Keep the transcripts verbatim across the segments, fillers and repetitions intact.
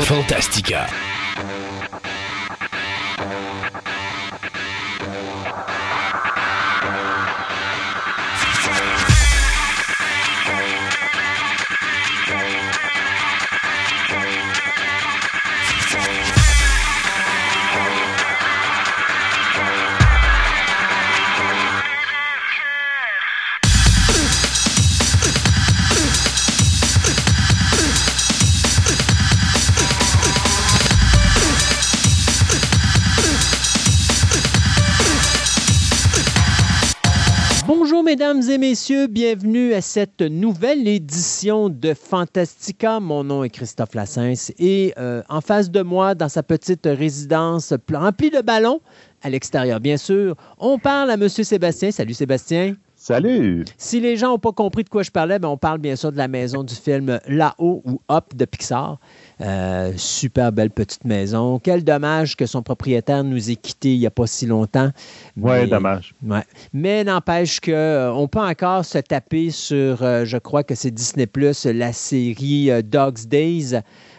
Fantastica. Mesdames et messieurs, bienvenue à cette nouvelle édition de Fantastica. Mon nom est Christophe Lassens et euh, en face de moi, dans sa petite résidence remplie de ballons, à l'extérieur bien sûr, on parle à M. Sébastien. Salut Sébastien. Salut. Si les gens n'ont pas compris de quoi je parlais, ben on parle bien sûr de la maison du film Là-haut ou Hop de Pixar. Euh, super belle petite maison. Quel dommage que son propriétaire nous ait quittés il n'y a pas si longtemps. Oui, dommage. Ouais. Mais n'empêche qu'on euh, peut encore se taper sur, euh, je crois que c'est Disney plus, la série euh, Dog's Days,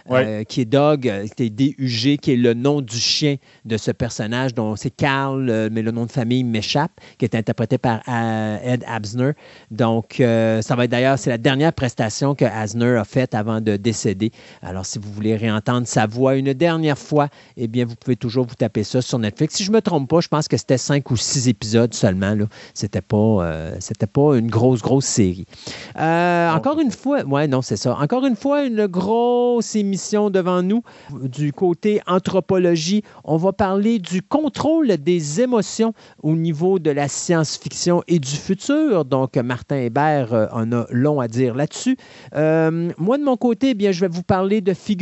ouais. euh, qui est Dog, c'est D U G, qui est le nom du chien de ce personnage, dont c'est Carl, euh, mais le nom de famille m'échappe, qui est interprété par euh, Ed Asner. Donc, euh, ça va être d'ailleurs, c'est la dernière prestation que Asner a faite avant de décéder. Alors, si vous Vous voulez réentendre sa voix une dernière fois, eh bien, vous pouvez toujours vous taper ça sur Netflix. Si je ne me trompe pas, je pense que c'était cinq ou six épisodes seulement. Là. C'était pas, euh, c'était pas une grosse, grosse série. Euh, encore une fois, ouais, non, c'est ça. Encore une fois, une grosse émission devant nous. Du côté anthropologie, on va parler du contrôle des émotions au niveau de la science-fiction et du futur. Donc, Martin Hébert euh, en a long à dire là-dessus. Euh, moi, de mon côté, eh bien, je vais vous parler de figurines.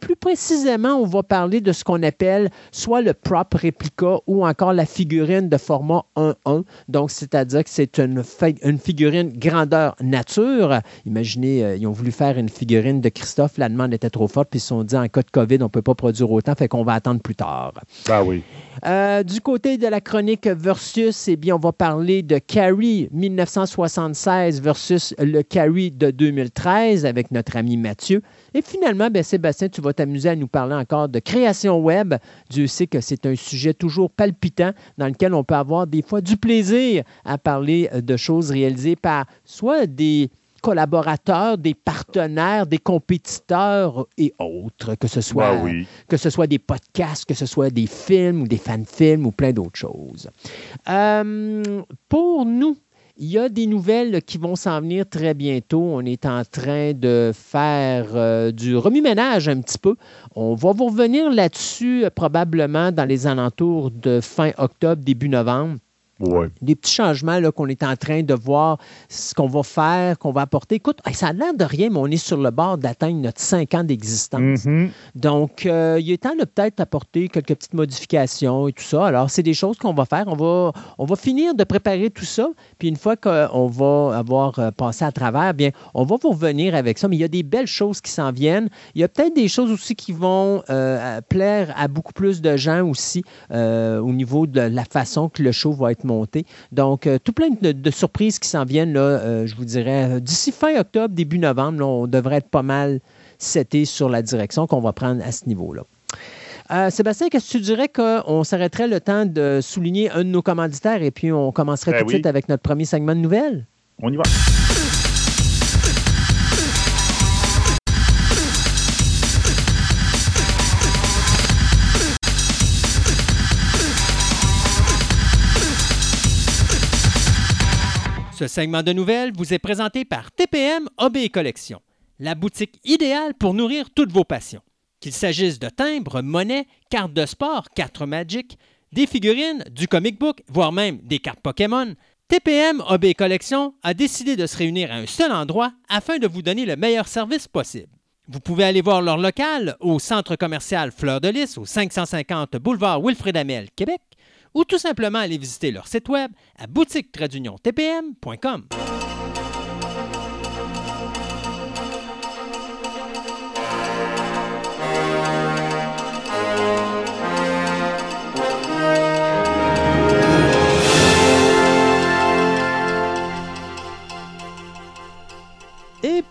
Plus précisément, on va parler de ce qu'on appelle soit le prop réplica ou encore la figurine de format un un. Donc, c'est-à-dire que c'est une, fi- une figurine grandeur nature. Imaginez, euh, ils ont voulu faire une figurine de Christophe. La demande était trop forte, puis ils se sont dit, en cas de COVID, on ne peut pas produire autant, fait qu'on va attendre plus tard. Ben oui. Euh, du côté de la chronique Versus, eh bien, on va parler de Carrie dix-neuf soixante-seize versus le Carrie de deux mille treize avec notre ami Mathieu. Et finalement, bien, Sébastien, tu vas t'amuser à nous parler encore de création web. Dieu sait que c'est un sujet toujours palpitant dans lequel on peut avoir des fois du plaisir à parler de choses réalisées par soit des collaborateurs, des partenaires, des compétiteurs et autres, que ce soit, ah oui. que ce soit des podcasts, que ce soit des films ou des fan-films ou plein d'autres choses. Euh, pour nous, il y a des nouvelles qui vont s'en venir très bientôt. On est en train de faire euh, du remue-ménage un petit peu. On va vous revenir là-dessus euh, probablement dans les alentours de fin octobre, début novembre. Ouais. Des petits changements là, qu'on est en train de voir ce qu'on va faire, qu'on va apporter. Écoute, ça a l'air de rien, mais on est sur le bord d'atteindre notre cinq ans d'existence. Mm-hmm. Donc, euh, il est temps de peut-être apporter quelques petites modifications et tout ça. Alors, c'est des choses qu'on va faire. On va, on va finir de préparer tout ça. Puis, une fois qu'on va avoir passé à travers, bien, on va vous revenir avec ça. Mais il y a des belles choses qui s'en viennent. Il y a peut-être des choses aussi qui vont euh, plaire à beaucoup plus de gens aussi euh, au niveau de la façon que le show va être monté. Donc, euh, tout plein de, de surprises qui s'en viennent, là, euh, je vous dirais, d'ici fin octobre, début novembre, là, on devrait être pas mal seté sur la direction qu'on va prendre à ce niveau-là. Euh, Sébastien, qu'est-ce que tu dirais qu'on s'arrêterait le temps de souligner un de nos commanditaires et puis on commencerait ben tout de oui. suite avec notre premier segment de nouvelles? On y va! Ce segment de nouvelles vous est présenté par T P M O B Collection, la boutique idéale pour nourrir toutes vos passions. Qu'il s'agisse de timbres, monnaies, cartes de sport, cartes Magic, des figurines, du comic book, voire même des cartes Pokémon, T P M O B Collection a décidé de se réunir à un seul endroit afin de vous donner le meilleur service possible. Vous pouvez aller voir leur local au centre commercial Fleur de Lys, au cinq cent cinquante boulevard Wilfrid Hamel, Québec, ou tout simplement aller visiter leur site web à boutique tiret union tiret t p m point com.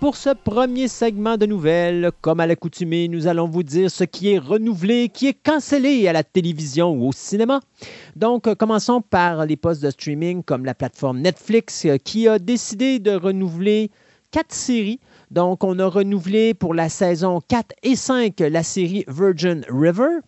pour ce premier segment de nouvelles. Comme à l'accoutumée, nous allons vous dire ce qui est renouvelé, qui est cancellé à la télévision ou au cinéma. Donc, commençons par les postes de streaming comme la plateforme Netflix qui a décidé de renouveler quatre séries. Donc, on a renouvelé pour la saison quatre et cinq la série Virgin River.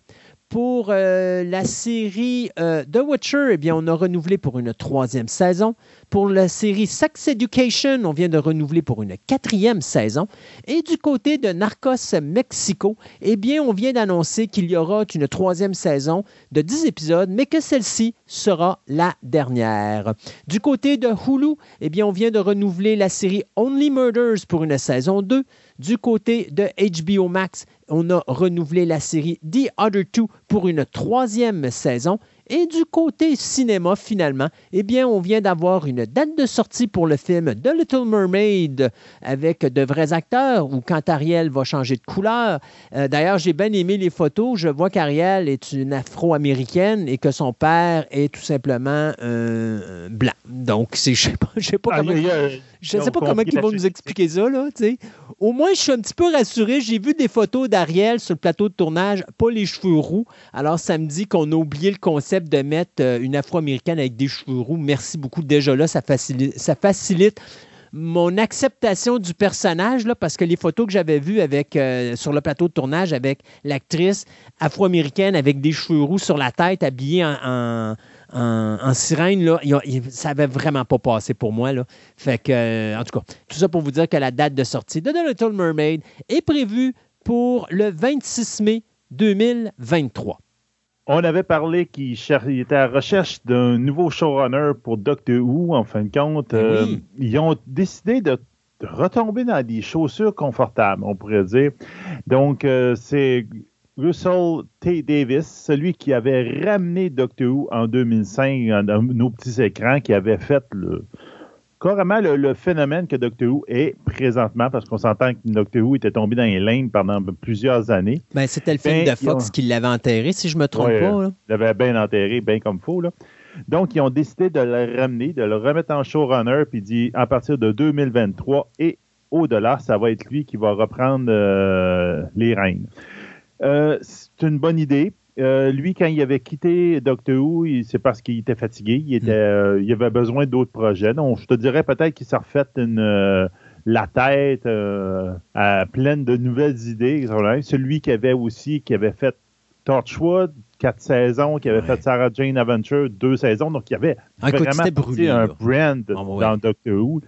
Pour euh, la série euh, The Witcher, eh bien, on a renouvelé pour une troisième saison. Pour la série Sex Education, on vient de renouveler pour une quatrième saison. Et du côté de Narcos Mexico, eh bien, on vient d'annoncer qu'il y aura une troisième saison de dix épisodes, mais que celle-ci sera la dernière. Du côté de Hulu, eh bien, on vient de renouveler la série Only Murders pour une saison deux. Du côté de H B O Max, on a renouvelé la série The Other Two pour une troisième saison. Et du côté cinéma, finalement, eh bien, on vient d'avoir une date de sortie pour le film The Little Mermaid avec de vrais acteurs où quand Ariel va changer de couleur. Euh, d'ailleurs, j'ai bien aimé les photos. Je vois qu'Ariel est une afro-américaine et que son père est tout simplement euh, blanc. Donc, c'est, je ne sais pas, je sais pas ah, comment, y a, je sais pas comment ils vont nous expliquer ça, là, tu sais. Au moins, je suis un petit peu rassuré. J'ai vu des photos d'Ariel sur le plateau de tournage, pas les cheveux roux. Alors, ça me dit qu'on a oublié le concept de mettre une Afro-Américaine avec des cheveux roux. Merci beaucoup. Déjà là, ça facilite, ça facilite mon acceptation du personnage, là, parce que les photos que j'avais vues avec, euh, sur le plateau de tournage avec l'actrice afro-américaine avec des cheveux roux sur la tête, habillée en, en, en, en sirène, là, il, il, ça n'avait vraiment pas passé pour moi, là. Fait que, euh, en tout cas, tout ça pour vous dire que la date de sortie de The Little Mermaid est prévue pour le vingt-six mai deux mille vingt-trois. On avait parlé qu'il cher- était à la recherche d'un nouveau showrunner pour Doctor Who, en fin de compte. Euh, oui. Ils ont décidé de retomber dans des chaussures confortables, on pourrait dire. Donc, euh, c'est Russell T. Davies, celui qui avait ramené Doctor Who en deux mille cinq, dans nos petits écrans, qui avait fait le... carrément le, le phénomène que Doctor Who est présentement, parce qu'on s'entend que Doctor Who était tombé dans les limbes pendant plusieurs années. Ben, c'était le film ben, de Fox ont... qui l'avait enterré, si je ne me trompe ouais, pas. Là. Il l'avait bien enterré, bien comme il faut. Là. Donc, ils ont décidé de le ramener, de le remettre en showrunner, puis dit à partir de deux mille vingt-trois et au-delà, ça va être lui qui va reprendre euh, les rênes. Euh, c'est une bonne idée. Euh, lui, quand il avait quitté Doctor Who, il, c'est parce qu'il était fatigué. Il, était, euh, il avait besoin d'autres projets. Donc, je te dirais peut-être qu'il s'est refait une, euh, la tête euh, à, pleine de nouvelles idées. Celui qui avait aussi, qui avait fait Torchwood, quatre saisons, qui avait ouais. fait Sarah Jane Adventure, deux saisons. Donc, il avait un vraiment brûlé, un là. brand oh, ouais. dans Doctor Who.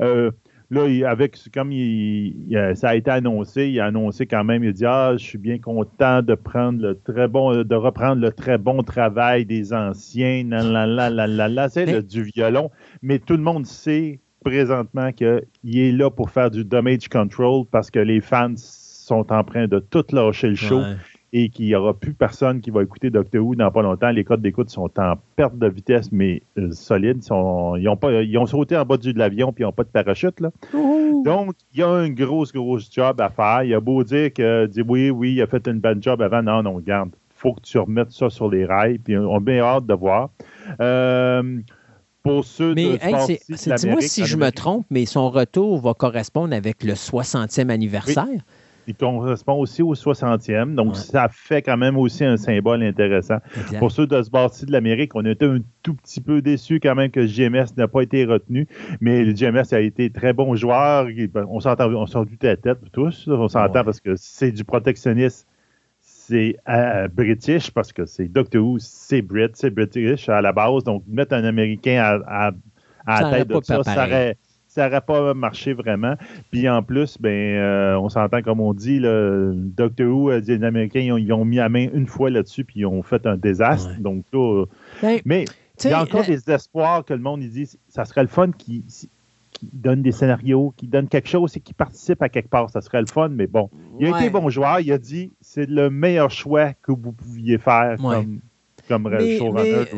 Euh, Là, il, avec, comme il, il, ça a été annoncé, il a annoncé quand même, il a dit « Ah, je suis bien content de, prendre le très bon, de reprendre le très bon travail des anciens, la, la, la, la, la, c'est mais... le, du violon. » Mais tout le monde sait présentement qu'il est là pour faire du damage control parce que les fans sont en train de tout lâcher le show. Ouais. Et qu'il n'y aura plus personne qui va écouter Doctor Who dans pas longtemps. Les codes d'écoute sont en perte de vitesse, mais euh, solides. Ils, sont, ils, ont pas, ils ont sauté en bas de l'avion puis ils n'ont pas de parachute. Là. Donc, il y a un gros, gros job à faire. Il a beau dire que dit, oui, oui, il a fait une bonne job avant. Non, non, regarde, il faut que tu remettes ça sur les rails. Puis on a bien hâte de voir. Euh, pour ceux mais, de hey, c'est, c'est, dis-moi si je me trompe, mais son retour va correspondre avec le soixantième anniversaire. Oui. Il correspond aussi au soixantième, donc ouais. ça fait quand même aussi un symbole intéressant. Exact. Pour ceux de ce bord-ci de l'Amérique, on était un tout petit peu déçus quand même que G M S n'a pas été retenu, mais le G M S a été très bon joueur. On s'entend, on s'en doute à la tête tous, on s'entend ouais. parce que c'est du protectionnisme. C'est euh, british parce que c'est Doctor Who, c'est Brit, c'est british à la base, donc mettre un Américain à, à, à la tête de ça, préparé. ça aurait... Ça n'aurait pas marché vraiment. Puis en plus, ben, euh, on s'entend comme on dit, le Doctor Who, euh, les Américains, ils ont, ils ont mis la main une fois là-dessus, puis ils ont fait un désastre. Ouais. Donc là, ben, mais il y a encore la... des espoirs que le monde dit, ça serait le fun qu'ils qui donnent des scénarios, qu'ils donnent quelque chose et qu'ils participent à quelque part. Ça serait le fun, mais bon. Il a ouais. été bon joueur, il a dit, c'est le meilleur choix que vous pouviez faire ouais. comme... Comme mais, mais,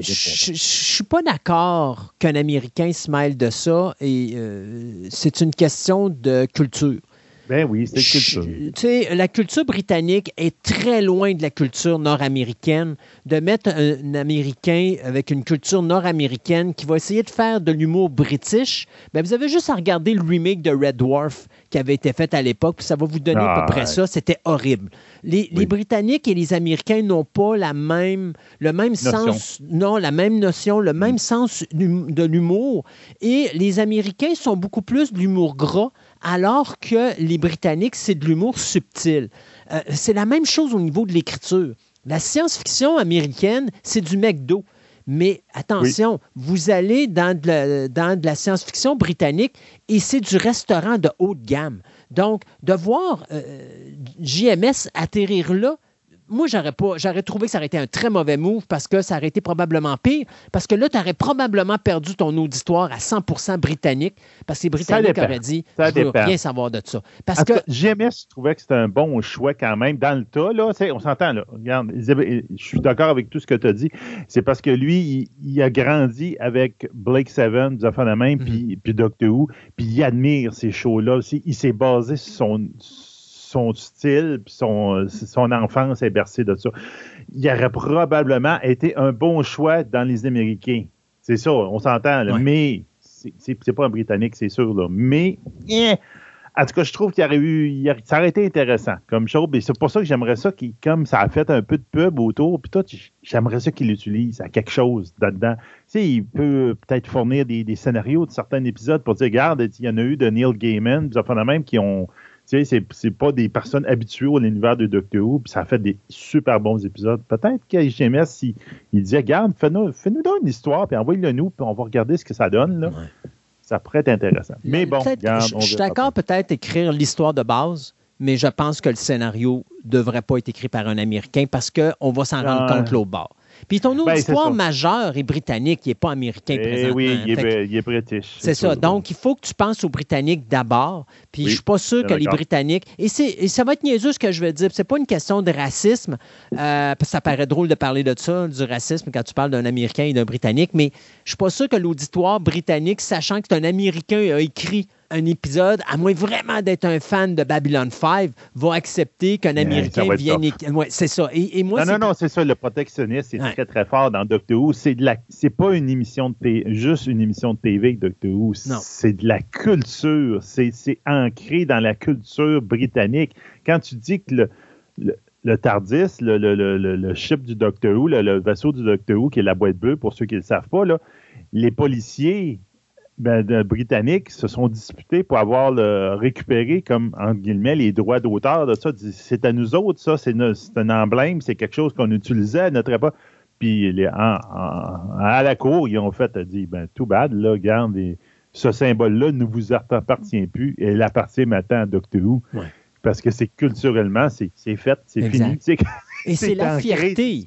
je ne suis pas d'accord qu'un Américain se mêle de ça et euh, c'est une question de culture. Ben oui, c'est culture. Tu sais, la culture britannique est très loin de la culture nord-américaine. De mettre un, un Américain avec une culture nord-américaine qui va essayer de faire de l'humour british, ben vous avez juste à regarder le remake de Red Dwarf qui avait été fait à l'époque, puis ça va vous donner ah, à peu près ouais. ça. C'était horrible. Les, oui. les Britanniques et les Américains n'ont pas la même, le même notion. sens, non, la même notion, le même mmh. sens de l'humour. Et les Américains sont beaucoup plus de l'humour gras, alors que les Britanniques, c'est de l'humour subtil. Euh, c'est la même chose au niveau de l'écriture. La science-fiction américaine, c'est du McDo. Mais attention, oui. vous allez dans de, la, dans de la science-fiction britannique et c'est du restaurant de haut de gamme. Donc, de voir euh, J M S atterrir là, moi, j'aurais pas, j'aurais trouvé que ça aurait été un très mauvais move parce que ça aurait été probablement pire. Parce que là, tu aurais probablement perdu ton auditoire à cent pour cent britannique parce que les Britanniques auraient dit « Je veux rien savoir de ça. » Parce en que J M S trouvait que c'était un bon choix quand même. Dans le tas, là, on s'entend, là. Regarde, je suis d'accord avec tout ce que tu as dit. C'est parce que lui, il, il a grandi avec Blake Seven, des affaires de même, mm-hmm. puis, puis Doctor Who, puis il admire ces shows-là aussi. Il s'est basé sur son... son style, puis son, son enfance est bercée de ça. Il aurait probablement été un bon choix dans les Américains. C'est ça, on s'entend, là, ouais. mais c'est, c'est, c'est pas un Britannique, c'est sûr, là. Mais, yeah. en tout cas, je trouve qu'il y aurait eu, il aurait, ça aurait été intéressant comme show, et c'est pour ça que j'aimerais ça, qu'il, comme ça a fait un peu de pub autour, puis tout, j'aimerais ça qu'il l'utilise à quelque chose là-dedans. Tu sais, il peut peut-être fournir des, des scénarios de certains épisodes pour dire, regarde, il y en a eu de Neil Gaiman, des enfants de même qui ont... Tu sais, c'est, c'est pas des personnes habituées à l'univers de Doctor Who, puis ça a fait des super bons épisodes. Peut-être que J M S, il, il disait, regarde, fais-nous, fais-nous donner une histoire, puis envoie-le nous, puis on va regarder ce que ça donne, là. Ouais. Ça pourrait être intéressant. Mais bon, regarde, je, je suis d'accord peut-être écrire l'histoire de base, mais je pense que le scénario devrait pas être écrit par un Américain parce qu'on va s'en rendre euh... compte l'autre bord. Puis ton auditoire ben, majeur est britannique, il n'est pas américain eh présentement. Oui, il est, il est british. C'est, c'est ça. ça. Donc, il faut que tu penses aux Britanniques d'abord. Puis oui, je suis pas sûr que d'accord. les Britanniques... Et, c'est, et ça va être niaiseux ce que je veux dire. C'est pas une question de racisme. Euh, parce que ça paraît drôle de parler de ça, du racisme, quand tu parles d'un Américain et d'un Britannique. Mais je suis pas sûr que l'auditoire britannique, sachant que c'est un Américain qui a écrit un épisode, à moins vraiment d'être un fan de Babylon cinq, va accepter qu'un Américain ouais, vienne... É... Ouais, c'est ça. Et, et moi, non, c'est... non, non, c'est ça. Le protectionnisme, c'est ouais. très, très fort dans Doctor Who. C'est, de la... c'est pas une émission de T... juste une émission de T V, Doctor Who. Non. C'est de la culture. C'est, c'est ancré dans la culture britannique. Quand tu dis que le... le... Le TARDIS, le, le, le, le ship du Doctor Who, le, le vaisseau du Doctor Who, qui est la boîte bleue, pour ceux qui ne le savent pas, là, les policiers ben, de, britanniques se sont disputés pour avoir le, récupéré, comme, entre guillemets, les droits d'auteur de ça. C'est à nous autres, ça, c'est, no, c'est un emblème, c'est quelque chose qu'on utilisait à notre époque. Puis les, en, en, à la cour, ils ont fait, dit, ben, too bad, là, regarde, les, ce symbole-là ne vous appartient plus, et il appartient maintenant à Doctor Who. Ouais. Parce que c'est culturellement, c'est, c'est fait, c'est exact. Fini. C'est, et c'est, c'est la fierté.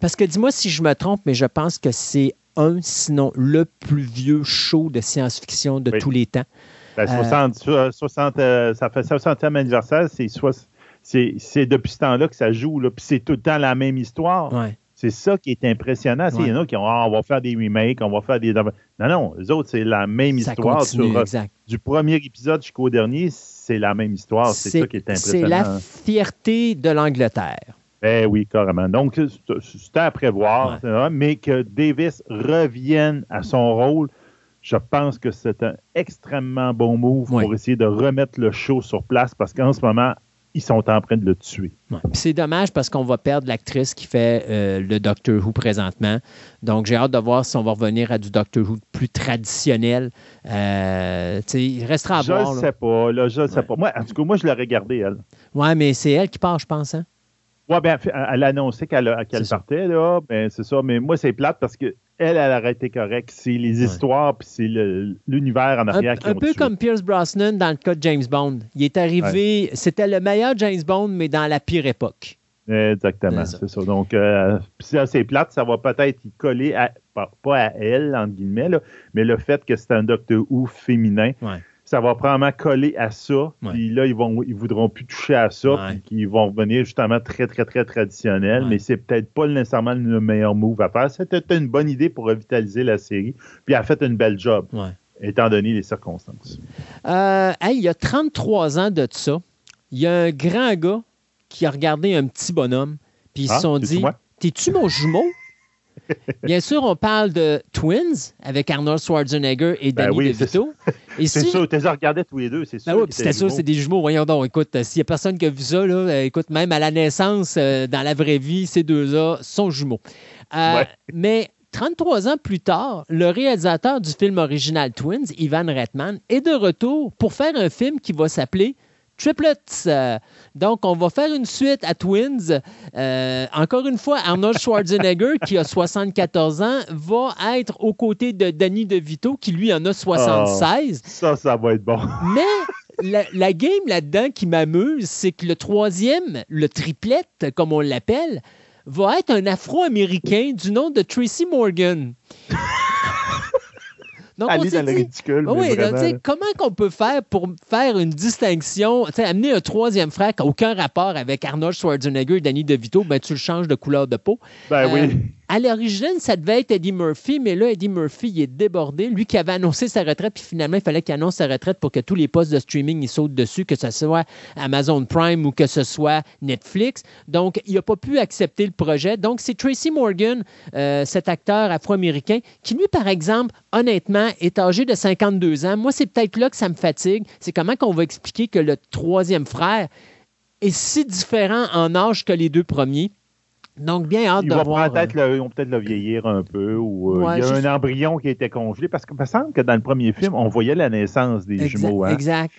Parce que dis-moi si je me trompe, mais je pense que c'est un, sinon le plus vieux show de science-fiction de oui. tous les temps. Ben, soixante, euh, soixante, euh, ça fait soixantième anniversaire, c'est, c'est, c'est depuis ce temps-là que ça joue, là, puis c'est tout le temps la même histoire. Ouais. C'est ça qui est impressionnant. Il ouais. y en a qui ont oh, on va faire des remakes, on va faire des... Non, non, les autres, c'est la même ça histoire. Continue, sur, exact. Du premier épisode jusqu'au dernier, c'est la même histoire. C'est, c'est ça qui est impressionnant. C'est la fierté de l'Angleterre. Ben oui, carrément. Donc, c'était à prévoir, ouais. hein, mais que Davis revienne à son rôle, je pense que c'est un extrêmement bon move ouais. pour essayer de remettre le show sur place parce qu'en ce moment... ils sont en train de le tuer. Ouais. C'est dommage parce qu'on va perdre l'actrice qui fait euh, le Doctor Who présentement. Donc, j'ai hâte de voir si on va revenir à du Doctor Who plus traditionnel. Euh, il restera à je voir. Je ne sais pas. Là, je ne ouais. sais pas. Moi, en tout cas, moi, je l'ai regardée, elle. Oui, mais c'est elle qui part, je pense. Hein? Oui, bien, elle a annoncé qu'elle, a, qu'elle partait. Là, ben, c'est ça. Mais moi, c'est plate parce que Elle, elle aurait été correcte. C'est les ouais. histoires, puis c'est le, l'univers en arrière un, qui ont un peu tué. Comme Pierce Brosnan dans le cas de James Bond. Il est arrivé, ouais. c'était le meilleur James Bond, mais dans la pire époque. Exactement, c'est ça. C'est ça. Donc, euh, c'est assez plate, ça va peut-être y coller, à, pas, pas à elle, entre guillemets, là, mais le fait que c'est un Doctor Who féminin, ouais. ça va probablement coller à ça. Puis là, ils vont, ils voudront plus toucher à ça, puis ils vont revenir justement très, très, très traditionnel. Ouais. Mais c'est peut-être pas nécessairement le meilleur move à faire. C'était une bonne idée pour revitaliser la série. Puis elle a fait une belle job. Ouais. étant donné les circonstances. Euh, hey, il y a trente-trois ans de ça, il y a un grand gars qui a regardé un petit bonhomme, puis ils se ah, sont dit « T'es-tu mon jumeau? » Bien sûr, on parle de Twins avec Arnold Schwarzenegger et Danny ben oui, DeVito. C'est, c'est si... sûr, tu les as regardés tous les deux, c'est sûr. Ben oui, c'était sûr, c'est des jumeaux. Voyons donc, écoute, s'il n'y a personne qui a vu ça, là, écoute, même à la naissance, euh, dans la vraie vie, ces deux-là sont jumeaux. Euh, ouais. Mais trente-trois ans plus tard, le réalisateur du film original Twins, Ivan Reitman, est de retour pour faire un film qui va s'appeler Triplets. Euh, donc, on va faire une suite à Twins. Euh, encore une fois, Arnold Schwarzenegger, qui a soixante-quatorze ans, va être aux côtés de Danny DeVito, qui lui en a soixante-seize. Oh, ça, ça va être bon. Mais la, la game là-dedans qui m'amuse, c'est que le troisième, le triplette, comme on l'appelle, va être un Afro-Américain du nom de Tracy Morgan. Donc, aller dans dit, le ridicule. Oh oui, donc, comment qu'on peut faire pour faire une distinction, amener un troisième frère qui n'a aucun rapport avec Arnold Schwarzenegger et Danny DeVito, ben, tu le changes de couleur de peau. Ben euh, oui. À l'origine, ça devait être Eddie Murphy, mais là, Eddie Murphy, il est débordé. Lui qui avait annoncé sa retraite, puis finalement, il fallait qu'il annonce sa retraite pour que tous les postes de streaming, ils sautent dessus, que ce soit Amazon Prime ou que ce soit Netflix. Donc, il n'a pas pu accepter le projet. Donc, c'est Tracy Morgan, euh, cet acteur afro-américain, qui lui, par exemple, honnêtement, est âgé de cinquante-deux ans. Moi, c'est peut-être là que ça me fatigue. C'est comment qu'on va expliquer que le troisième frère est si différent en âge que les deux premiers. Donc, bien hâte ils de voir. Peut-être le, ils vont peut-être le vieillir un peu. Ou, ouais, euh, il y a je... un embryon qui était congelé. Parce qu'il me semble que dans le premier film, on voyait la naissance des exact, jumeaux. Hein? Exact.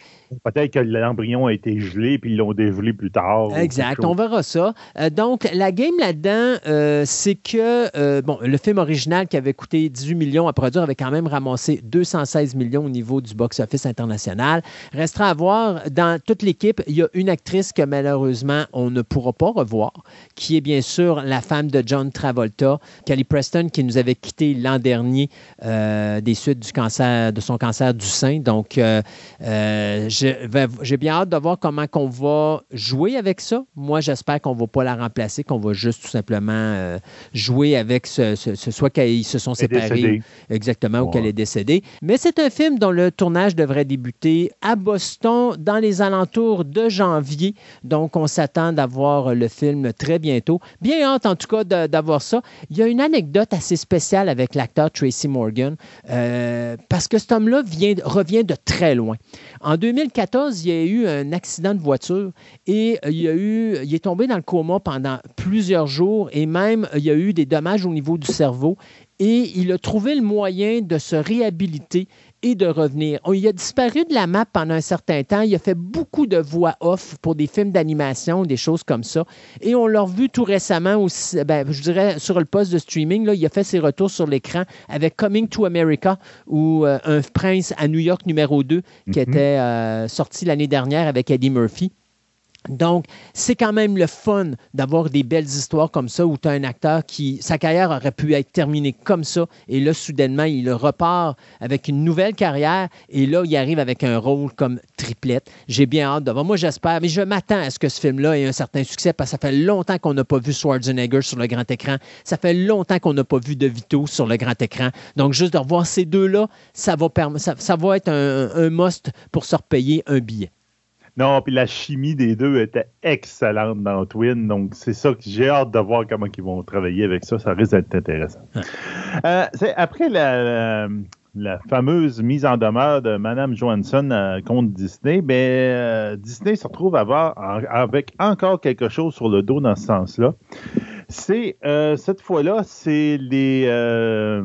Peut-être que l'embryon a été gelé puis ils l'ont dégelé plus tard. Exact. On verra ça. Euh, donc, la game là-dedans, euh, c'est que euh, bon, le film original qui avait coûté dix-huit millions à produire avait quand même ramassé deux cent seize millions au niveau du box-office international. Restera à voir, dans toute l'équipe, il y a une actrice que malheureusement, on ne pourra pas revoir, qui est bien sûr la femme de John Travolta, Kelly Preston, qui nous avait quitté l'an dernier euh, des suites du cancer, de son cancer du sein. Donc, euh, euh, j'ai bien hâte de voir comment qu'on va jouer avec ça. Moi, j'espère qu'on ne va pas la remplacer, qu'on va juste tout simplement euh, jouer avec ce, ce, ce soit qu'ils se sont séparés. Exactement, ouais. Ou qu'elle est décédée. Mais c'est un film dont le tournage devrait débuter à Boston dans les alentours de janvier. Donc, on s'attend d'avoir le film très bientôt. Bien hâte, en tout cas, de, d'avoir ça. Il y a une anecdote assez spéciale avec l'acteur Tracy Morgan euh, parce que cet homme-là vient, revient de très loin. En deux mille quatorze, il y a eu un accident de voiture et il, y a eu, il est tombé dans le coma pendant plusieurs jours et même il y a eu des dommages au niveau du cerveau et il a trouvé le moyen de se réhabiliter et de revenir. Il a disparu de la map pendant un certain temps. Il a fait beaucoup de voix off pour des films d'animation, des choses comme ça. Et on l'a revu tout récemment, aussi, ben, je dirais, sur le poste de streaming. Là, il a fait ses retours sur l'écran avec Coming to America ou euh, Un prince à New York numéro deux mm-hmm. qui était euh, sorti l'année dernière avec Eddie Murphy. Donc, c'est quand même le fun d'avoir des belles histoires comme ça où tu as un acteur qui, sa carrière aurait pu être terminée comme ça et là, soudainement, il repart avec une nouvelle carrière et là, il arrive avec un rôle comme triplette. J'ai bien hâte de voir. Moi, j'espère, mais je m'attends à ce que ce film-là ait un certain succès parce que ça fait longtemps qu'on n'a pas vu Schwarzenegger sur le grand écran. Ça fait longtemps qu'on n'a pas vu DeVito sur le grand écran. Donc, juste de revoir ces deux-là, ça va, perm- ça, ça va être un, un must pour se repayer un billet. Non, puis la chimie des deux était excellente dans Twin, donc c'est ça que j'ai hâte de voir comment ils vont travailler avec ça. Ça risque d'être intéressant. Euh, c'est après la, la, la fameuse mise en demeure de Madame Johansson euh, contre Disney, ben, euh, Disney se retrouve à avoir en, avec encore quelque chose sur le dos dans ce sens-là. C'est euh, cette fois-là, c'est les... Euh,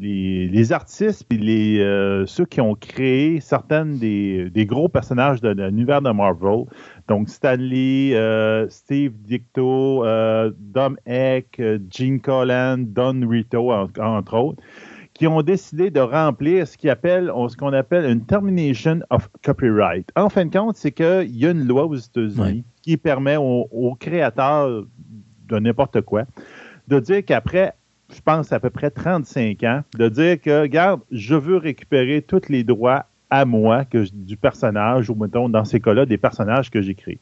Les, les artistes et les, euh, ceux qui ont créé certaines des, des gros personnages de, de l'univers de Marvel, donc Stan Lee, euh, Steve Ditko, euh, Dom Heck, Gene Colan, Don Rito, en, entre autres, qui ont décidé de remplir ce, qu'ils appellent, ce qu'on appelle une termination of copyright. En fin de compte, c'est qu'il y a une loi aux États-Unis ouais. qui permet aux, aux créateurs de n'importe quoi de dire qu'après je pense à peu près trente-cinq ans, de dire que, regarde, je veux récupérer tous les droits à moi que je, du personnage, ou mettons, dans ces cas-là, des personnages que j'ai créés.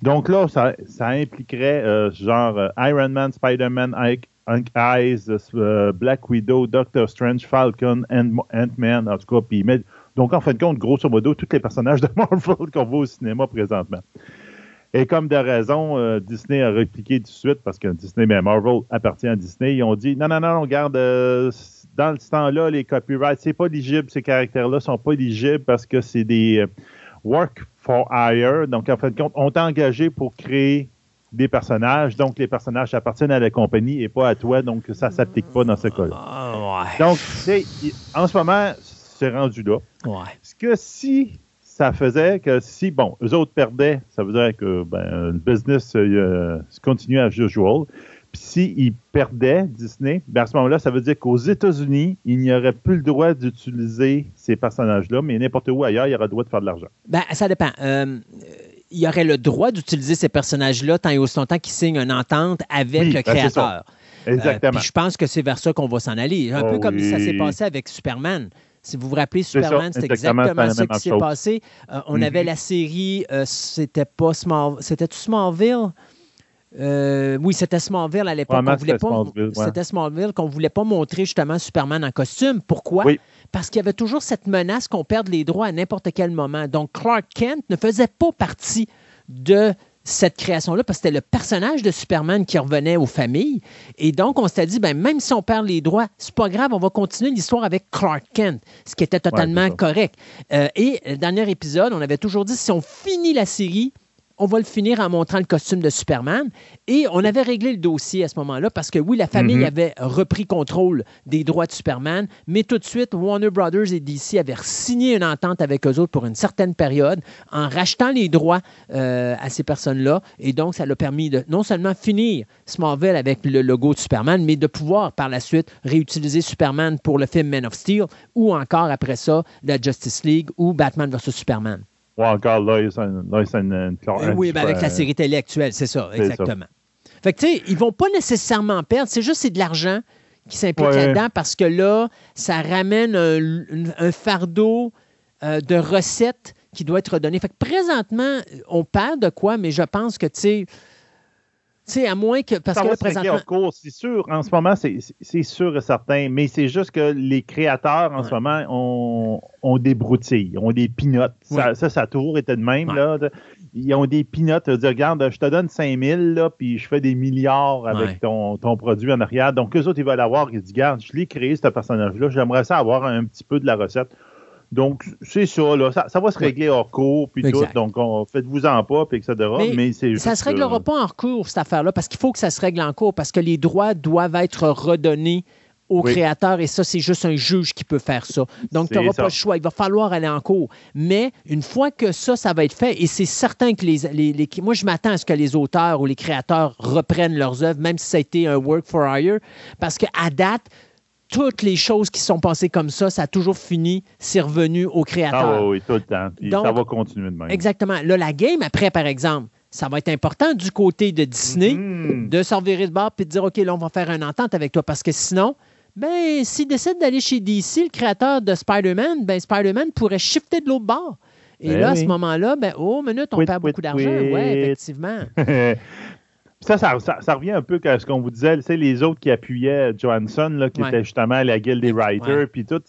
Donc là, ça, ça impliquerait euh, genre euh, Iron Man, Spider-Man, I- Eyes, euh, Black Widow, Doctor Strange, Falcon, Ant- Ant-Man, en tout cas. Puis, mais, donc, en fin de compte, grosso modo, tous les personnages de Marvel qu'on voit au cinéma présentement. Et comme de raison, euh, Disney a répliqué tout de suite, parce que Disney, mais Marvel appartient à Disney. Ils ont dit, non, non, non, regarde, euh, dans ce temps-là, les copyrights, c'est pas éligible, ces caractères-là sont pas éligibles parce que c'est des euh, work for hire. Donc, en fin de compte, on t'a engagé pour créer des personnages, donc les personnages appartiennent à la compagnie et pas à toi, donc ça ne s'applique pas dans ce cas-là. Oh, ouais. Donc, c'est, en ce moment, c'est rendu là. Ouais. Parce que si ça faisait que si, bon, eux autres perdaient, ça veut dire que ben, le business euh, continue as usual. Puis s'ils perdaient Disney, ben à ce moment-là, ça veut dire qu'aux États-Unis, il n'y aurait plus le droit d'utiliser ces personnages-là, mais n'importe où ailleurs, il y aurait le droit de faire de l'argent. Ben, ça dépend. Euh... Il aurait le droit d'utiliser ces personnages-là tant et aussi longtemps qu'ils signent une entente avec oui, le créateur. Ben exactement. Euh, je pense que c'est vers ça qu'on va s'en aller. Un oh peu comme oui. ça s'est passé avec Superman. Si vous vous rappelez, Superman, c'est, ça, c'est exactement, exactement ça qui s'est chose. passé. Euh, on mm-hmm. avait la série, euh, c'était pas Small, c'était tout Smallville. Euh, oui, c'était Smallville à l'époque. Ouais, on voulait c'était, pas, Smallville, ouais. c'était Smallville qu'on ne voulait pas montrer justement Superman en costume. Pourquoi? Oui. Parce qu'il y avait toujours cette menace qu'on perde les droits à n'importe quel moment. Donc, Clark Kent ne faisait pas partie de cette création-là parce que c'était le personnage de Superman qui revenait aux familles. Et donc, on s'était dit, ben, même si on perd les droits, c'est pas grave, on va continuer l'histoire avec Clark Kent, ce qui était totalement ouais, correct. Euh, et le dernier épisode, on avait toujours dit, si on finit la série... on va le finir en montrant le costume de Superman. Et on avait réglé le dossier à ce moment-là parce que, oui, la famille mm-hmm. avait repris contrôle des droits de Superman, mais tout de suite, Warner Brothers et D C avaient signé une entente avec eux autres pour une certaine période en rachetant les droits euh, à ces personnes-là. Et donc, ça l'a permis de non seulement finir Smallville avec le logo de Superman, mais de pouvoir, par la suite, réutiliser Superman pour le film Man of Steel ou encore, après ça, la Justice League ou Batman versus Superman. Ou encore Lois and Clark. Oui, ben avec la série télé actuelle, c'est ça, c'est exactement. Ça. Fait que, tu sais, ils vont pas nécessairement perdre, c'est juste c'est de l'argent qui s'implique ouais. là-dedans parce que là, ça ramène un, un fardeau euh, de recettes qui doit être donné. Fait que présentement, on perd de quoi, mais je pense que, tu sais, tu sais, à moins que... parce ça que là, présentement... en cours, c'est sûr, en ce moment, c'est, c'est sûr et certain, mais c'est juste que les créateurs, en ouais. ce moment, ont, ont des broutilles, ont des pinottes. Ouais. Ça, ça, ça a toujours été de même, ouais. là. Ils ont des pinottes. Ils disent, regarde, je te donne cinq mille, là, puis je fais des milliards avec ouais. ton, ton produit en arrière. Donc, eux autres, ils veulent avoir, ils disent, regarde, je l'ai créé, ce personnage-là, j'aimerais ça avoir un petit peu de la recette. Donc, c'est ça, là. Ça, ça va se régler hors cours, puis exact. tout. Donc, on, faites-vous-en pas, puis et cetera. Mais, mais c'est ça ne se réglera euh... pas en cours, cette affaire-là, parce qu'il faut que ça se règle en cours, parce que les droits doivent être redonnés aux oui. créateurs, et ça, c'est juste un juge qui peut faire ça. Donc, tu n'auras pas le choix. Il va falloir aller en cours. Mais une fois que ça, ça va être fait, et c'est certain que les... les, les moi, je m'attends à ce que les auteurs ou les créateurs reprennent leurs œuvres, même si ça a été un work for hire, parce qu'à date... toutes les choses qui sont passées comme ça, ça a toujours fini, c'est revenu au créateur. Ah oui, tout le temps. Donc, ça va continuer de même. Exactement. Là, la game, après, par exemple, ça va être important du côté de Disney mm-hmm. de s'en virer de bord et de dire, OK, là, on va faire une entente avec toi. Parce que sinon, ben, s'il décide d'aller chez D C, le créateur de Spider-Man, ben, Spider-Man pourrait shifter de l'autre bord. Et eh là, oui. à ce moment-là, ben, oh, minute, on oui, perd oui, beaucoup oui, d'argent. Oui, ouais, effectivement. Ça ça, ça, ça revient un peu à ce qu'on vous disait, c'est les autres qui appuyaient Johansson, là, qui ouais. était justement à la guilde des writers, puis tout.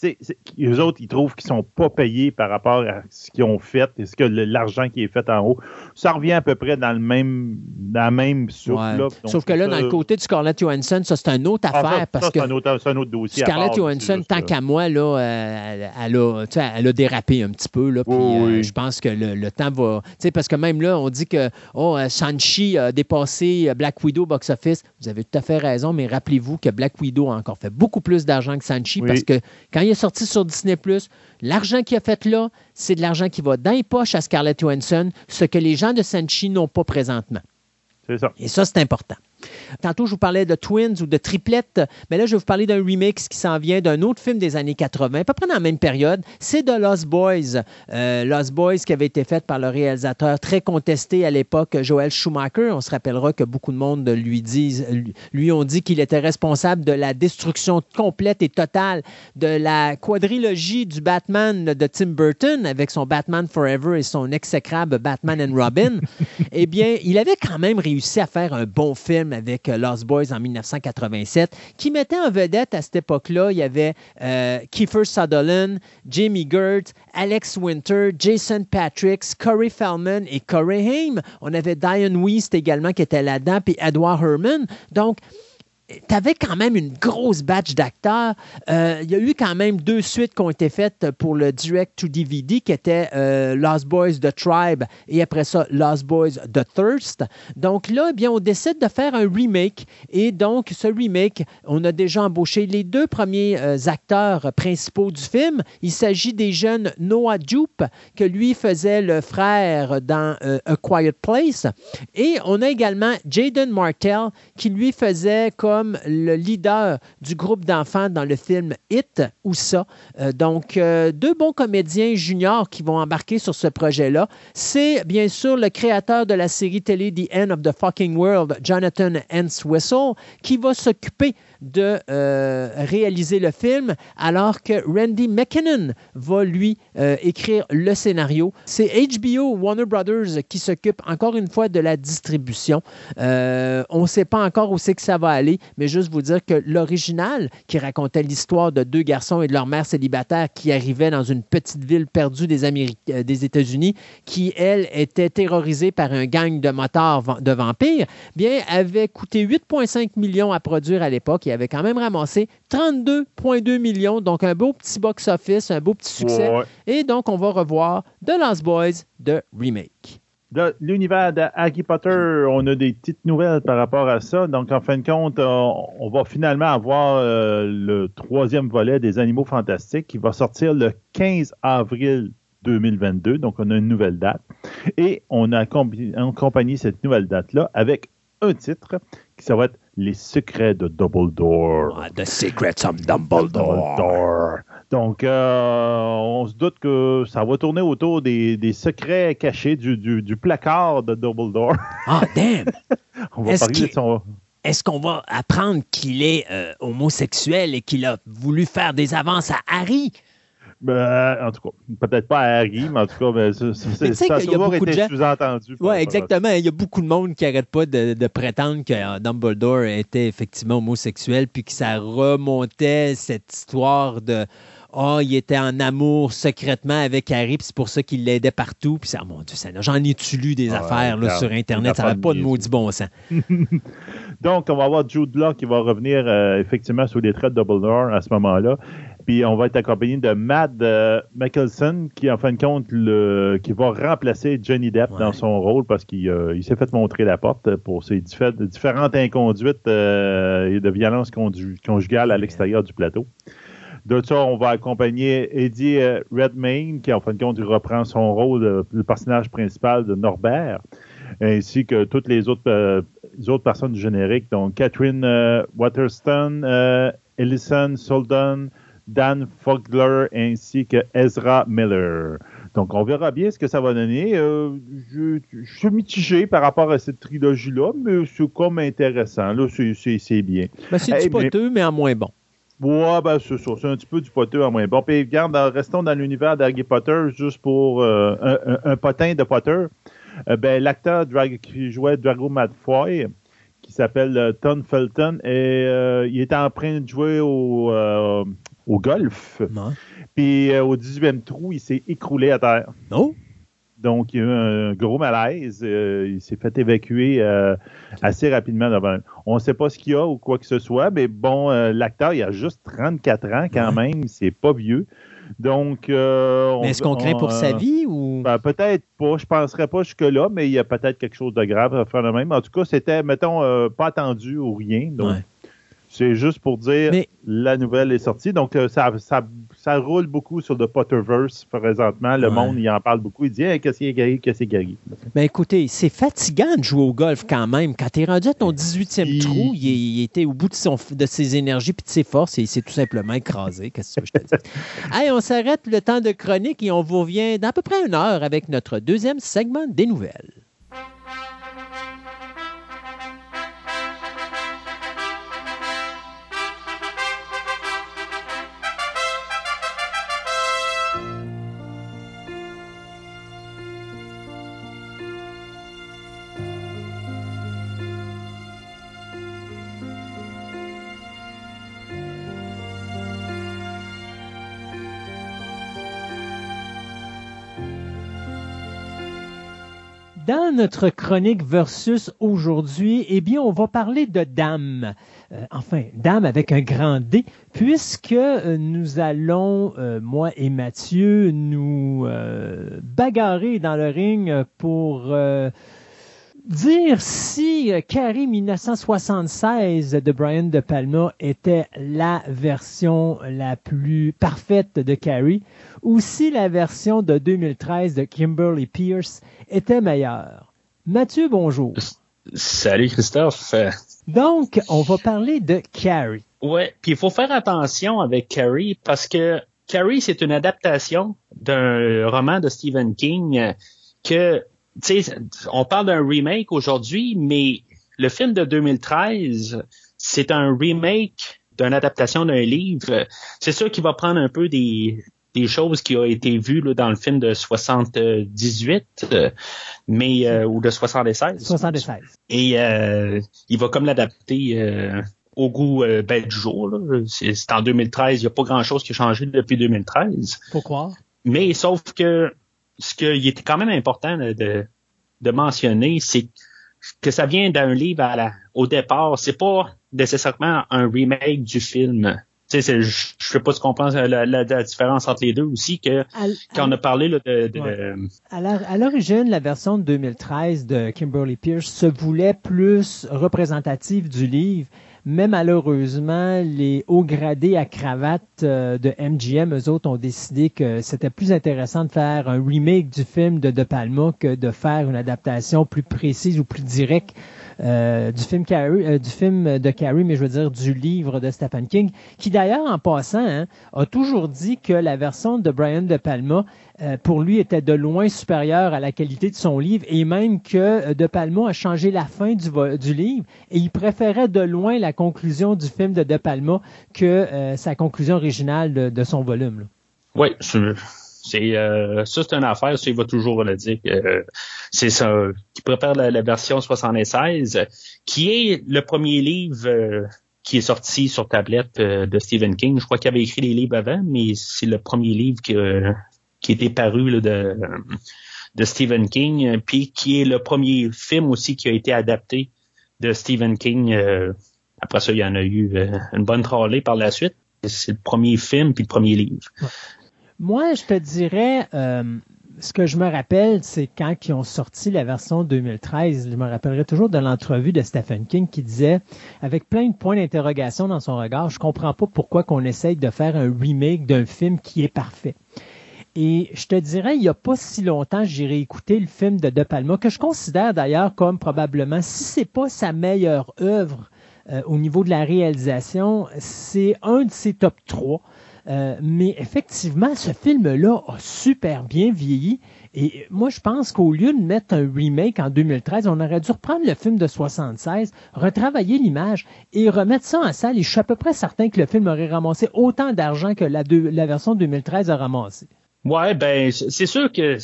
Eux autres, ils trouvent qu'ils sont pas payés par rapport à ce qu'ils ont fait et ce que le, l'argent qui est fait en haut. Ça revient à peu près dans le même dans la même souffle. Ouais. Là, sauf que là, ça, dans le côté de Scarlett Johansson, ça, c'est une autre affaire. Ah, ça, parce ça, c'est, que un autre, c'est un autre dossier. Scarlett Johansson, tant ça. qu'à moi, là, elle, elle, a, elle a dérapé un petit peu. Là, pis, oui, oui. Euh, je pense que le, le temps va... Parce que même là, on dit que oh, Shang-Chi a dépassé Black Widow box-office, vous avez tout à fait raison, mais rappelez-vous que Black Widow a encore fait beaucoup plus d'argent que Shang-Chi oui. parce que quand il est sorti sur Disney+, l'argent qu'il a fait là, c'est de l'argent qui va dans les poches à Scarlett Johansson, ce que les gens de Shang-Chi n'ont pas présentement. C'est ça. Et ça, c'est important. Tantôt, je vous parlais de Twins ou de Triplettes, mais là, je vais vous parler d'un remix qui s'en vient d'un autre film des années quatre-vingts, à peu près dans la même période. C'est The Lost Boys. Euh, Lost Boys qui avait été fait par le réalisateur très contesté à l'époque, Joel Schumacher. On se rappellera que beaucoup de monde lui, disent, lui, lui ont dit qu'il était responsable de la destruction complète et totale de la quadrilogie du Batman de Tim Burton avec son Batman Forever et son exécrable Batman and Robin. Eh bien, il avait quand même réussi à faire un bon film avec Lost Boys en dix-neuf cent quatre-vingt-sept, qui mettait en vedette à cette époque-là, il y avait euh, Kiefer Sutherland, Jimmy Gertz, Alex Winter, Jason Patrick, Corey Feldman et Corey Haim. On avait Diane Wiest également qui était là-dedans, puis Edward Herrmann. Donc, t'avais quand même une grosse batch d'acteurs. Euh, il y a eu quand même deux suites qui ont été faites pour le direct-to-D V D qui étaient euh, Lost Boys The Tribe et après ça Lost Boys The Thirst. Donc là, eh bien, on décide de faire un remake et donc ce remake, on a déjà embauché les deux premiers euh, acteurs principaux du film. Il s'agit des jeunes Noah Jupe que lui faisait le frère dans euh, A Quiet Place et on a également Jaden Martell qui lui faisait comme le leader du groupe d'enfants dans le film It ou ça. Euh, donc, euh, deux bons comédiens juniors qui vont embarquer sur ce projet-là. C'est, bien sûr, le créateur de la série télé The End of the Fucking World, Jonathan Entwistle, qui va s'occuper de euh, réaliser le film, alors que Randy McKinnon va, lui, euh, écrire le scénario. C'est H B O Warner Brothers qui s'occupe, encore une fois, de la distribution. Euh, on ne sait pas encore où c'est que ça va aller, mais juste vous dire que l'original, qui racontait l'histoire de deux garçons et de leur mère célibataire qui arrivaient dans une petite ville perdue des, Améri- euh, des États-Unis, qui, elle, était terrorisée par un gang de motards va- de vampires, bien, avait coûté huit virgule cinq millions à produire à l'époque. Il avait quand même ramassé trente-deux virgule deux millions, donc un beau petit box-office, un beau petit succès. Ouais. Et donc, on va revoir The Lost Boys de remake. De l'univers de Harry Potter, on a des petites nouvelles par rapport à ça. Donc, en fin de compte, on, on va finalement avoir euh, le troisième volet des Animaux Fantastiques qui va sortir le quinze avril deux mille vingt-deux. Donc, on a une nouvelle date. Et on a combi- accompagné cette nouvelle date-là avec un titre qui ça va être Les secrets de Dumbledore. Ah, The Secrets of Dumbledore. Dumbledore. Donc, euh, on se doute que ça va tourner autour des, des secrets cachés du, du, du placard de Dumbledore. Ah, damn! on va Est-ce parler de son... Est-ce qu'on va apprendre qu'il est euh, homosexuel et qu'il a voulu faire des avances à Harry? Ben, en tout cas, peut-être pas à Harry, mais en tout cas, ben, c'est, c'est, ça a souvent été gens... sous-entendu. Oui, exactement. Il y a beaucoup de monde qui n'arrête pas de, de prétendre que Dumbledore était effectivement homosexuel, puis que ça remontait cette histoire de « Ah, oh, il était en amour secrètement avec Harry, puis c'est pour ça qu'il l'aidait partout. » Puis ça, mon Dieu, ça, j'en ai-tu lu des ouais, affaires là, sur Internet? Ça n'avait pas de maudit bon sens. Donc, on va avoir Jude Law qui va revenir euh, effectivement sous les traits de Dumbledore à ce moment-là. Puis on va être accompagné de Matt euh, Mickelson, qui en fin de compte, le, qui va remplacer Johnny Depp ouais. dans son rôle parce qu'il euh, il s'est fait montrer la porte pour ses diffé- différentes inconduites euh, et de violences condu- conjugales à l'extérieur du plateau. De ça, on va accompagner Eddie euh, Redmayne, qui en fin de compte, il reprend son rôle, euh, le personnage principal de Norbert, ainsi que toutes les autres, euh, les autres personnes du générique, donc Catherine euh, Waterston, euh, Ellison Solden, Dan Fogler ainsi que Ezra Miller. Donc, on verra bien ce que ça va donner. Euh, je, je suis mitigé par rapport à cette trilogie-là, mais c'est comme intéressant. Là, c'est, c'est, c'est bien. Ben, c'est hey, du poteux, mais... mais en moins bon. Ouais, ben c'est ça. C'est un petit peu du poteux en moins bon. Puis, regarde, restons dans l'univers d'Harry Potter juste pour euh, un, un, un potin de Potter. Euh, ben, l'acteur drag... qui jouait Drago Malfoy, qui s'appelle euh, Tom Felton, et euh, il était en train de jouer au... Euh, au golf. Non. Puis euh, au dix-huitième trou, il s'est écroulé à terre. Non. Donc, il y a eu un gros malaise. Euh, il s'est fait évacuer euh, assez rapidement devant. On ne sait pas ce qu'il y a ou quoi que ce soit, mais bon, euh, l'acteur, il a juste trente-quatre ans quand ouais. même. C'est pas vieux. Donc, euh, on, mais est-ce qu'on craint on, pour euh, sa vie ou ben, peut-être pas. Je penserais pas jusque-là, mais il y a peut-être quelque chose de grave à faire de même. En tout cas, c'était, mettons, euh, pas attendu ou rien. Donc, ouais. C'est juste pour dire mais, la nouvelle est sortie. Donc, euh, ça, ça, ça roule beaucoup sur le Potterverse présentement. Le ouais. monde, il en parle beaucoup. Il dit hey, « Qu'est-ce qui est gagné? Qu'est-ce qui est gagné? » Ben écoutez, c'est fatigant de jouer au golf quand même. Quand t'es rendu à ton dix-huitième il... trou, il, il était au bout de, son, de ses énergies et de ses forces et il s'est tout simplement écrasé. Qu'est-ce que je te dis? Hey, on s'arrête le temps de chronique et on vous revient dans à peu près une heure avec notre deuxième segment des nouvelles. Dans notre chronique Versus aujourd'hui, eh bien, on va parler de dames. Euh, enfin, dames avec un grand D, puisque nous allons, euh, moi et Mathieu, nous euh, bagarrer dans le ring pour euh, dire si Carrie dix-neuf soixante-seize de Brian De Palma était la version la plus parfaite de Carrie, ou si la version de deux mille treize de Kimberly Peirce était meilleure. Mathieu, bonjour. Salut Christophe. Donc, on va parler de Carrie. Ouais, puis il faut faire attention avec Carrie parce que Carrie, c'est une adaptation d'un roman de Stephen King que, tu sais, on parle d'un remake aujourd'hui, mais le film de deux mille treize, c'est un remake d'une adaptation d'un livre. C'est sûr qu'il va prendre un peu des... des choses qui ont été vues là, dans le film de soixante-dix-huit, euh, mais euh, ou de soixante-seize. soixante-seize. Et euh, il va comme l'adapter euh, au goût euh, ben, du jour. Là. C'est, c'est en deux mille treize, il n'y a pas grand-chose qui a changé depuis deux mille treize. Pourquoi? Mais sauf que ce qu'il était quand même important là, de, de mentionner, c'est que ça vient d'un livre à la, au départ. C'est pas nécessairement un remake du film. Tu sais, je ne sais pas si tu comprends la, la, la différence entre les deux aussi, que, à, quand à, on a parlé là, de... de ouais. à, la, à l'origine, la version de deux mille treize de Kimberly Peirce se voulait plus représentative du livre, mais malheureusement, les hauts gradés à cravate euh, de M G M, eux autres, ont décidé que c'était plus intéressant de faire un remake du film de De Palma que de faire une adaptation plus précise ou plus directe Euh, du film Carrie, euh, du film de Carrie, mais je veux dire du livre de Stephen King, qui d'ailleurs, en passant, hein, a toujours dit que la version de Brian De Palma, euh, pour lui, était de loin supérieure à la qualité de son livre, et même que De Palma a changé la fin du, du livre, et il préférait de loin la conclusion du film de De Palma que euh, sa conclusion originale de, de son volume. Là. Oui, c'est... C'est euh, ça, c'est une affaire, ça, il va toujours le dire. Euh, c'est ça, qui prépare la, la version soixante-seize, qui est le premier livre euh, qui est sorti sur tablette euh, de Stephen King. Je crois qu'il avait écrit des livres avant, mais c'est le premier livre qui, euh, qui était paru là, de, de Stephen King, puis qui est le premier film aussi qui a été adapté de Stephen King. Euh, après ça, il y en a eu euh, une bonne trollée par la suite. C'est le premier film puis le premier livre. Ouais. Moi, je te dirais, euh, ce que je me rappelle, c'est quand ils ont sorti la version deux mille treize, je me rappellerai toujours de l'entrevue de Stephen King qui disait, avec plein de points d'interrogation dans son regard, je comprends pas pourquoi qu'on essaye de faire un remake d'un film qui est parfait. Et je te dirais, il y a pas si longtemps, j'ai réécouté le film de De Palma, que je considère d'ailleurs comme probablement, si c'est pas sa meilleure œuvre euh, au niveau de la réalisation, c'est un de ses top trois. Euh, mais effectivement, ce film-là a super bien vieilli. Et moi, je pense qu'au lieu de mettre un remake en deux mille treize, on aurait dû reprendre le film de soixante-seize, retravailler l'image et remettre ça en salle. Et je suis à peu près certain que le film aurait ramassé autant d'argent que la, deux, la version deux mille treize a ramassé. Ouais, ben c'est sûr que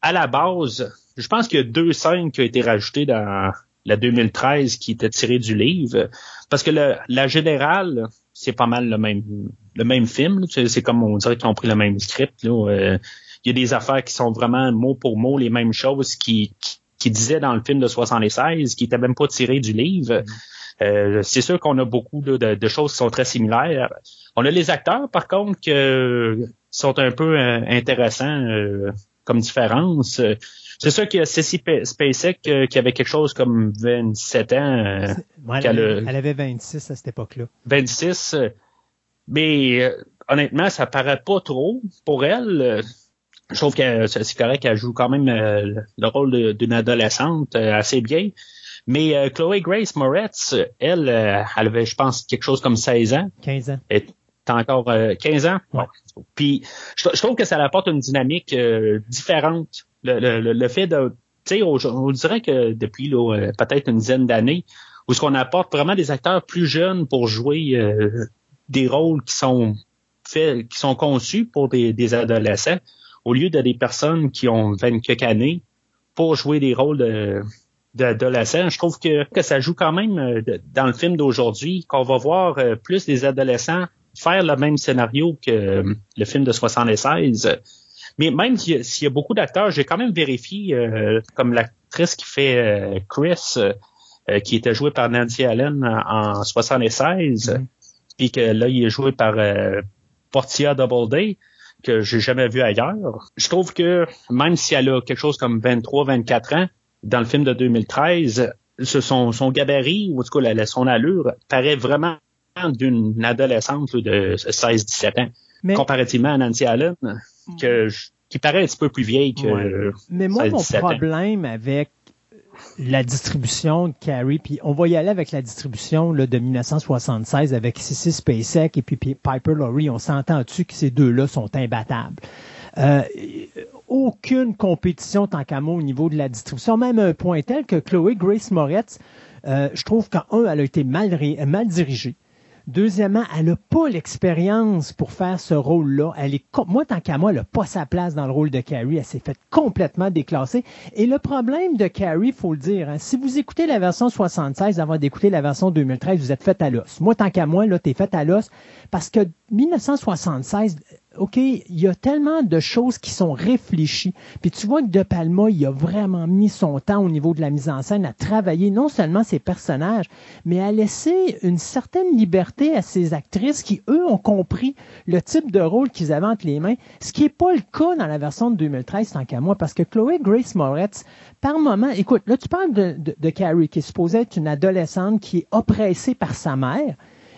à la base, je pense qu'il y a deux scènes qui ont été rajoutées dans la deux mille treize qui étaient tirées du livre. Parce que le, la générale... c'est pas mal le même le même film. C'est, c'est comme on dirait qu'ils ont pris le même script. Là. Euh, y a des affaires qui sont vraiment mot pour mot les mêmes choses qui qui, qui disaient dans le film de soixante-seize, qui n'étaient même pas tirées du livre. Mm. Euh, c'est sûr qu'on a beaucoup là, de, de choses qui sont très similaires. On a les acteurs, par contre, qui euh, sont un peu euh, intéressants euh, comme différence. C'est sûr que Sissy Spacek, euh, qui avait quelque chose comme vingt-sept ans. Euh, ouais, elle, avait, elle avait vingt-six à cette époque-là. vingt-six. Euh, mais euh, honnêtement, ça paraît pas trop pour elle. Euh, je trouve que c'est correct qu'elle joue quand même euh, le rôle de, d'une adolescente euh, assez bien. Mais euh, Chloé Grace Moretz, elle, euh, elle avait, je pense, quelque chose comme seize ans. quinze ans. Et, encore euh, quinze ans. Ouais. Ouais. Puis je, je trouve que ça apporte une dynamique euh, différente. Le, le, le fait de, tu sais, on, on dirait que depuis là, peut-être une dizaine d'années, où ce qu'on apporte vraiment des acteurs plus jeunes pour jouer euh, des rôles qui sont faits, qui sont conçus pour des, des adolescents, au lieu de des personnes qui ont vingt quelques années pour jouer des rôles de, d'adolescents. Je trouve que, que ça joue quand même euh, dans le film d'aujourd'hui, qu'on va voir euh, plus des adolescents faire le même scénario que euh, le film de soixante-seize. Mais même s'il y a beaucoup d'acteurs, j'ai quand même vérifié, euh, comme la, l'actrice qui fait euh, Chris, euh, qui était jouée par Nancy Allen en, en soixante-seize, mm-hmm. puis que là, il est joué par euh, Portia Doubleday, que j'ai jamais vu ailleurs. Je trouve que même si elle a quelque chose comme vingt-trois vingt-quatre ans, dans le film de deux mille treize, son, son gabarit, ou en tout cas son allure, paraît vraiment d'une adolescente de seize dix-sept ans. Mais comparativement à Nancy Allen, que je, qui paraît un petit peu plus vieille que ouais. Mais moi, mon problème ans. Avec la distribution de Carrie, puis on va y aller avec la distribution là, de dix-neuf soixante-seize avec Sissy Spacek et puis Piper Laurie, on s'entend-tu que ces deux-là sont imbattables? Euh, aucune compétition tant qu'à moi au niveau de la distribution, même un point tel que Chloé Grace Moretz, euh, je trouve qu'en un, elle a été mal, ré, mal dirigée. Deuxièmement, elle n'a pas l'expérience pour faire ce rôle-là. Elle est, moi, tant qu'à moi, elle n'a pas sa place dans le rôle de Carrie. Elle s'est faite complètement déclasser. Et le problème de Carrie, il faut le dire, hein, si vous écoutez la version soixante-seize avant d'écouter la version deux mille treize, vous êtes faite à l'os. Moi, tant qu'à moi, là, t'es faite à l'os. Parce que dix-neuf soixante-seize... OK, il y a tellement de choses qui sont réfléchies. Puis tu vois que De Palma, il a vraiment mis son temps au niveau de la mise en scène à travailler non seulement ses personnages, mais à laisser une certaine liberté à ces actrices qui, eux, ont compris le type de rôle qu'ils avaient entre les mains, ce qui n'est pas le cas dans la version de deux mille treize, tant qu'à moi, parce que Chloé Grace Moretz, par moment, écoute, là, tu parles de, de, de Carrie, qui est supposée être une adolescente qui est oppressée par sa mère.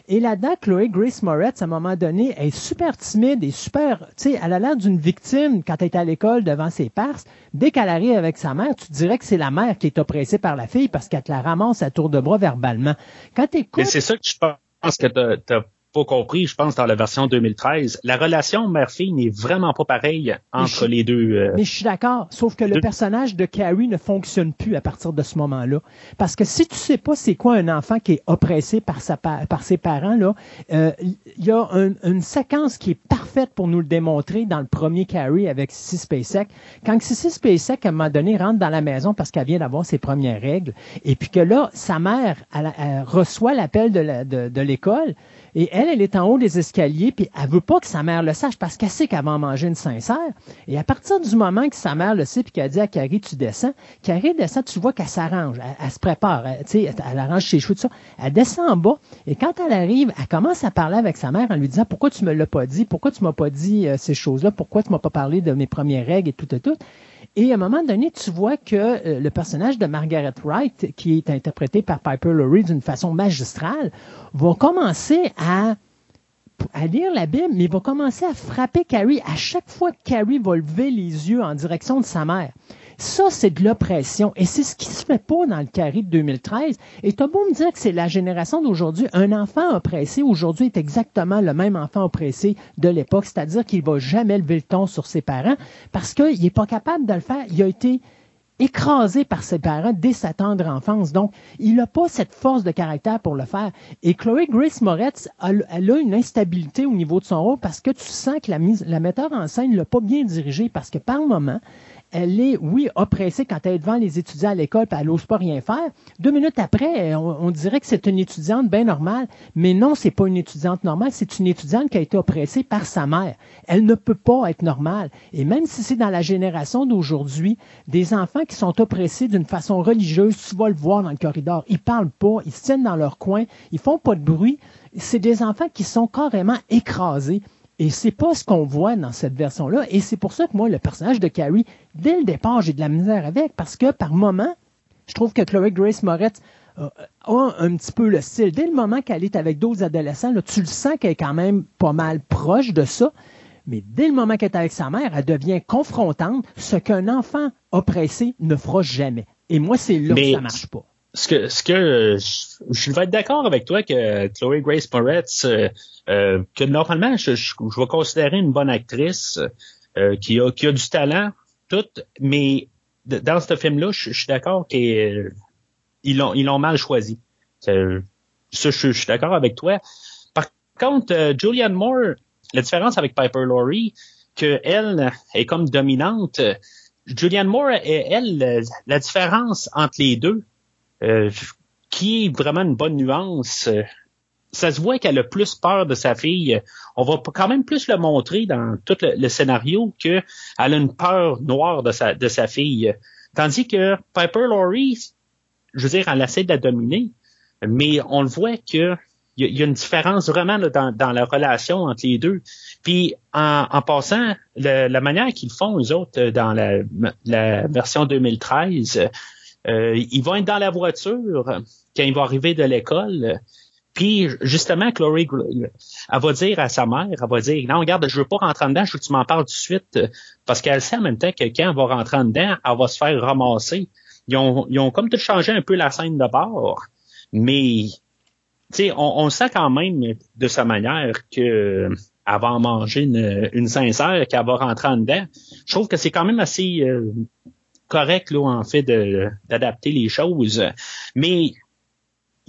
Et là-dedans, Chloé Grace Moretz, à un moment donné, elle est super timide et super... Tu sais, elle a l'air d'une victime quand elle est à l'école devant ses pairs. Dès qu'elle arrive avec sa mère, tu dirais que c'est la mère qui est oppressée par la fille parce qu'elle te la ramasse à tour de bras verbalement. Quand t'écoutes... Mais c'est ça que je pense que t'as, t'as pas compris, je pense, dans la version deux mille treize. La relation mère-fille n'est vraiment pas pareille entre je, les deux... Euh, mais je suis d'accord, sauf que deux. Le personnage de Carrie ne fonctionne plus à partir de ce moment-là. Parce que si tu sais pas c'est quoi un enfant qui est oppressé par, sa, par ses parents, là, euh, y a un, une séquence qui est parfaite pour nous le démontrer dans le premier Carrie avec Sissy Spacek. Quand Sissy Spacek, à un moment donné, rentre dans la maison parce qu'elle vient d'avoir ses premières règles, et puis que là, sa mère elle, elle reçoit l'appel de, la, de, de l'école, et elle, elle est en haut des escaliers, puis elle veut pas que sa mère le sache parce qu'elle sait qu'elle va en manger une sincère. Et à partir du moment que sa mère le sait, puis qu'elle dit à Carrie, tu descends, Carrie descend, tu vois qu'elle s'arrange, elle, elle se prépare, elle, elle, elle arrange ses cheveux, tout ça. Elle descend en bas, et quand elle arrive, elle commence à parler avec sa mère en lui disant, pourquoi tu me l'as pas dit, pourquoi tu m'as pas dit euh, ces choses-là, pourquoi tu m'as pas parlé de mes premières règles et tout et tout. Et à un moment donné, tu vois que euh, le personnage de Margaret Wright, qui est interprété par Piper Laurie d'une façon magistrale, va commencer à, à lire la Bible, mais va commencer à frapper Carrie à chaque fois que Carrie va lever les yeux en direction de sa mère. Ça, c'est de l'oppression. Et c'est ce qui se fait pas dans le Carrie de deux mille treize. Et t'as beau me dire que c'est la génération d'aujourd'hui. Un enfant oppressé aujourd'hui est exactement le même enfant oppressé de l'époque. C'est-à-dire qu'il va jamais lever le ton sur ses parents parce qu'il n'est pas capable de le faire. Il a été écrasé par ses parents dès sa tendre enfance. Donc, il n'a pas cette force de caractère pour le faire. Et Chloé Grace Moretz, elle, elle a une instabilité au niveau de son rôle parce que tu sens que la, mise, la metteur en scène ne l'a pas bien dirigé parce que par moment... Elle est, oui, oppressée quand elle est devant les étudiants à l'école et elle n'ose pas rien faire. Deux minutes après, on, on dirait que c'est une étudiante bien normale. Mais non, c'est pas une étudiante normale. C'est une étudiante qui a été oppressée par sa mère. Elle ne peut pas être normale. Et même si c'est dans la génération d'aujourd'hui, des enfants qui sont oppressés d'une façon religieuse, tu vas le voir dans le corridor. Ils parlent pas, ils se tiennent dans leur coin, ils font pas de bruit. C'est des enfants qui sont carrément écrasés. Et c'est pas ce qu'on voit dans cette version-là. Et c'est pour ça que moi, le personnage de Carrie, dès le départ, j'ai de la misère avec. Parce que, par moment, je trouve que Chloé Grace Moretz euh, a un petit peu le style. Dès le moment qu'elle est avec d'autres adolescents, là, tu le sens qu'elle est quand même pas mal proche de ça. Mais dès le moment qu'elle est avec sa mère, elle devient confrontante, ce qu'un enfant oppressé ne fera jamais. Et moi, c'est là Mais... que ça marche pas. Ce que, ce que je, je vais être d'accord avec toi que Chloé Grace Moretz, euh, euh, que normalement je, je, je vais considérer une bonne actrice euh, qui a qui a du talent, tout, mais d- dans ce film-là, je, je suis d'accord qu'ils ils l'ont ils l'ont mal choisi. Euh, ça, je, je suis d'accord avec toi. Par contre, euh, Julianne Moore, la différence avec Piper Laurie, que elle est comme dominante. Julianne Moore et elle, la différence entre les deux. Euh, qui est vraiment une bonne nuance. Euh, ça se voit qu'elle a plus peur de sa fille. On va quand même plus le montrer dans tout le, le scénario qu'elle a une peur noire de sa de sa fille. Tandis que Piper Laurie, je veux dire, elle essaie de la dominer, mais on le voit que il y, y a une différence vraiment là, dans, dans la relation entre les deux. Puis en, en passant, le, la manière qu'ils font, eux autres, dans la, la version deux mille treize, euh, ils vont être dans la voiture quand ils vont arriver de l'école. Puis justement, Chloé, elle va dire à sa mère, elle va dire « Non, regarde, je veux pas rentrer dedans, je veux que tu m'en parles tout de suite. » Parce qu'elle sait en même temps que quand elle va rentrer dedans, elle va se faire ramasser. Ils ont, ils ont comme tout changé un peu la scène de bord. Mais, tu sais, on, on sent quand même de sa manière que elle va en manger une, une sincère, qu'elle va rentrer en dedans. Je trouve que c'est quand même assez euh, correct, là, en fait, de, d'adapter les choses. Mais,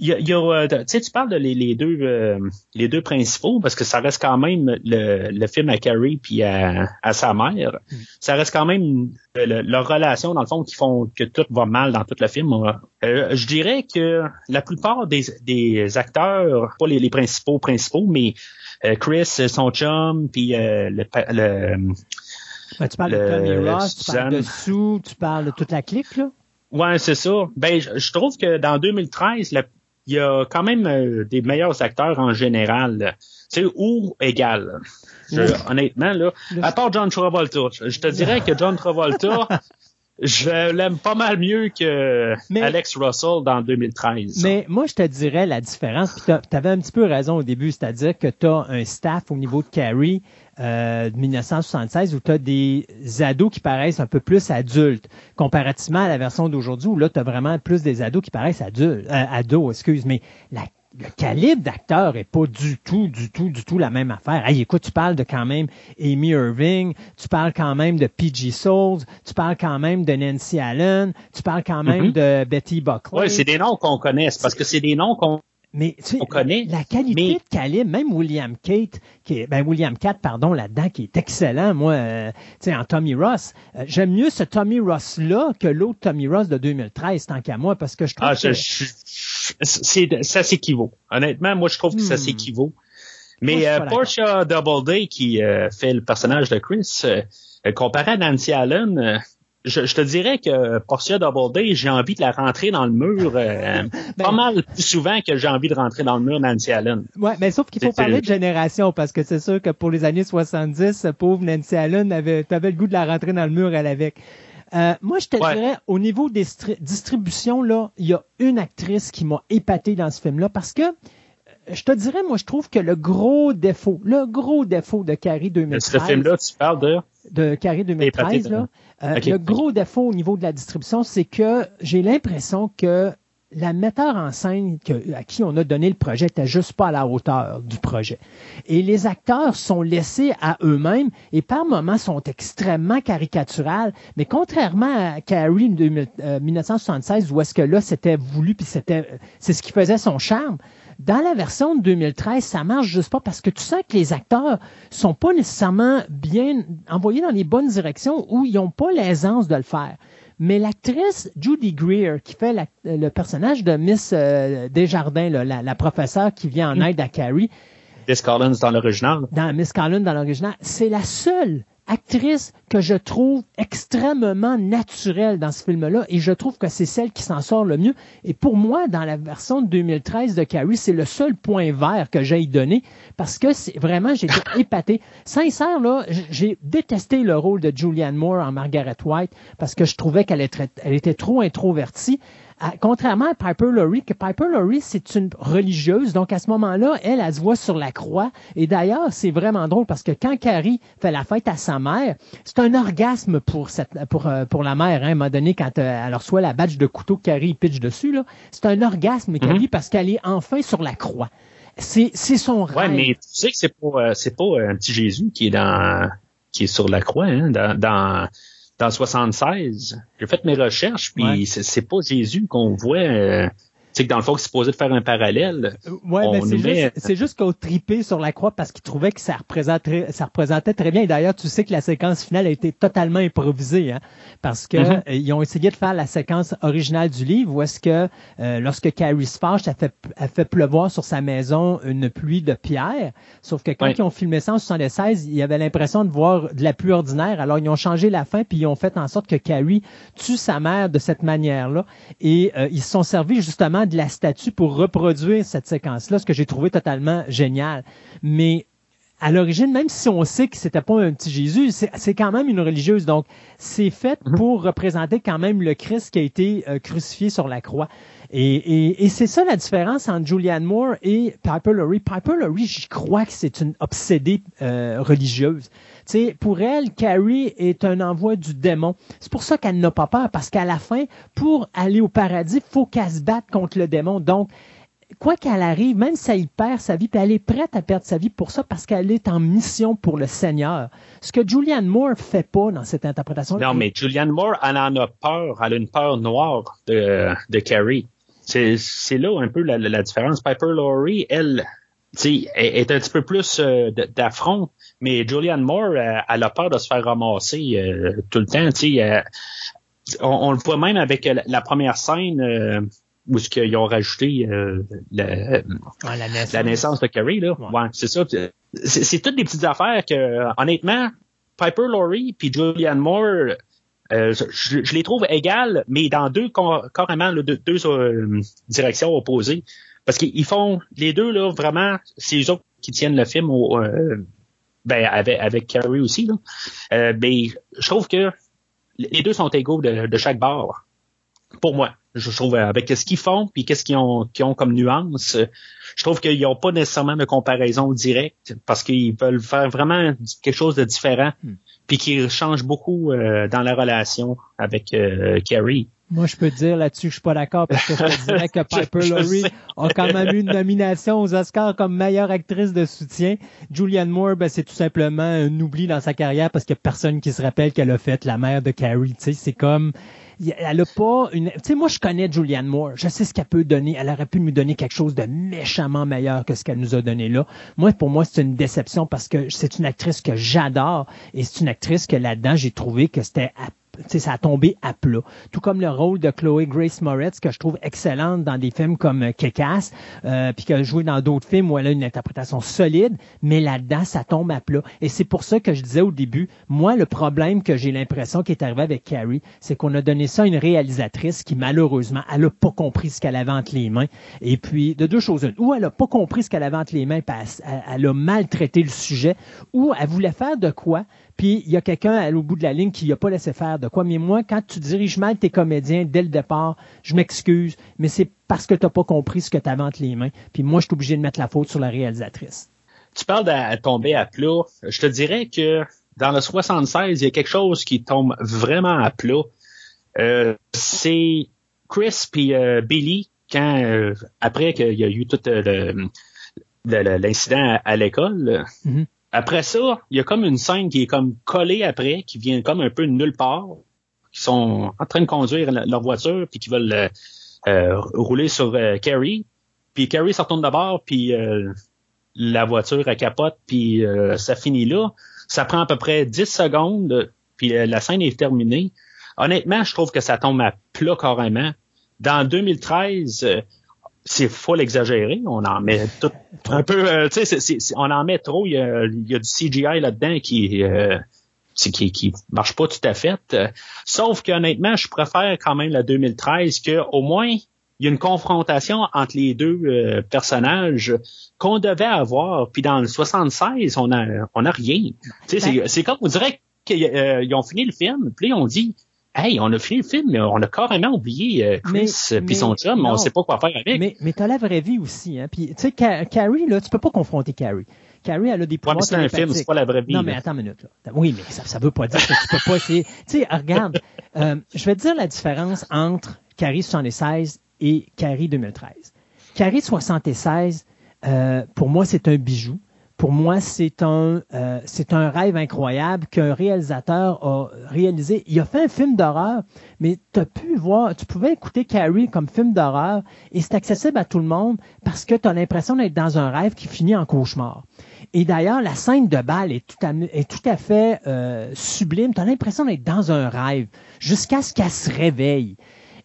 il y a, il y a tu sais, tu parles de les, les deux, euh, les deux principaux, parce que ça reste quand même le, le film à Carrie puis à, à sa mère. Mm. Ça reste quand même le, leur relation, dans le fond, qui font que tout va mal dans tout le film. Euh, je dirais que la plupart des, des acteurs, pas les, les principaux principaux, mais euh, Chris, son chum, puis euh, le, le, ben, tu parles le, de Tony Ross, tu parles de Sue, tu parles de toute la clique, là? Ouais, c'est ça. Ben, je, je trouve que dans deux mille treize, la il y a quand même euh, des meilleurs acteurs en général, tu sais, ou égal. Je, oui. Honnêtement, là, à part John Travolta, je te dirais que John Travolta, je l'aime pas mal mieux que mais, Alex Russell dans deux mille treize. Mais moi, je te dirais la différence, puis t'avais un petit peu raison au début, c'est-à-dire que t'as un staff au niveau de Carrie Euh, de dix-neuf soixante-seize où tu as des ados qui paraissent un peu plus adultes comparativement à la version d'aujourd'hui où là tu as vraiment plus des ados qui paraissent adultes, euh, ados, excuse, mais la, le calibre d'acteur est pas du tout, du tout, du tout la même affaire. Hey, écoute, tu parles de quand même Amy Irving, tu parles quand même de P G Souls, tu parles quand même de Nancy Allen, tu parles quand même mm-hmm. de Betty Buckley. Oui, c'est des noms qu'on connaît, c'est parce que c'est des noms qu'on Mais tu sais, on connaît, la qualité mais... de calibre, même William Kate, qui est, ben William Cat, pardon, là-dedans, qui est excellent, moi, euh, tu sais, en Tommy Ross, euh, j'aime mieux ce Tommy Ross-là que l'autre Tommy Ross de deux mille treize, tant qu'à moi, parce que je trouve ah, que... Je, je, c'est, ça s'équivaut. Honnêtement, moi, je trouve que hmm. ça s'équivaut. Mais euh, Portia Doubleday, qui euh, fait le personnage de Chris, euh, comparé à Nancy Allen... Euh, Je, je te dirais que Portia Doubleday, j'ai envie de la rentrer dans le mur euh, ben, pas mal plus souvent que j'ai envie de rentrer dans le mur Nancy Allen. Ouais, mais sauf qu'il faut c'est, parler c'est... de génération, parce que c'est sûr que pour les années soixante-dix, pauvre Nancy Allen, avait, t'avais le goût de la rentrer dans le mur, elle, avec. Euh, moi, je te ouais. dirais, au niveau des stri- distributions, là, il y a une actrice qui m'a épaté dans ce film-là, parce que je te dirais, moi, je trouve que le gros défaut, le gros défaut de Carrie deux mille treize... Ce film-là, tu parles de... De Carrie deux mille treize, là. Euh, okay. Le gros défaut au niveau de la distribution, c'est que j'ai l'impression que la metteur en scène que, à qui on a donné le projet n'était juste pas à la hauteur du projet. Et les acteurs sont laissés à eux-mêmes et par moments sont extrêmement caricaturales. Mais contrairement à Carrie euh, dix-neuf soixante-seize, où est-ce que là, c'était voulu puis c'était, c'est ce qui faisait son charme, dans la version de deux mille treize, ça marche juste pas parce que tu sens que les acteurs sont pas nécessairement bien envoyés dans les bonnes directions ou ils ont pas l'aisance de le faire. Mais l'actrice Judy Greer, qui fait la, le personnage de Miss euh, Desjardins, là, la, la professeure qui vient en aide à Carrie. Miss Collins dans l'original. Dans Miss Collins dans l'original. C'est la seule actrice que je trouve extrêmement naturelle dans ce film-là et je trouve que c'est celle qui s'en sort le mieux. Et pour moi, dans la version de deux mille treize de Carrie, c'est le seul point vert que j'ai donné parce que c'est vraiment, j'ai été épaté. Sincère, là, j'ai détesté le rôle de Julianne Moore en Margaret White parce que je trouvais qu'elle était, elle était trop introvertie. Contrairement à Piper Laurie, que Piper Laurie, c'est une religieuse, donc à ce moment-là, elle, elle se voit sur la croix. Et d'ailleurs, c'est vraiment drôle parce que quand Carrie fait la fête à sa mère, c'est un orgasme pour cette, pour, pour la mère, hein, à un moment donné, quand elle reçoit la badge de couteau que Carrie pitche dessus, là, c'est un orgasme, Carrie, mm-hmm. parce qu'elle est enfin sur la croix. C'est, c'est son rêve. Ouais, mais tu sais que c'est pas, euh, c'est pas un petit Jésus qui est dans, qui est sur la croix, hein, dans, dans, dans soixante-seize, j'ai fait mes recherches, puis ouais. c'est, c'est pas Jésus qu'on voit euh, c'est que dans le fond, c'est supposé de faire un parallèle. Ouais, mais c'est, met... juste, c'est juste qu'on tripait sur la croix parce qu'ils trouvaient que ça représentait, ça représentait très bien. Et d'ailleurs, tu sais que la séquence finale a été totalement improvisée, hein, parce que mm-hmm. ils ont essayé de faire la séquence originale du livre où est-ce que euh, lorsque Carrie se fâche, elle fait, elle fait pleuvoir sur sa maison une pluie de pierres. Sauf que quand oui. ils ont filmé ça en soixante-seize, ils avaient l'impression de voir de la pluie ordinaire. Alors, ils ont changé la fin puis ils ont fait en sorte que Carrie tue sa mère de cette manière-là. Et euh, ils se sont servis justement de la statue pour reproduire cette séquence-là, ce que j'ai trouvé totalement génial. Mais à l'origine, même si on sait que c'était pas un petit Jésus, c'est, c'est quand même une religieuse. Donc, c'est fait pour représenter quand même le Christ qui a été euh, crucifié sur la croix. Et, et, et c'est ça la différence entre Julianne Moore et Piper Laurie. Piper Laurie, je crois que c'est une obsédée euh, religieuse. Tu sais, pour elle, Carrie est un envoi du démon. C'est pour ça qu'elle n'a pas peur, parce qu'à la fin, pour aller au paradis, faut qu'elle se batte contre le démon. Donc, quoi qu'elle arrive, même si elle perd sa vie, puis elle est prête à perdre sa vie pour ça, parce qu'elle est en mission pour le Seigneur. Ce que Julianne Moore fait pas dans cette interprétation. Non, mais Julianne Moore, elle en a peur. Elle a une peur noire de, de Carrie. C'est, c'est là un peu la, la, la différence. Piper Laurie, elle, tu sais, est un petit peu plus euh, d'affront, mais Julianne Moore, elle, elle a peur de se faire ramasser euh, tout le temps. Tu sais, euh, on, on le voit même avec la, la première scène euh, où ce qu'ils ont rajouté euh, la, ah, la, naissance. la naissance de Carrie là. Ouais. Ouais, c'est ça. C'est, c'est toutes des petites affaires que, honnêtement, Piper Laurie puis Julianne Moore. Euh, je, je les trouve égales, mais dans deux carrément deux, deux euh, directions opposées, parce qu'ils font les deux là vraiment, c'est eux autres qui tiennent le film au, euh, ben avec, avec Carrie aussi là, euh, ben je trouve que les deux sont égaux de, de chaque bord. Pour moi, je trouve avec ce qu'ils font puis qu'est-ce qu'ils ont, qu'ils ont comme nuance, je trouve qu'ils n'ont pas nécessairement de comparaison directe parce qu'ils veulent faire vraiment quelque chose de différent. Mm. Puis qui change beaucoup euh, dans la relation avec euh, Carrie. Moi, je peux te dire là-dessus que je suis pas d'accord parce que je dirais que Piper je, je Laurie sais. a quand même eu une nomination aux Oscars comme meilleure actrice de soutien. Julianne Moore, ben, c'est tout simplement un oubli dans sa carrière parce qu'il y a personne qui se rappelle qu'elle a fait la mère de Carrie. Tu sais, c'est comme... Elle a pas une... Tu sais, moi, je connais Julianne Moore. Je sais ce qu'elle peut donner. Elle aurait pu nous donner quelque chose de méchamment meilleur que ce qu'elle nous a donné là. Moi, pour moi, c'est une déception parce que c'est une actrice que j'adore et c'est une actrice que là-dedans, j'ai trouvé que c'était... à... T'sais, ça a tombé à plat. Tout comme le rôle de Chloé Grace Moretz, que je trouve excellente dans des films comme Kick-Ass, euh, puis qu'elle a joué dans d'autres films où elle a une interprétation solide, mais là-dedans, ça tombe à plat. Et c'est pour ça que je disais au début, moi, le problème que j'ai l'impression qui est arrivé avec Carrie, c'est qu'on a donné ça à une réalisatrice qui, malheureusement, elle n'a pas compris ce qu'elle avait entre les mains. Et puis, de deux choses, une, ou elle n'a pas compris ce qu'elle avait entre les mains, puis elle, elle a maltraité le sujet, ou elle voulait faire de quoi, puis il y a quelqu'un au bout de la ligne qui n'a pas laissé faire de quoi. Mais moi, quand tu diriges mal tes comédiens dès le départ, je m'excuse, mais c'est parce que tu n'as pas compris ce que tu avais entre les mains. Puis moi, je suis obligé de mettre la faute sur la réalisatrice. Tu parles de tomber à plat. Je te dirais que dans le soixante-seize, il y a quelque chose qui tombe vraiment à plat. Euh, c'est Chris et euh, Billy, quand euh, après qu'il y a eu tout euh, le, le, le, l'incident à, à l'école... Mm-hmm. Après ça, il y a comme une scène qui est comme collée après, qui vient comme un peu de nulle part, qui sont en train de conduire leur voiture, puis qui veulent euh, rouler sur euh, Carrie. Puis Carrie se retourne de bord, puis euh, la voiture, elle capote, puis euh, ça finit là. Ça prend à peu près dix secondes, puis euh, la scène est terminée. Honnêtement, je trouve que ça tombe à plat carrément. Dans deux mille treize... Euh, c'est full exagéré, on en met tout un peu, euh, tu sais, c'est, c'est, c'est, on en met trop, il y a, il y a du C G I là-dedans qui, euh, qui qui marche pas tout à fait, euh, sauf qu'honnêtement, je préfère quand même la deux mille treize qu'au moins, il y a une confrontation entre les deux euh, personnages qu'on devait avoir, puis dans le soixante-seize, on a, on a rien. Tu sais, c'est, c'est comme, on dirait qu'ils euh, ont fini le film, puis là, on dit... Hey, on a fini le film, mais on a carrément oublié Chris puis son chum, mais on sait pas quoi faire avec. Mais, mais t'as la vraie vie aussi, hein. Puis tu sais, Car- Carrie là, tu peux pas confronter Carrie. Carrie, elle a des pouvoirs. Ouais, c'est un film, c'est pas la vraie vie. Non, mais attends une minute là. Oui, mais ça, ça veut pas dire que tu peux pas essayer. Tu sais, regarde, euh, je vais te dire la différence entre Carrie soixante-seize et Carrie deux mille treize. Carrie soixante-seize, euh, pour moi, c'est un bijou. pour moi, c'est un, euh, c'est un rêve incroyable qu'un réalisateur a réalisé. Il a fait un film d'horreur, mais t'as pu voir, tu pouvais écouter Carrie comme film d'horreur et c'est accessible à tout le monde parce que tu as l'impression d'être dans un rêve qui finit en cauchemar. Et d'ailleurs, la scène de bal est tout à, est tout à fait euh, sublime. Tu as l'impression d'être dans un rêve jusqu'à ce qu'elle se réveille.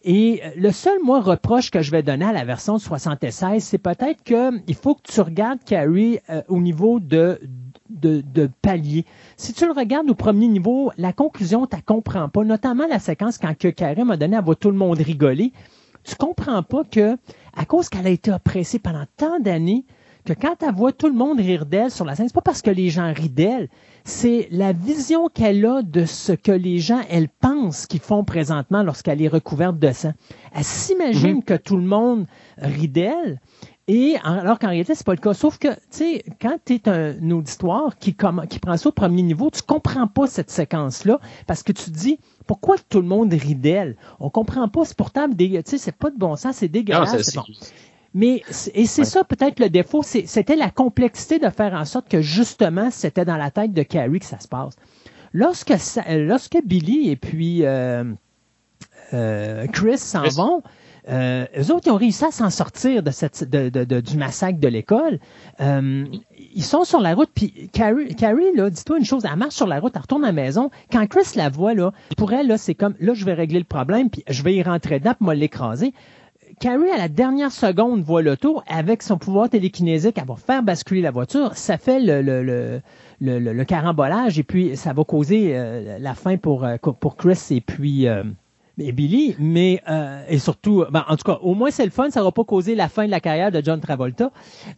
Et le seul, moi, reproche que je vais donner à la version de soixante-seize, c'est peut-être qu'il faut que tu regardes Carrie euh, au niveau de, de, de palier. Si tu le regardes au premier niveau, la conclusion, tu ne comprends pas, notamment la séquence quand que Carrie m'a donné, elle voit tout le monde rigoler. Tu ne comprends pas que, à cause qu'elle a été oppressée pendant tant d'années, que quand elle voit tout le monde rire d'elle sur la scène, c'est pas parce que les gens rient d'elle, c'est la vision qu'elle a de ce que les gens, elle pense qu'ils font présentement lorsqu'elle est recouverte de sang. Elle s'imagine mmh. que tout le monde rit d'elle, et alors qu'en réalité, c'est pas le cas. Sauf que, tu sais, quand tu es un auditoire qui, comme, qui prend ça au premier niveau, tu comprends pas cette séquence-là, parce que tu te dis, pourquoi tout le monde rit d'elle? On comprend pas, c'est pourtant, tu sais, c'est pas de bon sens, c'est dégueulasse. Non, c'est, c'est bon. Mais et c'est ouais. ça peut-être le défaut, c'est, c'était la complexité de faire en sorte que justement c'était dans la tête de Carrie que ça se passe. Lorsque ça, lorsque Billy et puis euh, euh, Chris s'en Chris. vont, euh, eux autres ils ont réussi à s'en sortir de cette de, de, de du massacre de l'école. Euh, ils sont sur la route puis Carrie, Carrie là, dis-toi une chose, elle marche sur la route, elle retourne à la maison. Quand Chris la voit là, pour elle là c'est comme là je vais régler le problème puis je vais y rentrer dedans pour moi l'écraser. Carrie, à la dernière seconde, voit l'auto. Avec son pouvoir télékinésique, elle va faire basculer la voiture. Ça fait le, le, le, le, le carambolage et puis ça va causer euh, la fin pour, pour Chris et puis euh, et Billy. Mais euh, et surtout, ben, en tout cas, au moins c'est le fun. Ça n'aura pas causé la fin de la carrière de John Travolta.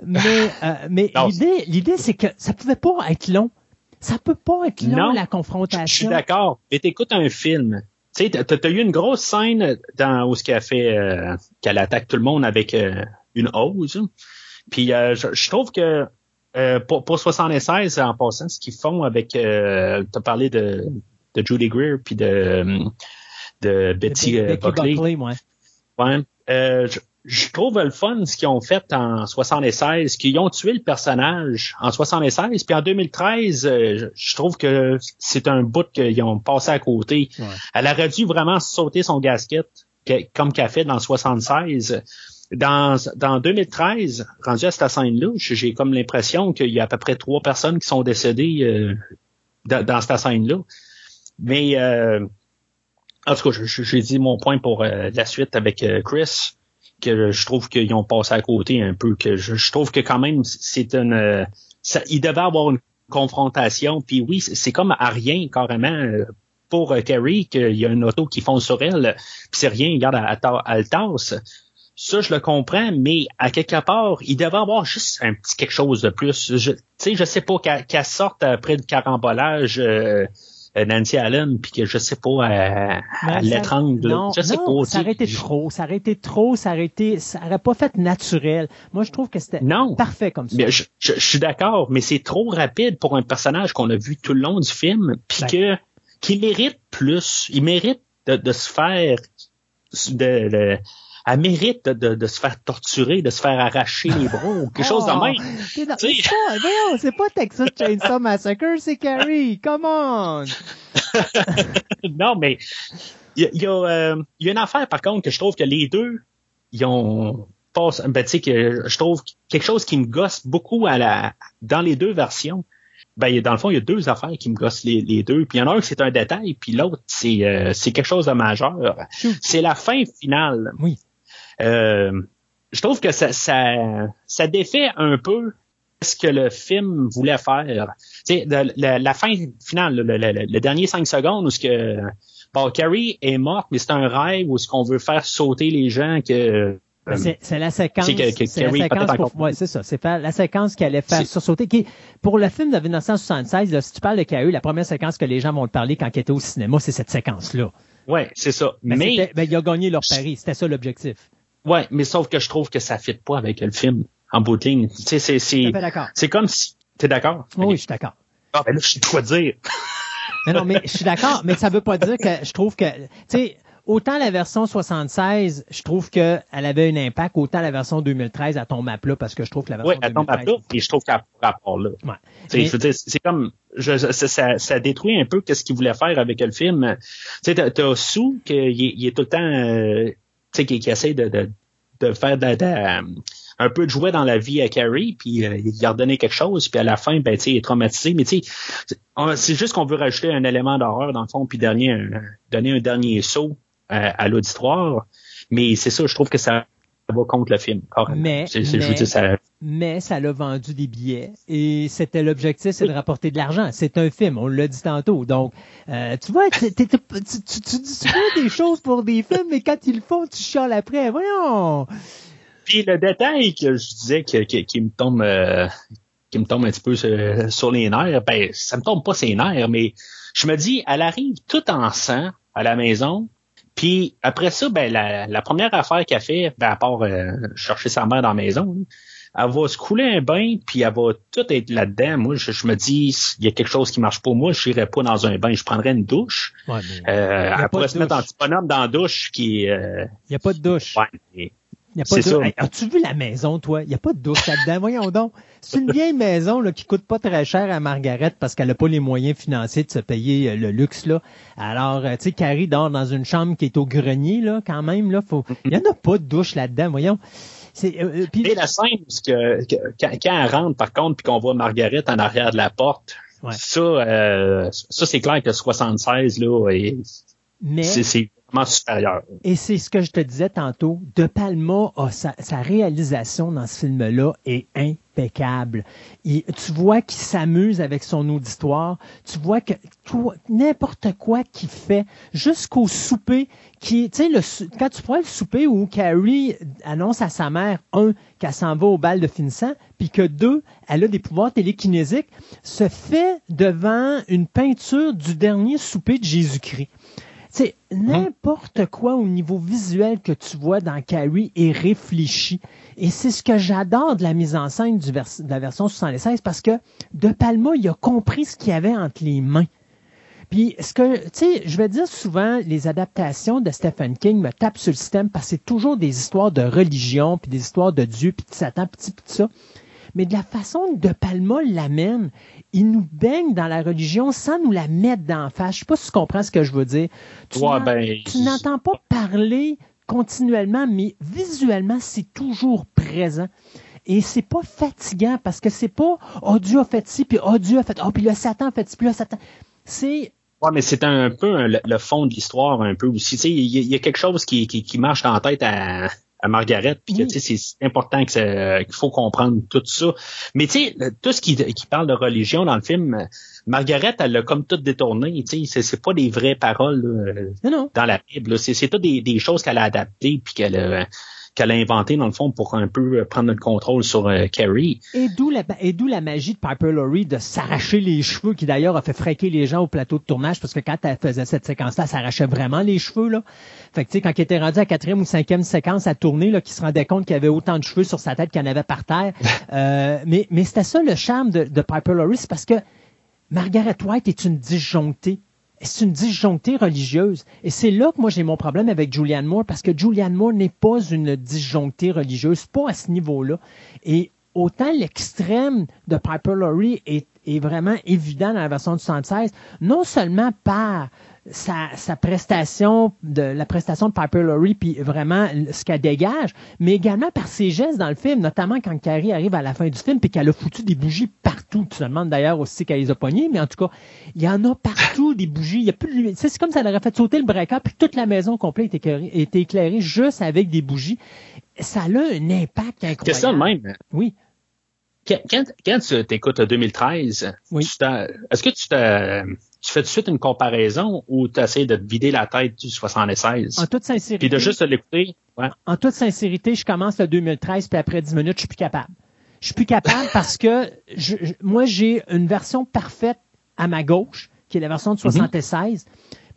Mais, euh, mais l'idée, l'idée, c'est que ça pouvait pas être long. Ça peut pas être long, non, la confrontation. Je suis d'accord. Mais t'écoutes un film. Tu sais, t'as, t'as eu une grosse scène dans où ce qu'elle fait, euh, qu'elle attaque tout le monde avec euh, une hose. Puis euh, je, je trouve que euh, pour, pour soixante-seize, en passant, ce qu'ils font avec, euh, t'as parlé de, de Judy Greer puis de, de Betty, de, de, de Buckley. Buckley. Ouais. Ouais. Euh, je, je trouve le fun ce qu'ils ont fait en soixante-seize, qu'ils ont tué le personnage en soixante-seize, puis en deux mille treize, je trouve que c'est un bout qu'ils ont passé à côté. Ouais. Elle aurait dû vraiment sauter son gasket, comme qu'elle fait dans soixante-seize. Dans, dans deux mille treize, rendu à cette scène-là, j'ai comme l'impression qu'il y a à peu près trois personnes qui sont décédées euh, dans, dans cette scène-là. Mais, euh, en tout cas, j'ai dit mon point pour euh, la suite avec euh, Chris. Que je trouve qu'ils ont passé à côté un peu, que je, je trouve que quand même c'est une, ça, il devait avoir une confrontation, puis oui, c'est, c'est comme à rien carrément pour Carrie qu'il y a une auto qui fonce sur elle, puis c'est rien, regarde, elle, elle, elle tasse. Ça, je le comprends, mais à quelque part, il devait avoir juste un petit quelque chose de plus. Tu sais, je sais pas, qu'elle, qu'elle sorte après le carambolage. Euh, Nancy Allen, puis que je sais pas, à, à l'étrangle. Non, je sais non, pas. Ça aurait été trop, ça aurait été trop, ça aurait été, ça aurait pas fait naturel. Moi, je trouve que c'était non, parfait comme ça. Mais je, je, je suis d'accord, mais c'est trop rapide pour un personnage qu'on a vu tout le long du film, puis que, qui mérite plus. Il mérite de, de se faire, de, de elle mérite de, de, de se faire torturer, de se faire arracher les bras ou quelque oh, chose de même. C'est, dans, c'est, pas, non, c'est pas Texas Chainsaw Massacre, c'est Carrie. Come on! Non, mais il y, y, euh, y a une affaire, par contre, que je trouve que les deux, ils ont... Passe, ben, tu sais, que je trouve quelque chose qui me gosse beaucoup à la dans les deux versions. Ben, dans le fond, il y a deux affaires qui me gossent les, les deux. Puis il y en a un, c'est un détail, puis l'autre, c'est, euh, c'est quelque chose de majeur. C'est la fin finale. Oui. Euh, je trouve que ça, ça, ça défait un peu ce que le film voulait faire. Tu sais, la, la, la fin finale, le, le, le, le dernier cinq secondes où ce que, bon, Carrie est morte, mais c'est un rêve où ce qu'on veut faire sauter les gens que. C'est, c'est la séquence, c'est, que, que c'est Carrie, la séquence pour, ouais, c'est ça, c'est faire, la séquence qu'elle allait faire sursauter, qui, pour le film de mille neuf cent soixante-seize, là, si tu parles de Carrie, la première séquence que les gens vont te parler quand ils étaient au cinéma, c'est cette séquence-là. Ouais, c'est ça. Ben, mais, ben, ils ont gagné leur pari. C'était ça l'objectif. Ouais, mais sauf que je trouve que ça fit pas avec le film, en bout de ligne. Tu sais, c'est, c'est, c'est, c'est comme si, t'es d'accord? Oui, okay. Je suis d'accord. Ah, ben là, je suis quoi dire? Non, non, mais je suis d'accord, mais ça veut pas dire que je trouve que, tu sais, autant la version soixante-seize, je trouve qu'elle avait un impact, autant la version deux mille treize, elle tombe à plat parce que je trouve que la version deux mille treize... Oui, elle tombe à plat et je trouve qu'elle a pas rapport là. Ouais. C'est, mais... je veux dire, c'est comme... Je, ça, ça détruit un peu qu'est-ce qu'il voulait faire avec le film. Tu sais, t'as, t'as Sue qui il est tout le temps... Euh, tu sais, qui, qui essaie de, de, de faire de, de, de, un peu de jouer dans la vie à Carrie, puis euh, il a redonné quelque chose, puis à la fin, ben tu sais, il est traumatisé. Mais tu sais, c'est juste qu'on veut rajouter un élément d'horreur, dans le fond, puis dernier, un, donner un dernier saut à l'auditoire, mais c'est ça, je trouve que ça va contre le film. Mais, c'est, c'est, mais, je veux dire, ça... mais ça l'a vendu des billets et c'était l'objectif, c'est de rapporter de l'argent. C'est un film, on l'a dit tantôt. Donc, euh, tu vois, tu, tu, tu, tu, tu dis souvent des choses pour des films, mais quand ils le font, tu chiales après. Voyons! Puis le détail que je disais qui, qui, qui me tombe euh, qui me tombe un petit peu sur, sur les nerfs, ben ça me tombe pas sur les nerfs, mais je me dis, elle arrive tout en sang à la maison. Puis après ça, ben la, la première affaire qu'elle fait, ben à part euh, chercher sa mère dans la maison, hein, elle va se couler un bain, puis elle va tout être là-dedans. Moi, je, je me dis, il y a quelque chose qui marche pas. Moi, je n'irai pas dans un bain, je prendrais une douche. Ouais, mais, euh, elle pourrait se mettre en petit bonhomme dans la douche qui. Euh, il y a pas de douche. Ouais, mais, il y a pas de douche. Hey, as-tu vu la maison, toi? Il n'y a pas de douche là-dedans. Voyons donc. C'est une vieille maison là qui coûte pas très cher à Margaret parce qu'elle n'a pas les moyens financiers de se payer euh, le luxe là. Alors, euh, tu sais, Carrie dort dans une chambre qui est au grenier là, quand même là. Faut... Il y en a pas de douche là-dedans. Voyons. C'est euh, pis... Et la scène que, que quand, quand elle rentre par contre puis qu'on voit Margaret en arrière de la porte, ouais. ça, euh, ça c'est clair que soixante-seize là, et... mais c'est, c'est... supérieur. Et c'est ce que je te disais tantôt, De Palma, oh, sa, sa réalisation dans ce film-là est impeccable. Il, tu vois qu'il s'amuse avec son auditoire, tu vois que tout, n'importe quoi qu'il fait, jusqu'au souper, qui, tu sais, le, quand tu prends le souper où Carrie annonce à sa mère, un, qu'elle s'en va au bal de finissant, puis que deux, elle a des pouvoirs télékinésiques, se fait devant une peinture du dernier souper de Jésus-Christ. C'est n'importe quoi au niveau visuel que tu vois dans Carrie est réfléchi. Et c'est ce que j'adore de la mise en scène du vers- de la version soixante-seize parce que De Palma, il a compris ce qu'il y avait entre les mains. Puis, ce que, tu sais, je vais dire souvent, les adaptations de Stephen King me tapent sur le système parce que c'est toujours des histoires de religion, puis des histoires de Dieu, puis de Satan, puis tout ça. Mais de la façon que De Palma l'amène, il nous baigne dans la religion sans nous la mettre d'en face. Je sais pas si tu comprends ce que je veux dire. Tu, ouais, n'en, ben, tu n'entends pas parler continuellement, mais visuellement, c'est toujours présent. Et c'est pas fatigant parce que c'est pas « Oh, Dieu a fait ci, puis oh, Dieu a fait... Oh, puis le Satan a fait ci, puis le Satan... » C'est... Ouais, mais c'est un peu un, le, le fond de l'histoire un peu aussi. Tu sais, il y, y a quelque chose qui, qui, qui marche dans la tête à... à Margaret, puis que, oui. tu sais, c'est important que ça, qu'il faut comprendre tout ça. Mais tu sais, tout ce qui, qui parle de religion dans le film, Margaret, elle l'a comme tout détourné, tu sais, c'est, c'est pas des vraies paroles là, non, non. dans la Bible. Là. C'est, c'est tout des, des choses qu'elle a adaptées puis qu'elle a, qu'elle a inventées, dans le fond, pour un peu prendre le contrôle sur euh, Carrie. Et d'où, la, et d'où la magie de Piper Laurie de s'arracher les cheveux, qui d'ailleurs a fait fréquer les gens au plateau de tournage, parce que quand elle faisait cette séquence-là, elle s'arrachait vraiment les cheveux, là. Fait que, tu sais, quand il était rendu à la quatrième ou cinquième séquence à tourner, là, qu'il se rendait compte qu'il y avait autant de cheveux sur sa tête qu'il y en avait par terre. Euh, mais, mais c'était ça le charme de, de Piper Laurie, c'est parce que Margaret White est une disjonctée. C'est une disjonctée religieuse. Et c'est là que moi, j'ai mon problème avec Julianne Moore, parce que Julianne Moore n'est pas une disjonctée religieuse, pas à ce niveau-là. Et autant l'extrême de Piper Laurie est, est vraiment évident dans la version du soixante-seize, non seulement par sa, sa prestation, de la prestation de Piper Laurie, puis vraiment ce qu'elle dégage, mais également par ses gestes dans le film, notamment quand Carrie arrive à la fin du film, puis qu'elle a foutu des bougies partout. Tu te demandes d'ailleurs aussi qu'elle les a pognées, mais en tout cas, il y en a partout des bougies. Il y a plus de... C'est comme si elle aurait fait sauter le breaker, puis toute la maison complète était éclairée juste avec des bougies. Ça a un impact incroyable. C'est ça même. Oui. Quand, quand, quand tu t'écoutes deux mille treize, oui. tu est-ce que tu t'as... tu fais tout de suite une comparaison ou tu essaies de te vider la tête du soixante-seize? En toute sincérité. Puis de juste l'écouter. Ouais. En toute sincérité, je commence le deux mille treize, puis après dix minutes, je suis plus capable. Je suis plus capable parce que je, je, moi, j'ai une version parfaite à ma gauche, qui est la version de soixante-seize. Mm-hmm.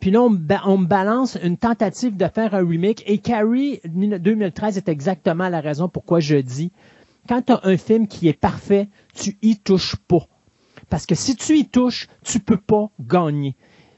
Puis là, on me, on me balance une tentative de faire un remake. Et Carrie, deux mille treize, est exactement la raison pourquoi je dis, quand tu as un film qui est parfait, tu y touches pas. Parce que si tu y touches, tu peux pas gagner.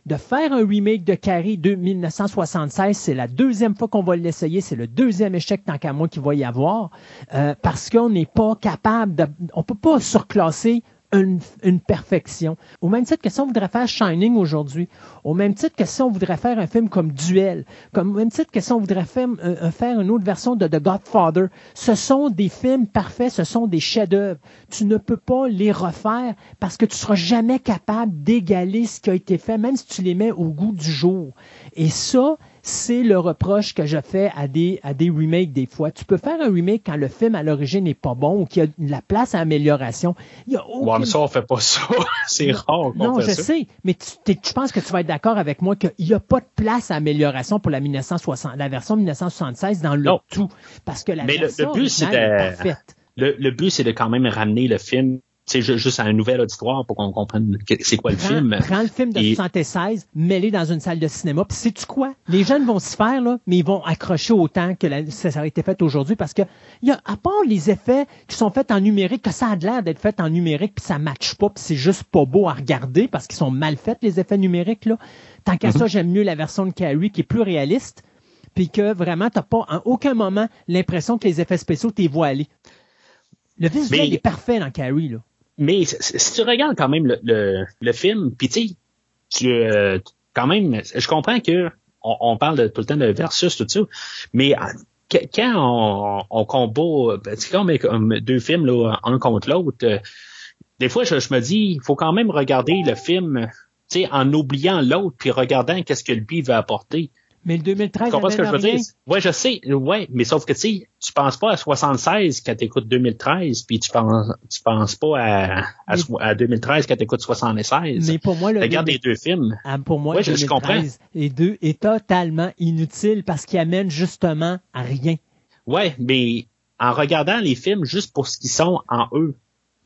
de faire un remake de Carrie de mille neuf cent soixante-seize. C'est la deuxième fois qu'on va l'essayer. C'est le deuxième échec, tant qu'à moi, qu'il va y avoir. Euh, parce qu'on n'est pas capable de... On peut pas surclasser Une, une perfection. Au même titre que si on voudrait faire Shining aujourd'hui, au même titre que si on voudrait faire un film comme Duel, comme, au même titre que si on voudrait faire, euh, faire une autre version de The Godfather, ce sont des films parfaits, ce sont des chefs-d'œuvre. Tu ne peux pas les refaire parce que tu ne seras jamais capable d'égaler ce qui a été fait, même si tu les mets au goût du jour. Et ça, c'est le reproche que je fais à des, à des remakes des fois. Tu peux faire un remake quand le film à l'origine n'est pas bon ou qu'il y a de la place à amélioration. Il y a aucune... ouais, mais ça, on fait pas ça. C'est rare. Non, non je ça. sais, mais tu, tu penses que tu vas être d'accord avec moi qu'il n'y a pas de place à amélioration pour la, mille neuf cent soixante, la version mille neuf cent soixante-seize dans le non. tout. Parce que la mais version le, le but, c'est de, est parfaite. Le, le but, c'est de quand même ramener le film. C'est juste à un nouvel auditoire pour qu'on comprenne c'est quoi le prends, film. Prends le film de Et... soixante-seize, mets-le dans une salle de cinéma, puis sais-tu quoi? Les jeunes vont s'y faire, là, mais ils vont accrocher autant que la, ça aurait été fait aujourd'hui parce que, y a, à part les effets qui sont faits en numérique, que ça a l'air d'être fait en numérique, puis ça matche pas, puis c'est juste pas beau à regarder parce qu'ils sont mal faits, les effets numériques, là. Tant qu'à mm-hmm. ça, j'aime mieux la version de Carrie qui est plus réaliste, puis que vraiment, t'as pas en aucun moment l'impression que les effets spéciaux t'y voient aller. Le visuel mais... est parfait dans Carrie, là. Mais si tu regardes quand même le, le, le film, puis tu sais, tu euh, quand même, je comprends que on, on parle de, tout le temps de versus tout ça, mais quand on, on combat, c'est comme deux films là, un contre l'autre. Euh, des fois, je, je me dis, il faut quand même regarder le film, tu sais, en oubliant l'autre, puis regardant qu'est-ce que lui veut apporter. Mais le deux mille treize, tu comprends ce que je veux dire? Ouais, je sais, ouais, mais sauf que tu sais, tu penses pas à soixante-seize quand t'écoutes deux mille treize, puis tu penses, tu penses pas à, à, à deux mille treize quand t'écoutes soixante-seize. Mais pour moi, le regarde les deux films. Ah, pour moi, ouais, le deux mille treize, les deux est totalement inutile parce qu'il amène justement à rien. Ouais, mais en regardant les films juste pour ce qu'ils sont en eux.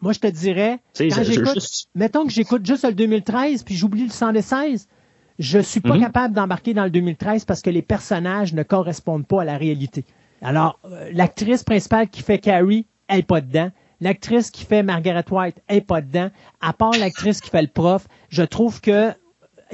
Moi, je te dirais, quand je, j'écoute, juste... mettons que j'écoute juste le deux mille treize puis j'oublie le cent seize. Je suis pas mm-hmm. capable d'embarquer dans le deux mille treize parce que les personnages ne correspondent pas à la réalité. Alors, euh, l'actrice principale qui fait Carrie, elle est pas dedans. L'actrice qui fait Margaret White, elle est pas dedans. À part l'actrice qui fait le prof, je trouve que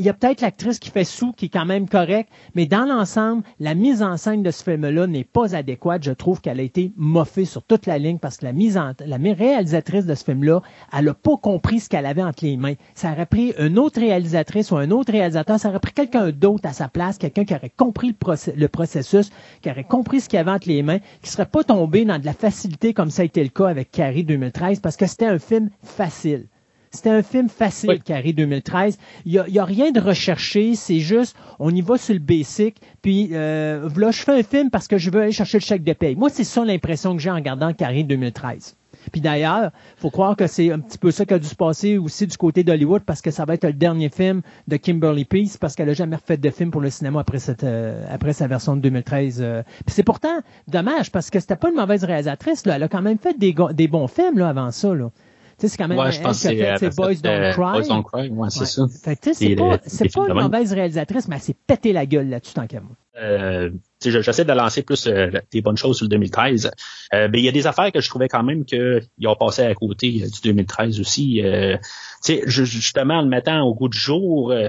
il y a peut-être l'actrice qui fait Sue qui est quand même correcte, mais dans l'ensemble, la mise en scène de ce film-là n'est pas adéquate. Je trouve qu'elle a été moffée sur toute la ligne parce que la mise en, la réalisatrice de ce film-là, elle n'a pas compris ce qu'elle avait entre les mains. Ça aurait pris une autre réalisatrice ou un autre réalisateur, ça aurait pris quelqu'un d'autre à sa place, quelqu'un qui aurait compris le, process, le processus, qui aurait compris ce qu'il y avait entre les mains, qui ne serait pas tombé dans de la facilité comme ça a été le cas avec Carrie deux mille treize parce que c'était un film facile. C'était un film facile, oui. Carrie deux mille treize. Il y a, il y a rien de recherché, c'est juste, on y va sur le basic, puis euh, là, je fais un film parce que je veux aller chercher le chèque de paye. Moi, c'est ça l'impression que j'ai en regardant Carrie deux mille treize. Puis d'ailleurs, faut croire que c'est un petit peu ça qui a dû se passer aussi du côté d'Hollywood parce que ça va être le dernier film de Kimberly Peirce parce qu'elle n'a jamais refait de film pour le cinéma après cette euh, après sa version de deux mille treize. Euh. Puis c'est pourtant dommage parce que c'était pas une mauvaise réalisatrice. Là. Elle a quand même fait des, go- des bons films là, avant ça, là. Tu sais, c'est quand même ouais, je pense que c'est, c'est Boys Don't Cry. Boys Don't Cry, ouais, c'est ouais. ça. Fait que tu sais, c'est, c'est pas, le, c'est pas une mauvaise réalisatrice, mais elle s'est pété la gueule là-dessus tant qu'à moi. Euh, tu sais, j'essaie de lancer plus euh, des bonnes choses sur le deux mille treize. Euh, mais il y a des affaires que je trouvais quand même qu'ils ont passé à côté du deux mille treize aussi. Euh, tu sais, justement, en le mettant au goût du jour, euh,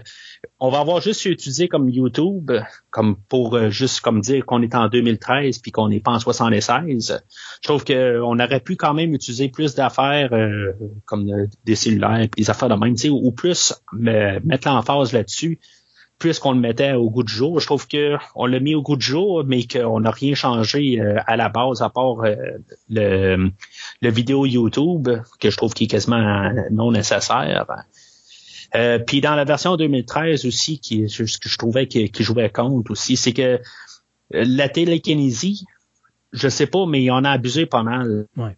on va avoir juste utilisé comme YouTube, comme pour euh, juste comme dire qu'on est en deux mille treize puis qu'on n'est pas en soixante-seize. Je trouve qu'on aurait pu quand même utiliser plus d'affaires euh, comme euh, des cellulaires pis des affaires de même, tu sais, ou, ou plus euh, mettre l'emphase là-dessus. Puisqu'on le mettait au goût du jour, je trouve que on l'a mis au goût du jour, mais qu'on n'a rien changé euh, à la base, à part euh, le, le vidéo YouTube, que je trouve qui est quasiment non nécessaire. Euh, Puis dans la version deux mille treize aussi, qui ce que je trouvais qui, qui jouait contre aussi, c'est que la télékinésie, je sais pas, mais on a abusé pas mal. Ouais.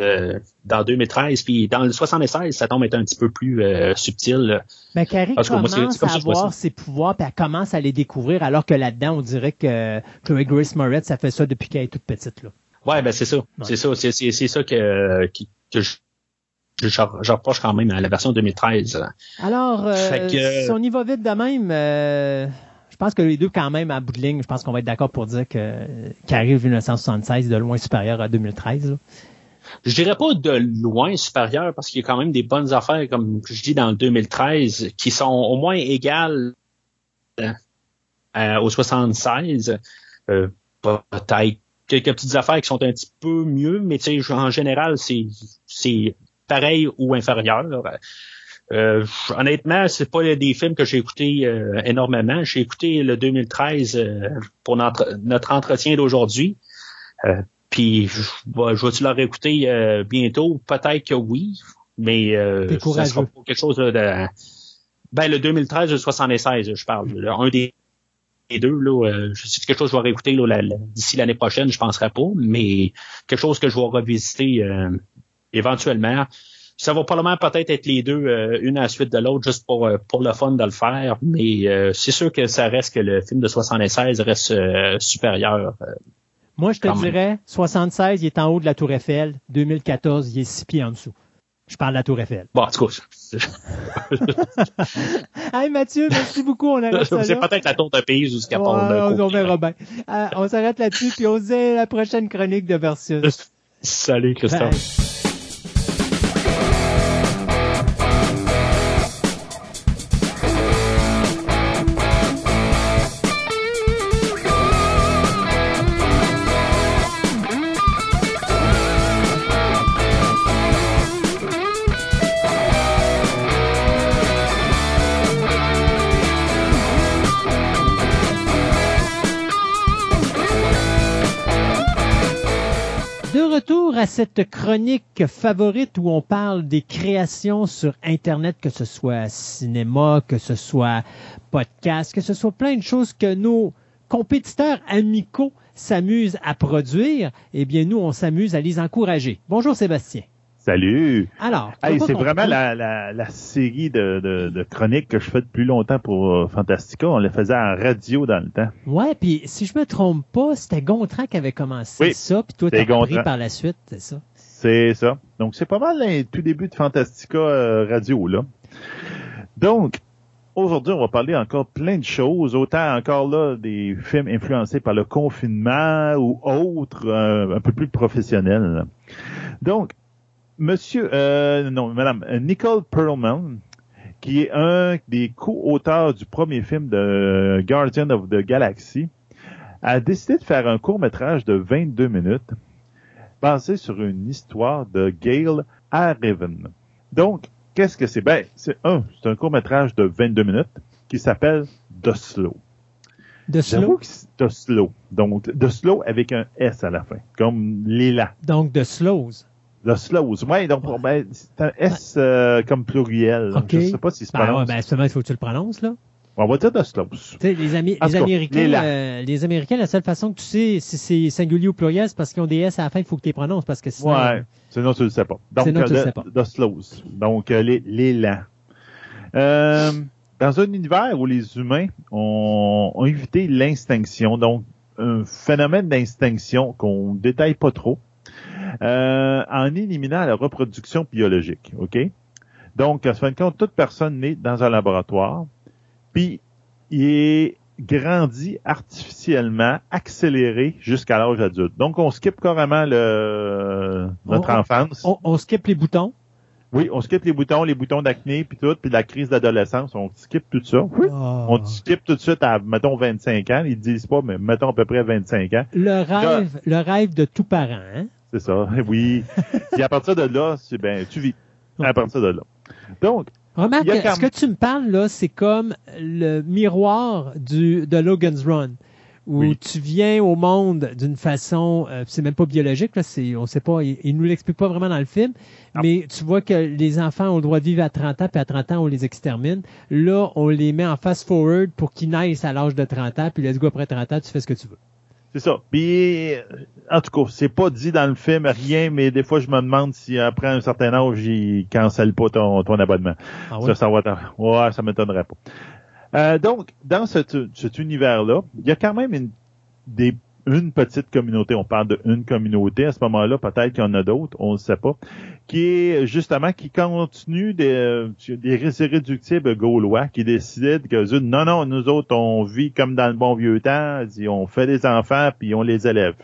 Euh, dans deux mille treize, puis dans le soixante-seize, ça tombe être un petit peu plus euh, subtil. Mais Carrie commence moi, à avoir ses pouvoirs, puis elle commence à les découvrir, alors que là-dedans, on dirait que Chloé Grace Moretz, ça fait ça depuis qu'elle est toute petite. Là. Ouais, ben c'est ça. Ouais. C'est ça. C'est, c'est, c'est ça que, que, que je, je, je reproche quand même à la version deux mille treize. Alors, euh, que... si on y va vite de même... Euh... Je pense que les deux, quand même, à bout de ligne, je pense qu'on va être d'accord pour dire que Carrie mille neuf cent soixante-seize est de loin supérieur à deux mille treize. Là. Je dirais pas de loin supérieur parce qu'il y a quand même des bonnes affaires, comme je dis, dans le deux mille treize, qui sont au moins égales euh, au soixante-seize. Euh, peut-être quelques petites affaires qui sont un petit peu mieux, mais tu sais, en général, c'est, c'est pareil ou inférieur. Euh, honnêtement, c'est pas des films que j'ai écoutés euh, énormément. J'ai écouté le deux mille treize euh, pour notre, notre entretien d'aujourd'hui. Euh, Puis, je, bah, je vais-tu leur écouter euh, bientôt? Peut-être que oui, mais euh, ça sera pour quelque chose là, de... Ben, le deux mille treize, le soixante-seize, je parle. Là, un des deux, là, euh, c'est quelque chose que je vais réécouter là, la, la, d'ici l'année prochaine, je ne penserai pas, mais quelque chose que je vais revisiter euh, éventuellement. Ça va probablement peut-être être les deux, euh, une à la suite de l'autre, juste pour, euh, pour le fun de le faire, mais euh, c'est sûr que ça reste que le film de soixante-seize reste euh, supérieur. Euh, Moi, je te dirais, soixante-seize, il est en haut de la Tour Eiffel. deux mille quatorze, il est six pieds en dessous. Je parle de la Tour Eiffel. Bon, en tout cas. Hey, Mathieu, merci beaucoup. On arrête ça là. C'est peut-être la tour de Pise ou ce qu'elle parle. Ouais, on, on verra bien. Euh, on s'arrête là-dessus, puis on se dit à la prochaine chronique de Versus. Salut, Christophe. Bye. À cette chronique favorite où on parle des créations sur Internet, que ce soit cinéma, que ce soit podcast, que ce soit plein de choses que nos compétiteurs amicaux s'amusent à produire, eh bien nous, on s'amuse à les encourager. Bonjour Sébastien. Salut. Alors, hey, c'est vraiment la, la, la série de, de, de chroniques que je fais depuis longtemps pour Fantastica. On les faisait en radio dans le temps. Ouais, puis si je me trompe pas, c'était Gontran qui avait commencé oui, ça, puis toi t'as repris par la suite, c'est ça? C'est ça. Donc c'est pas mal les tout début de Fantastica euh, radio là. Donc aujourd'hui, on va parler encore plein de choses, autant encore là des films influencés par le confinement ou autres, euh, un peu plus professionnels là. Donc Monsieur, euh, non, Madame Nicole Perlman, qui est un des co-auteurs du premier film de Guardian of the Galaxy, a décidé de faire un court-métrage de vingt-deux minutes basé sur une histoire de Gail Harriven. Donc, qu'est-ce que c'est? Ben, c'est un, c'est un court-métrage de vingt-deux minutes qui s'appelle The Slow. De slow? De slow. Donc, de slow avec un S à la fin, comme l'élan. Donc, de slows. The Slows, oui, donc ben, c'est un S euh, comme pluriel. Okay. Je ne sais pas si se ben, prononce. Ben, justement, il faut que tu le prononces, là. On va dire The Slows. Tu sais, les, Ami- les, Américains, cas, euh, les Américains, la seule façon que tu sais si c'est singulier ou pluriel, c'est parce qu'ils ont des S à la fin, il faut que tu les prononces, parce que sinon... Oui, sinon tu ne le sais pas. Donc, sinon, tu le sais pas. The Slows, donc euh, les, l'élan. Euh, dans un univers où les humains ont, ont évité l'extinction, donc un phénomène d'extinction qu'on ne détaille pas trop, Euh, en éliminant la reproduction biologique, ok? Donc, en fin de compte, toute personne née dans un laboratoire, puis il est grandi artificiellement, accéléré jusqu'à l'âge adulte. Donc, on skip carrément le notre on, enfance. On, on skip les boutons. Oui, on skip les boutons, les boutons d'acné, puis tout, puis la crise d'adolescence, on skip tout ça. Oui. Oh. On skip tout de suite à, mettons, vingt-cinq ans. Ils disent pas, mais mettons à peu près vingt-cinq ans. Le rêve, là, le rêve de tout parent, hein? C'est ça, oui. Et à partir de là, c'est, ben, tu vis. À partir de là. Donc. Remarque, que, quand... ce que tu me parles, là, c'est comme le miroir du, de Logan's Run. Où oui. Tu viens au monde d'une façon, euh, c'est même pas biologique, là, c'est, on sait pas, il, il nous l'explique pas vraiment dans le film, non. Mais tu vois que les enfants ont le droit de vivre à trente ans, puis à trente ans, on les extermine. Là, on les met en fast-forward pour qu'ils naissent à l'âge de trente ans, puis let's go, après trente ans, tu fais ce que tu veux. C'est ça. Puis, en tout cas, c'est pas dit dans le film, rien, mais des fois, je me demande si après un certain âge, ils cancellent pas ton, ton abonnement. Ah ouais? Ça, ça va t'en... Ouais, ça m'étonnerait pas. Euh, donc, dans cet, cet univers-là, il y a quand même une, des, une petite communauté. On parle d'une communauté. À ce moment-là, peut-être qu'il y en a d'autres, on ne sait pas, qui est justement, qui continue des, des irréductibles gaulois qui décident que, non, non, nous autres, on vit comme dans le bon vieux temps, on fait des enfants, puis on les élève.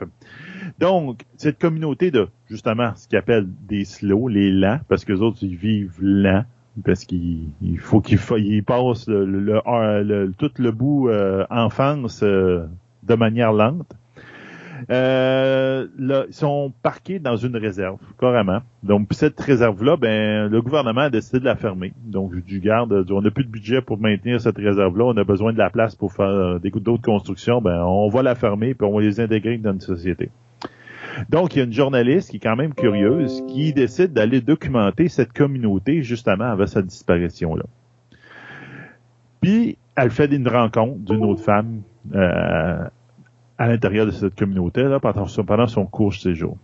Donc, cette communauté de, justement, ce qu'ils appellent des slows, les lents, parce que les autres, ils vivent lents. parce qu'il il faut qu'il fa- il passe le, le, le, le, tout le bout euh, enfance euh, de manière lente. Euh, là, ils sont parqués dans une réserve, carrément. Donc, cette réserve-là, ben, le gouvernement a décidé de la fermer. Donc, du garde, on n'a plus de budget pour maintenir cette réserve-là, on a besoin de la place pour faire des, d'autres constructions, ben, on va la fermer puis on va les intégrer dans une société. Donc, il y a une journaliste qui est quand même curieuse, qui décide d'aller documenter cette communauté, justement, avant cette disparition-là. Puis, elle fait une rencontre d'une autre femme, euh, à l'intérieur de cette communauté là pendant son, pendant son court séjour.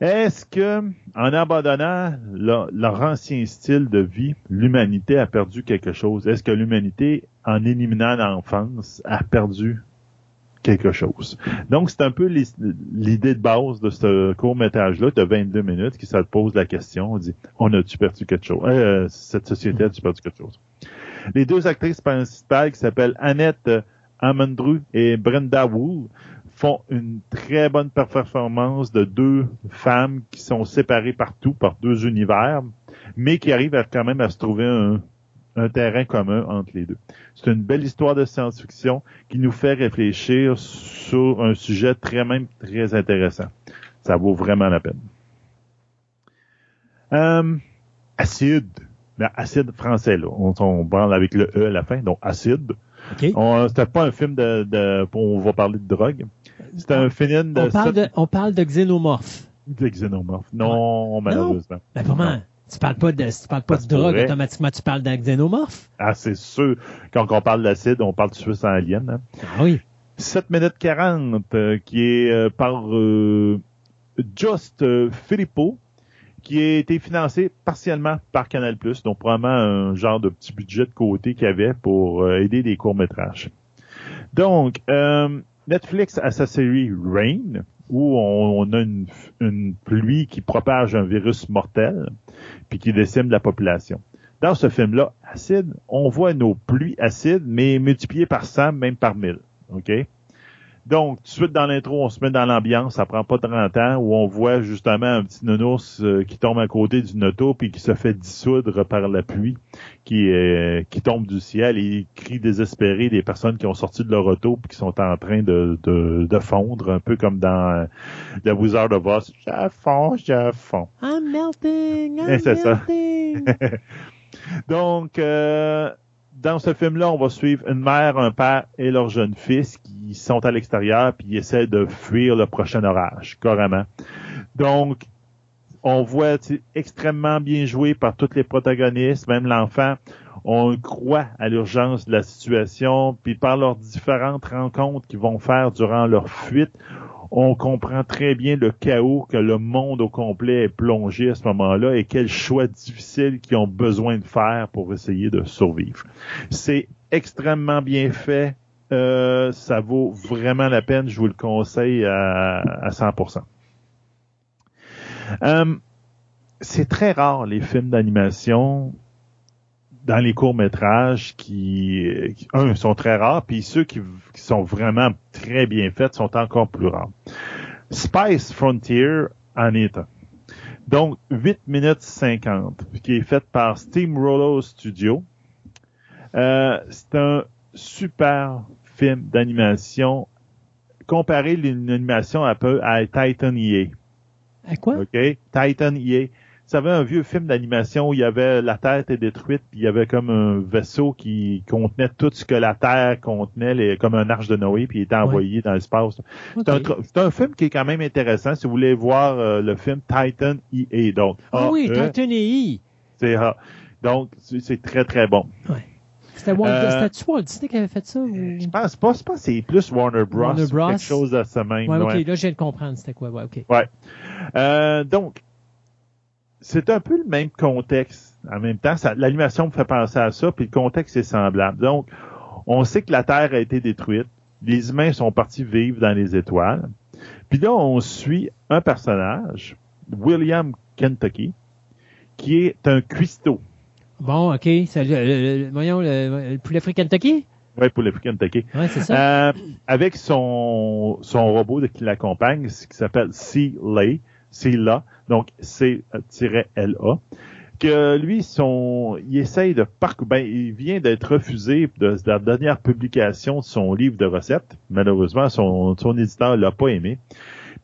Est-ce que, en abandonnant leur, leur ancien style de vie, l'humanité a perdu quelque chose? Est-ce que l'humanité, en éliminant l'enfance, a perdu quelque chose? Donc, c'est un peu les, l'idée de base de ce court-métrage-là de vingt-deux minutes qui ça te pose la question. On dit, on a-tu perdu quelque chose? Euh, cette société a-tu perdu quelque chose? Les deux actrices principales qui s'appellent Annette Amandru et Brenda Wool font une très bonne performance de deux femmes qui sont séparées partout par deux univers, mais qui arrivent à, quand même à se trouver un, un terrain commun entre les deux. C'est une belle histoire de science-fiction qui nous fait réfléchir sur un sujet très même très intéressant. Ça vaut vraiment la peine. Euh, acide. Ben, acide français, là. On, on parle avec le E à la fin, donc acide. Okay. On, c'était pas un film de, de, on va parler de drogue. C'était un film de... On parle de, on parle de xénomorphe. De xénomorphe. Non, ah, malheureusement. Ben, comment? Tu parles pas de, tu parles pas de drogue, vrai. Automatiquement, tu parles d'un xénomorphe? Ah, c'est sûr. Quand on parle d'acide, on parle de Suisse en alien, hein. Ah oui. sept minutes quarante, euh, qui est, euh, par, euh, Just euh, Filippo, qui a été financé partiellement par Canal+, donc probablement un genre de petit budget de côté qu'il y avait pour aider des courts-métrages. Donc, euh, Netflix a sa série Rain, où on, on a une, une pluie qui propage un virus mortel, puis qui décime la population. Dans ce film-là, acide, on voit nos pluies acides, mais multipliées par cent, même par mille. OK? Donc, tout de suite dans l'intro, on se met dans l'ambiance, ça prend pas trente ans, où on voit justement un petit nounours euh, qui tombe à côté d'une auto puis qui se fait dissoudre par la pluie qui euh, qui tombe du ciel et crie désespéré des personnes qui ont sorti de leur auto puis qui sont en train de de, de fondre, un peu comme dans euh, The Wizard of Oz. Je fonds, je fonds. I'm melting, I'm et c'est melting. Ça. Donc... Euh, dans ce film-là, on va suivre une mère, un père et leur jeune fils qui sont à l'extérieur puis ils essaient de fuir le prochain orage, carrément. Donc, on voit c'est extrêmement bien joué par tous les protagonistes, même l'enfant. On croit à l'urgence de la situation puis par leurs différentes rencontres qu'ils vont faire durant leur fuite, on comprend très bien le chaos que le monde au complet est plongé à ce moment-là et quels choix difficiles qu'ils ont besoin de faire pour essayer de survivre. C'est extrêmement bien fait. Euh, ça vaut vraiment la peine. Je vous le conseille à, à cent pour cent. Euh, c'est très rare, les films d'animation... dans les courts-métrages qui, qui, un, sont très rares, puis ceux qui, qui sont vraiment très bien faits sont encore plus rares. Space Frontier en est un. Donc, huit minutes cinquante, qui est fait par Steamroller Studio. Euh, c'est un super film d'animation. Comparez une animation un peu à Titan E A. À quoi? OK, Titan E A. Ça avait un vieux film d'animation où il y avait la Terre était détruite, puis il y avait comme un vaisseau qui contenait tout ce que la Terre contenait, les, comme un arche de Noé, puis il était envoyé ouais. dans l'espace. Okay. C'est, un, c'est un film qui est quand même intéressant. Si vous voulez voir euh, le film Titan E A, donc. Ah oui, euh, Titan E A. C'est ah, donc c'est, c'est très très bon. Ouais. C'était Walt, euh, c'était-tu Walt Disney qui avait fait ça? Ou... Je pense pas, je pense que c'est plus Warner Bros. Warner Bros. Quelque chose de ce même. Ouais, ok, ouais. Là je viens de comprendre c'était quoi. Ouais, ok. Ouais. Euh, donc. C'est un peu le même contexte. En même temps, ça, l'animation me fait penser à ça, puis le contexte est semblable. Donc, on sait que la Terre a été détruite. Les humains sont partis vivre dans les étoiles. Puis là, on suit un personnage, William Kentucky, qui est un cuistot. Bon, OK. Ça, le, le, voyons, le, le poulet frit Kentucky? Oui, poulet frit Kentucky. Oui, c'est ça. Euh, avec son, son robot qui l'accompagne, qui s'appelle Sea Lay. C'est là, donc C-L-A. que lui, son, il essaye de parc, ben, il vient d'être refusé de, de la dernière publication de son livre de recettes. Malheureusement, son, son éditeur l'a pas aimé.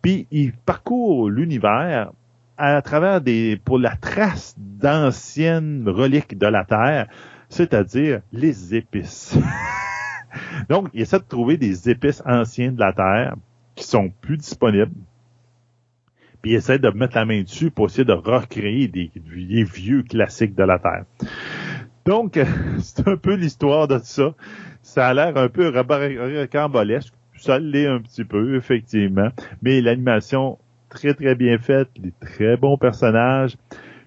Puis, il parcourt l'univers à travers des, pour la trace d'anciennes reliques de la Terre, c'est-à-dire les épices. Donc, il essaie de trouver des épices anciennes de la Terre qui sont plus disponibles. Puis il essaie de mettre la main dessus pour essayer de recréer des, des vieux classiques de la Terre. Donc, c'est un peu l'histoire de ça. Ça a l'air un peu rocambolesque. Ça l'est un petit peu, effectivement. Mais l'animation, très, très bien faite. Les très bons personnages.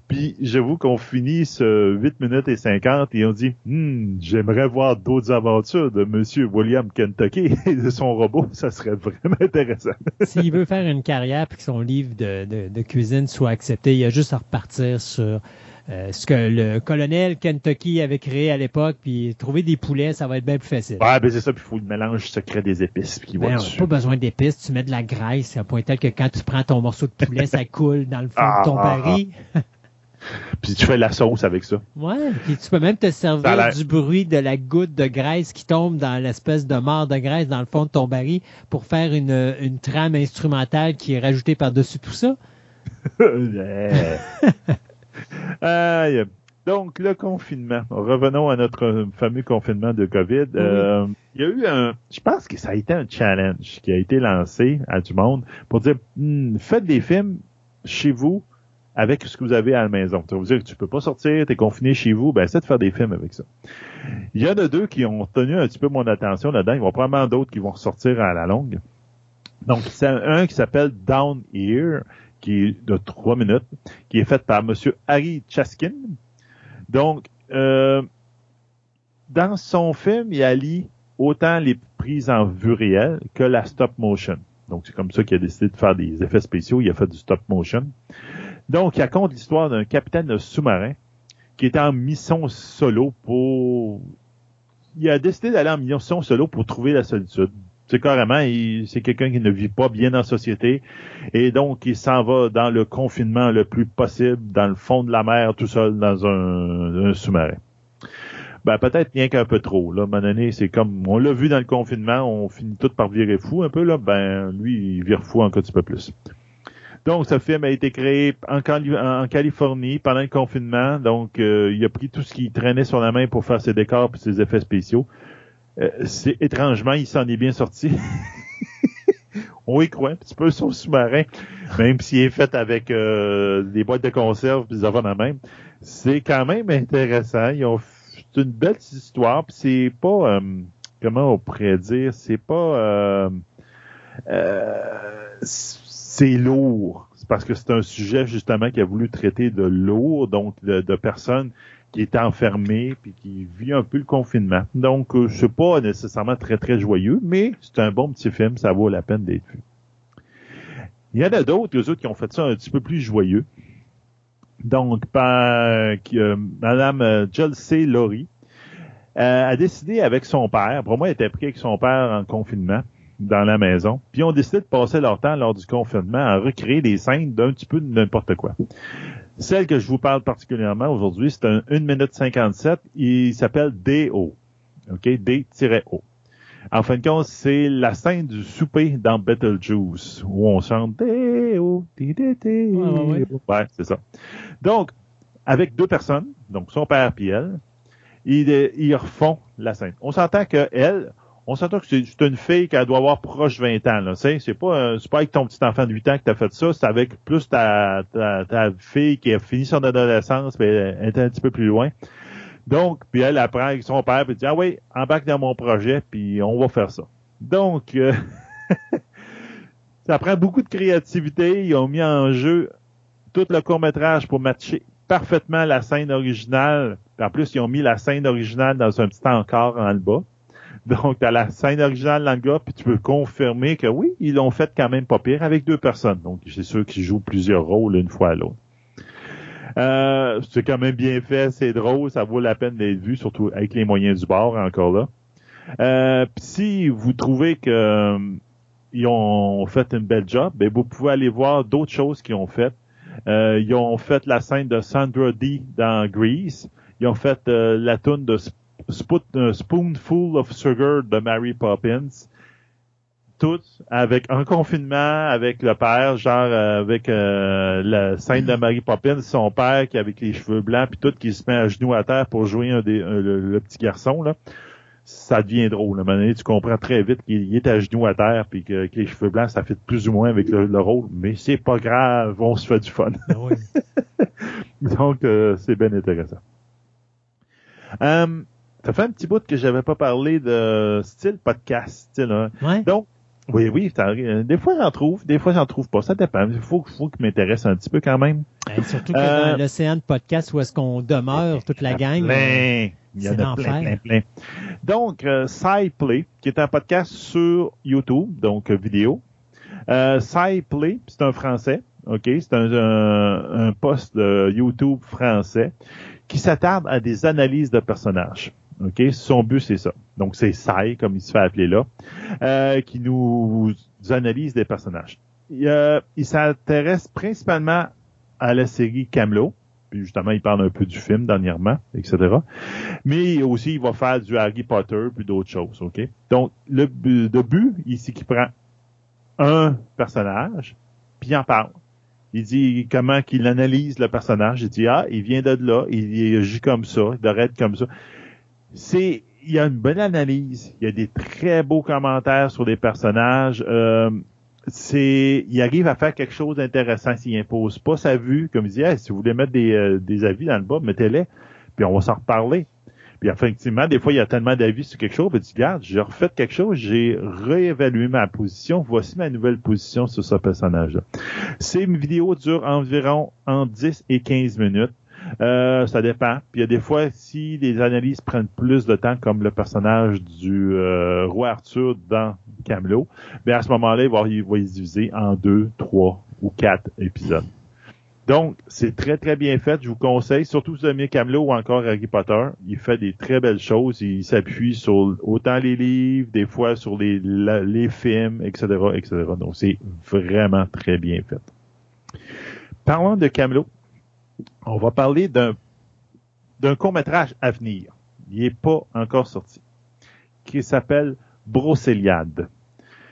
Puis, j'avoue qu'on finit ce huit minutes et cinquante et on dit hmm, « J'aimerais voir d'autres aventures de Monsieur William Kentucky et de son robot. Ça serait vraiment intéressant. » S'il veut faire une carrière et que son livre de, de, de cuisine soit accepté, il a juste à repartir sur euh, ce que le colonel Kentucky avait créé à l'époque. Puis, trouver des poulets, ça va être bien plus facile. Ah, ben c'est ça. Puis, il faut le mélange secret des épices. Puis ben, on n'a pas besoin d'épices. Tu mets de la graisse à point tel que quand tu prends ton morceau de poulet, ça coule dans le fond ah, de ton ah, pari. Ah. Puis tu fais la sauce avec ça. Ouais, puis tu peux même te servir du bruit de la goutte de graisse qui tombe dans l'espèce de mort de graisse dans le fond de ton baril pour faire une, une trame instrumentale qui est rajoutée par-dessus tout ça. euh, donc, le confinement. Revenons à notre fameux confinement de COVID. Oui. Euh, il y a eu un... Je pense que ça a été un challenge qui a été lancé à tout le monde pour dire hm, « Faites des films chez vous, avec ce que vous avez à la maison. » Ça veut dire que tu peux pas sortir, t'es confiné chez vous, ben essaie de faire des films avec ça. Il y en a deux qui ont tenu un petit peu mon attention là-dedans. Il y a probablement d'autres qui vont ressortir à la longue. Donc, c'est un qui s'appelle Down Here, qui est de trois minutes, qui est fait par Monsieur Harry Chaskin. Donc, euh, dans son film, il allie autant les prises en vue réelle que la stop-motion. Donc, c'est comme ça qu'il a décidé de faire des effets spéciaux. Il a fait du stop-motion. Donc, il raconte l'histoire d'un capitaine de sous-marin qui est en mission solo pour... Il a décidé d'aller en mission solo pour trouver la solitude. C'est carrément, il... c'est quelqu'un qui ne vit pas bien dans la société. Et donc, il s'en va dans le confinement le plus possible, dans le fond de la mer, tout seul, dans un, un sous-marin. Ben, peut-être rien qu'un peu trop, là. À un moment donné, c'est comme, on l'a vu dans le confinement, on finit tout par virer fou un peu, là. Ben, lui, il vire fou encore un petit peu plus. Donc, ce film a été créé en, Cali- en Californie pendant le confinement. Donc, euh, il a pris tout ce qui traînait sur la main pour faire ses décors et ses effets spéciaux. Euh, c'est étrangement, il s'en est bien sorti. On y croit un petit peu sur le sous-marin, même s'il est fait avec euh, des boîtes de conserve et des avant la même. C'est quand même intéressant. Ils ont c'est une belle histoire. Puis c'est pas... Euh, comment on pourrait dire? C'est pas... Euh, euh, c'est, c'est lourd. C'est parce que c'est un sujet, justement, qui a voulu traiter de lourd, donc de, de personnes qui étaient enfermées puis qui vit un peu le confinement. Donc, euh, c'est pas nécessairement très, très joyeux, mais c'est un bon petit film, ça vaut la peine d'être vu. Il y en a d'autres, les autres, qui ont fait ça un petit peu plus joyeux. Donc, par euh, Madame Julianne Moore euh, a décidé avec son père, pour moi, elle était pris avec son père en confinement, dans la maison, puis ont décidé de passer leur temps lors du confinement à recréer des scènes d'un petit peu de n'importe quoi. Celle que je vous parle particulièrement aujourd'hui, c'est un une minute cinquante-sept, il s'appelle D O. OK, D O. En fin de compte, c'est la scène du souper dans Beetlejuice, où on chante D O, D D D O. Ouais, c'est ça. Donc, avec deux personnes, donc son père puis elle, ils, ils refont la scène. On s'entend que elle... On s'entend que c'est une fille qui doit avoir proche vingt ans, là. C'est, c'est pas, c'est pas avec ton petit enfant de huit ans que t'as fait ça. C'est avec plus ta, ta, ta fille qui a fini son adolescence, mais elle était un petit peu plus loin. Donc, puis elle apprend avec son père, puis dit, ah oui, embarque dans mon projet, puis on va faire ça. Donc, euh, ça prend beaucoup de créativité. Ils ont mis en jeu tout le court-métrage pour matcher parfaitement la scène originale. En plus, ils ont mis la scène originale dans un petit encart en bas. Donc, t'as la scène originale dans le gars, puis tu peux confirmer que oui, ils l'ont fait quand même pas pire avec deux personnes. Donc, c'est sûr qu'ils jouent plusieurs rôles une fois à l'autre. Euh, c'est quand même bien fait, c'est drôle, ça vaut la peine d'être vu, surtout avec les moyens du bord, encore là. Euh, puis si vous trouvez que euh, ils ont fait une belle job, ben vous pouvez aller voir d'autres choses qu'ils ont faites. Euh, ils ont fait la scène de Sandra Dee dans Grease. Ils ont fait euh, la toune de Sp- Sp- Spoonful of Sugar de Mary Poppins. Toutes avec un confinement, avec le père, genre euh, avec euh, la scène de Mary Poppins, son père qui avec les cheveux blancs puis tout qui se met à genoux à terre pour jouer un des, un, le, le petit garçon là. Ça devient drôle. À un moment donné, tu comprends très vite qu'il est à genoux à terre puis que, que les cheveux blancs, ça fit plus ou moins avec le, le rôle. Mais c'est pas grave, on se fait du fun. Oui. Donc, euh, c'est bien intéressant. Euh, ça fait un petit bout que j'avais pas parlé de style podcast. Style, hein? Ouais. Donc, oui, oui, des fois j'en trouve, des fois j'en trouve pas. Ça dépend. Il faut, faut qu'il m'intéresse un petit peu quand même. Ben, surtout que euh, dans l'océan de podcast où est-ce qu'on demeure toute la gang. Plein. Il y en a plein, plein, plein. Donc, euh, SciPlay, qui est un podcast sur YouTube, donc euh, vidéo. Euh, SciPlay, c'est un français, ok, c'est un, un, un post de YouTube français qui s'attarde à des analyses de personnages. Ok, son but c'est ça. Donc c'est Sci, comme il se fait appeler là, euh, qui nous analyse des personnages. Il, euh, il s'intéresse principalement à la série Kaamelott. Justement, il parle un peu du film dernièrement, et cetera. Mais aussi, il va faire du Harry Potter puis d'autres choses, ok? Donc, le, le but, ici, qu'il prend un personnage, puis il en parle. Il dit comment qu'il analyse le personnage. Il dit, ah, il vient de là, il agit comme ça, il devrait être comme ça. C'est, il y a une bonne analyse. Il y a des très beaux commentaires sur des personnages. Euh, c'est, il arrive à faire quelque chose d'intéressant s'il impose pas sa vue, comme il dit, hey, si vous voulez mettre des, euh, des avis dans le bas, mettez-les, puis on va s'en reparler. Puis effectivement, des fois, il y a tellement d'avis sur quelque chose, puis tu dis, regarde, j'ai refait quelque chose, j'ai réévalué ma position, voici ma nouvelle position sur ce personnage-là. Ces vidéos durent environ entre dix et quinze minutes. Euh, ça dépend. Puis il y a des fois, si les analyses prennent plus de temps, comme le personnage du euh, roi Arthur dans Kaamelott, bien à ce moment-là, il va, il va les diviser en deux, trois ou quatre épisodes. Donc, c'est très, très bien fait. Je vous conseille, surtout si vous aimez Kaamelott ou encore Harry Potter, il fait des très belles choses. Il s'appuie sur autant les livres, des fois sur les, la, les films, et cetera, et cetera. Donc, c'est vraiment très bien fait. Parlons de Kaamelott. On va parler d'un, d'un court-métrage à venir. Il n'est pas encore sorti. Qui s'appelle Brocéliade.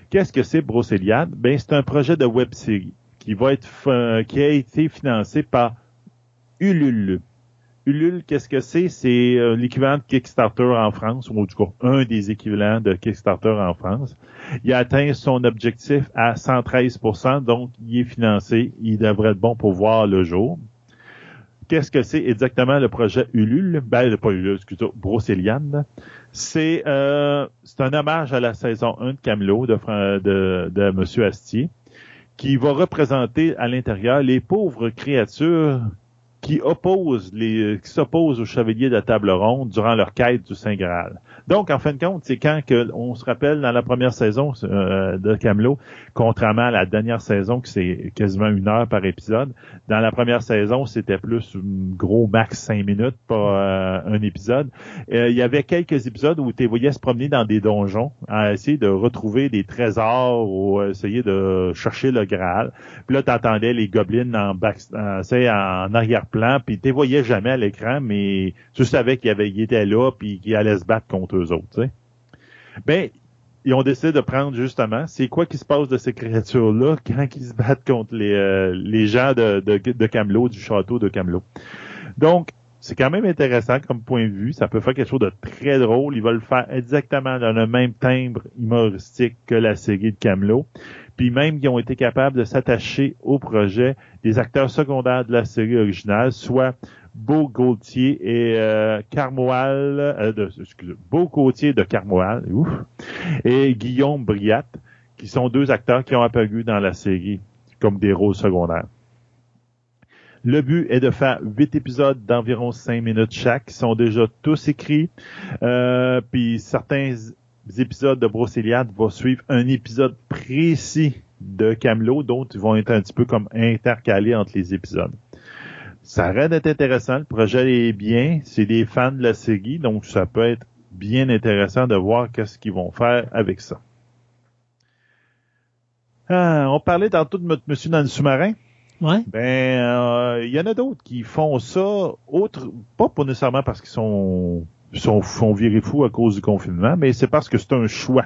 Qu'est-ce que c'est Brocéliade? Ben, c'est un projet de web-série qui va être, euh, qui a été financé par Ulule. Ulule, qu'est-ce que c'est? C'est euh, l'équivalent de Kickstarter en France, ou du coup, un des équivalents de Kickstarter en France. Il a atteint son objectif à cent treize pour cent, donc il est financé. Il devrait être bon pour voir le jour. Qu'est-ce que c'est exactement le projet Ulule? Ben, pas Ulule, excusez-moi, Brocéliande. C'est, euh, c'est un hommage à la saison un de Kaamelott de, de, de Monsieur Astier, qui va représenter à l'intérieur les pauvres créatures qui opposent les, qui s'opposent aux chevaliers de la table ronde durant leur quête du Saint Graal. Donc, en fin de compte, c'est quand que, on se rappelle dans la première saison, euh, de Kaamelott, contrairement à la dernière saison, que c'est quasiment une heure par épisode. Dans la première saison, c'était plus, gros max cinq minutes, pas, euh, un épisode. Euh, il y avait quelques épisodes où tu voyais se promener dans des donjons, à essayer de retrouver des trésors ou essayer de chercher le Graal. Puis là, t'entendais les gobelins en back, euh, c'est en arrière plan, puis tu les voyais jamais à l'écran, mais tu savais qu'il avait, il était là, puis qu'il allait se battre contre eux autres, tu sais. Ben, ils ont décidé de prendre, justement, c'est quoi qui se passe de ces créatures-là quand ils se battent contre les, euh, les gens de, de, de Kaamelott, du château de Kaamelott. Donc, c'est quand même intéressant comme point de vue. Ça peut faire quelque chose de très drôle. Ils veulent faire exactement dans le même timbre humoristique que la série de Kaamelott. Puis même, ils ont été capables de s'attacher au projet des acteurs secondaires de la série originale, soit Beau Gaultier et euh, Carmoal, euh, de, excusez, Beau Gaultier de Carmoal, ouf, et Guillaume Briat, qui sont deux acteurs qui ont apparu dans la série comme des rôles secondaires. Le but est de faire huit épisodes d'environ cinq minutes chaque, qui sont déjà tous écrits. Euh, puis certains épisodes de Brocéliade vont suivre un épisode précis de Kaamelott, d'autres vont être un petit peu comme intercalés entre les épisodes. Ça reste d'être intéressant, le projet est bien, c'est des fans de la série, donc ça peut être bien intéressant de voir qu'est-ce qu'ils vont faire avec ça. Ah, on parlait tantôt de M. dans le sous-marin. Ouais. Ben, euh, y en a d'autres qui font ça, autre, pas, pas nécessairement parce qu'ils sont, sont, font virer fou à cause du confinement, mais c'est parce que c'est un choix.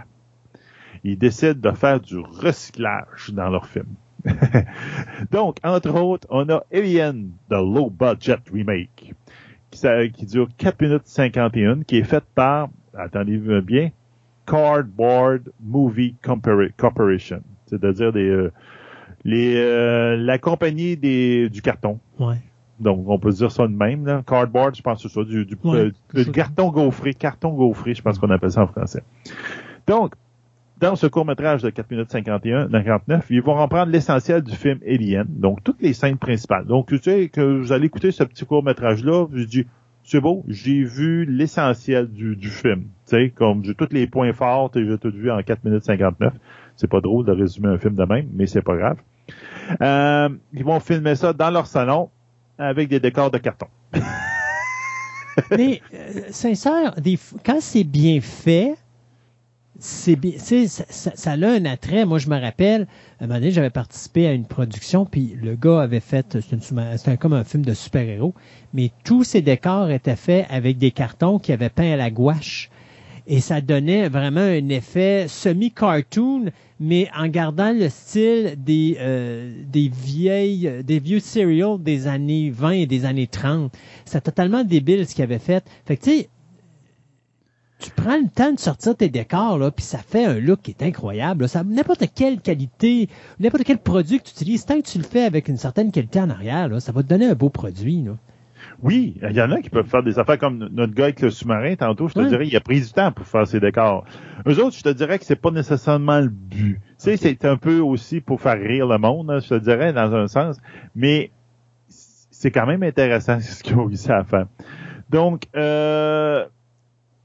Ils décident de faire du recyclage dans leurs films. Donc, entre autres, on a Alien, The Low Budget Remake, qui, ça, qui dure quatre minutes cinquante et un, qui est faite par, attendez-vous bien, Cardboard Movie Corporation, c'est-à-dire des, euh, les, euh, la compagnie des, du carton. Ouais. Donc, on peut dire ça de même, là. Cardboard, je pense que c'est ça, du, du, ouais, euh, du carton gaufré, carton gaufré, je pense qu'on appelle ça en français. Donc, dans ce court-métrage de quatre minutes cinquante et un, cinquante-neuf, ils vont reprendre l'essentiel du film Alien, donc toutes les scènes principales. Donc, tu sais, que vous allez écouter ce petit court-métrage-là, je dis, c'est beau, j'ai vu l'essentiel du, du film. Tu sais, comme j'ai tous les points forts, j'ai tout vu en quatre minutes cinquante-neuf. C'est pas drôle de résumer un film de même, mais c'est pas grave. Euh, ils vont filmer ça dans leur salon avec des décors de carton. Mais, euh, sincère, des, quand c'est bien fait, c'est bien, c'est, ça, ça, ça a un attrait. Moi, je me rappelle, à un moment donné, j'avais participé à une production, puis le gars avait fait, c'était, une, c'était comme un film de super-héros, mais tous ses décors étaient faits avec des cartons qu'il avait peints à la gouache. Et ça donnait vraiment un effet semi-cartoon, mais en gardant le style des euh, des vieilles des vieux serials des années vingt et des années trente. C'est totalement débile ce qu'il avait fait. Fait que tu sais, tu prends le temps de sortir tes décors là, puis ça fait un look qui est incroyable. Là. Ça, n'importe quelle qualité, n'importe quel produit que tu utilises, tant que tu le fais avec une certaine qualité en arrière, là, ça va te donner un beau produit. Là. Oui, il y en a qui peuvent faire des affaires comme notre gars avec le sous-marin, tantôt, je te oui. dirais, il a pris du temps pour faire ses décors. Eux autres, je te dirais que c'est pas nécessairement le but. Tu sais, c'est un peu aussi pour faire rire le monde, hein, je te dirais, dans un sens, mais c'est quand même intéressant ce qu'ils ont réussi à faire. Donc, euh,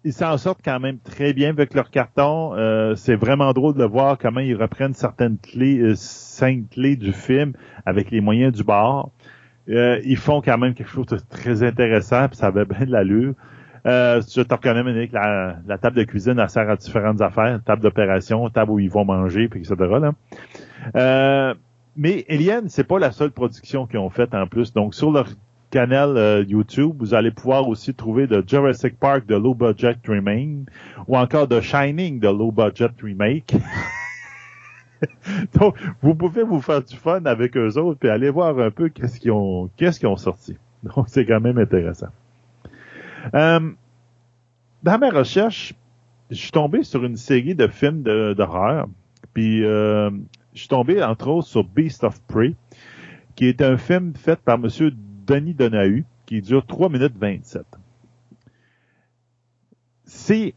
ils s'en sortent quand même très bien avec leur carton. Euh, c'est vraiment drôle de voir comment ils reprennent certaines clés, euh, cinq clés du film avec les moyens du bord. Euh, ils font quand même quelque chose de très intéressant, puis ça avait bien de l'allure. Euh, je te reconnais, Monique, la, la table de cuisine, elle sert à différentes affaires, table d'opération, table où ils vont manger, puis et cetera. Là. Euh, mais Alien, c'est pas la seule production qu'ils ont faite en plus. Donc, sur leur canal euh, YouTube, vous allez pouvoir aussi trouver de Jurassic Park de Low Budget Remake, ou encore de Shining de Low Budget Remake. Donc, vous pouvez vous faire du fun avec eux autres puis aller voir un peu qu'est-ce qu'ils ont, qu'est-ce qu'ils ont sorti. Donc, c'est quand même intéressant. Euh, dans ma recherche, je suis tombé sur une série de films de, d'horreur. Puis, euh, je suis tombé, entre autres, sur Beast of Prey, qui est un film fait par monsieur Denis Donahue, qui dure trois minutes vingt-sept. C'est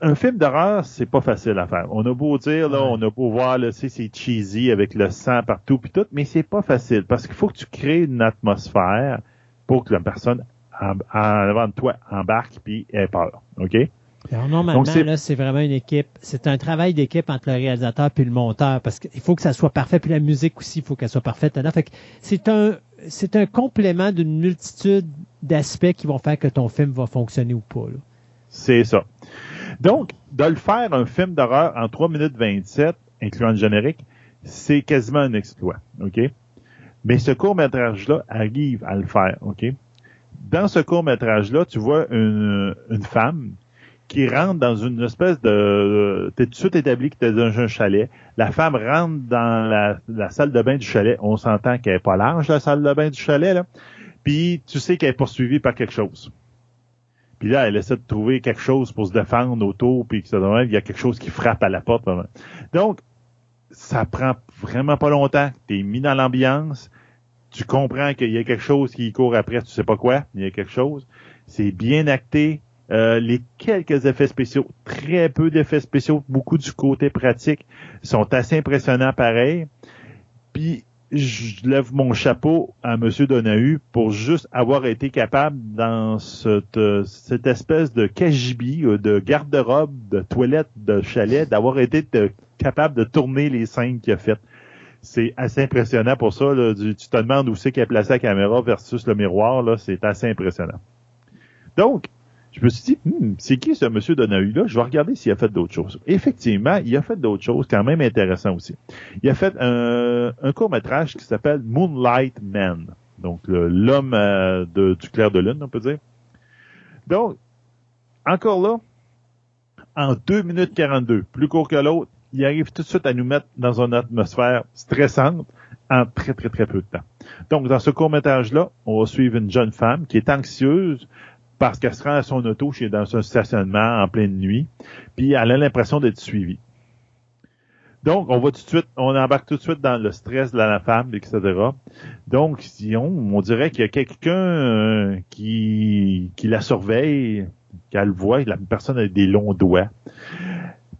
un film d'horreur, c'est pas facile à faire. On a beau dire, là, on a beau voir, là, c'est, c'est cheesy avec le sang partout pis tout, mais c'est pas facile parce qu'il faut que tu crées une atmosphère pour que la personne en, en avant de toi embarque pis ait peur. OK? Alors, normalement, donc, c'est... là, c'est vraiment une équipe. C'est un travail d'équipe entre le réalisateur pis le monteur parce qu'il faut que ça soit parfait puis la musique aussi, il faut qu'elle soit parfaite dedans. Fait que c'est un, c'est un complément d'une multitude d'aspects qui vont faire que ton film va fonctionner ou pas, là. C'est ça. Donc, de le faire un film d'horreur en trois minutes vingt-sept, incluant le générique, c'est quasiment un exploit, OK? Mais ce court-métrage-là arrive à le faire, OK? Dans ce court-métrage-là, tu vois une, une femme qui rentre dans une espèce de... T'es tout de suite établi que t'es dans un chalet. La femme rentre dans la, la salle de bain du chalet. On s'entend qu'elle n'est pas large, la salle de bain du chalet, là. Puis, tu sais qu'elle est poursuivie par quelque chose. Puis là, elle essaie de trouver quelque chose pour se défendre autour, puis il y a quelque chose qui frappe à la porte. Donc, ça prend vraiment pas longtemps. T'es mis dans l'ambiance, tu comprends qu'il y a quelque chose qui court après, tu sais pas quoi, il y a quelque chose. C'est bien acté. Euh, les quelques effets spéciaux, très peu d'effets spéciaux, beaucoup du côté pratique, sont assez impressionnants pareil. Puis, je lève mon chapeau à M. Donahue pour juste avoir été capable dans cette, cette espèce de cagibi, de garde-robe, de toilette, de chalet, d'avoir été de, capable de tourner les scènes qu'il a faites. C'est assez impressionnant pour ça. Là, tu, tu te demandes où c'est qu'il a placé la caméra versus le miroir. Là, c'est assez impressionnant. Donc, Je me suis dit, hm, c'est qui ce monsieur Donahue-là? Je vais regarder s'il a fait d'autres choses. Et effectivement, il a fait d'autres choses quand même intéressantes aussi. Il a fait un, un court-métrage qui s'appelle Moonlight Man. Donc, le, l'homme euh, de, du clair de lune, on peut dire. Donc, encore là, en deux minutes quarante-deux, plus court que l'autre, il arrive tout de suite à nous mettre dans une atmosphère stressante en très, très, très peu de temps. Donc, dans ce court-métrage-là, on va suivre une jeune femme qui est anxieuse parce qu'elle se rend à son auto chez dans un stationnement en pleine nuit, puis elle a l'impression d'être suivie. Donc, on va tout de suite, on embarque tout de suite dans le stress de la femme, et cetera. Donc, si on, on dirait qu'il y a quelqu'un euh, qui, qui la surveille, qu'elle voit, la personne a des longs doigts.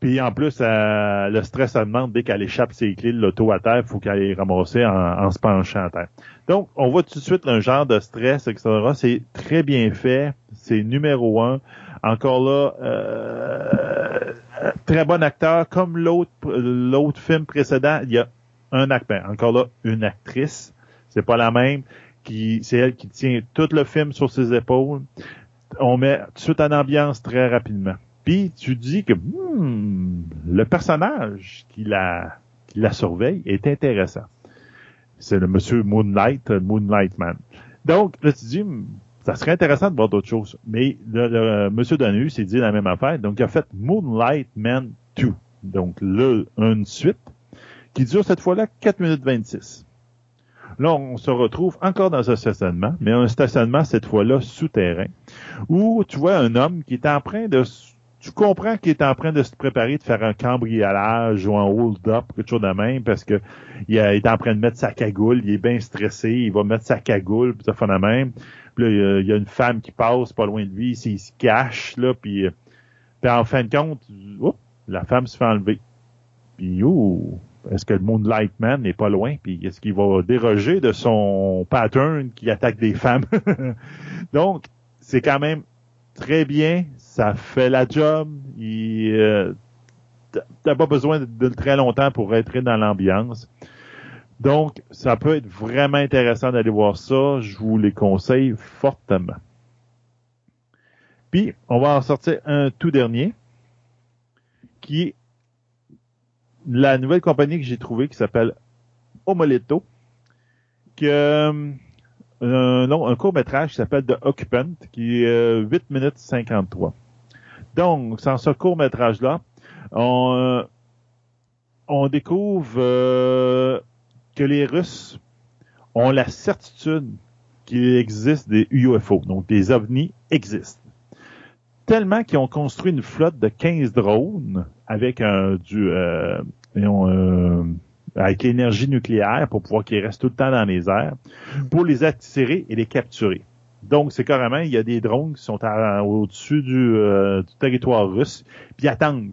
Puis en plus, euh, le stress augmente dès qu'elle échappe ses clés de l'auto à terre, il faut qu'elle les ramasse en, en se penchant à terre. Donc, on voit tout de suite un genre de stress, et cetera. C'est très bien fait. C'est numéro un. Encore là, euh, très bon acteur. Comme l'autre l'autre film précédent, il y a un acteur. Encore là, une actrice. C'est pas la même. Qui, c'est elle qui tient tout le film sur ses épaules. On met tout de suite en ambiance très rapidement. Puis tu dis que hmm, le personnage qui la, qui la surveille est intéressant. C'est le monsieur Moonlight, Moonlight Man. Donc, là, tu dis, ça serait intéressant de voir d'autres choses. Mais le, le monsieur Danu s'est dit la même affaire. Donc, il a fait Moonlight Man deux. Donc, le, une suite qui dure cette fois-là quatre minutes vingt-six. Là, on se retrouve encore dans un stationnement, mais un stationnement, cette fois-là, souterrain, où tu vois un homme qui est en train de... Tu comprends qu'il est en train de se préparer de faire un cambriolage ou un hold-up, quelque chose de même, parce que il est en train de mettre sa cagoule, il est bien stressé, il va mettre sa cagoule, puis ça fait de même. Puis là, il y a une femme qui passe pas loin de lui, il se cache, là, puis, puis en fin de compte, oh, la femme se fait enlever. Puis, oh, est-ce que le Moonlight Man n'est pas loin, puis est-ce qu'il va déroger de son pattern qui attaque des femmes? Donc, c'est quand même très bien, ça fait la job. Il, euh, t'as pas besoin de, de très longtemps pour être dans l'ambiance. Donc, ça peut être vraiment intéressant d'aller voir ça. Je vous les conseille fortement. Puis, on va en sortir un tout dernier, qui est la nouvelle compagnie que j'ai trouvée, qui s'appelle Omoletto, que... Un, long, un court-métrage qui s'appelle The Occupant, qui est euh, huit minutes cinquante-trois. Donc, dans ce court-métrage-là, on, on découvre euh, que les Russes ont la certitude qu'il existe des U F O, donc des ovnis existent. Tellement qu'ils ont construit une flotte de quinze drones avec un du... Euh, et on, euh, avec l'énergie nucléaire pour pouvoir qu'ils restent tout le temps dans les airs, pour les attirer et les capturer. Donc, c'est carrément, il y a des drones qui sont à, au-dessus du, euh, du territoire russe, puis ils attendent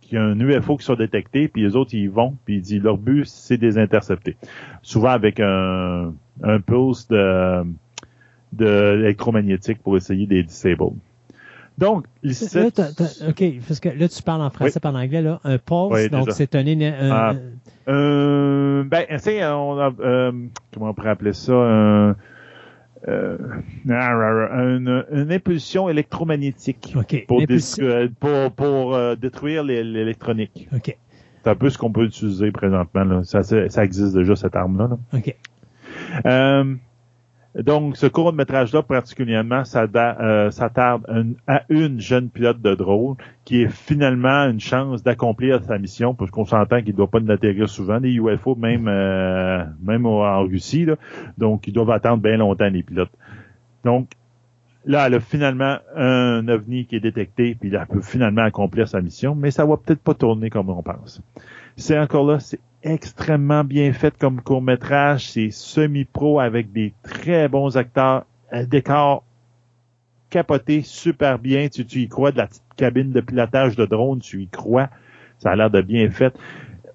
qu'il y ait un U F O qui soit détecté, puis les autres, ils vont, puis ils disent leur but, c'est de les intercepter. Souvent avec un, un pulse de, de électromagnétique pour essayer de les disable. Donc, là, t'as, t'as, OK, parce que là, tu parles en français, oui. Pas en anglais, là. Un pulse, oui, donc c'est un... un, un... Euh, euh, ben, c'est, on a, euh, comment on pourrait appeler ça? Un, euh, une, une impulsion électromagnétique, okay. pour, impulsion... Dé- pour, pour euh, détruire l'électronique. OK. C'est un peu ce qu'on peut utiliser présentement, là. Ça, ça existe déjà, cette arme-là. Là. OK. Euh... Donc, ce court-métrage-là, particulièrement, ça da, euh, s'attarde une, à une jeune pilote de drone qui est finalement une chance d'accomplir sa mission, parce qu'on s'entend qu'il ne doit pas atterrir souvent, des U F O, même euh, même en Russie, là, donc ils doivent attendre bien longtemps, les pilotes. Donc, là, elle a finalement un ovni qui est détecté, puis elle peut finalement accomplir sa mission, mais ça va peut-être pas tourner comme on pense. C'est encore là, c'est extrêmement bien fait comme court-métrage, c'est semi-pro avec des très bons acteurs, un décor capoté, super bien, tu, tu y crois, de la petite cabine de pilotage de drone, tu y crois, ça a l'air de bien fait.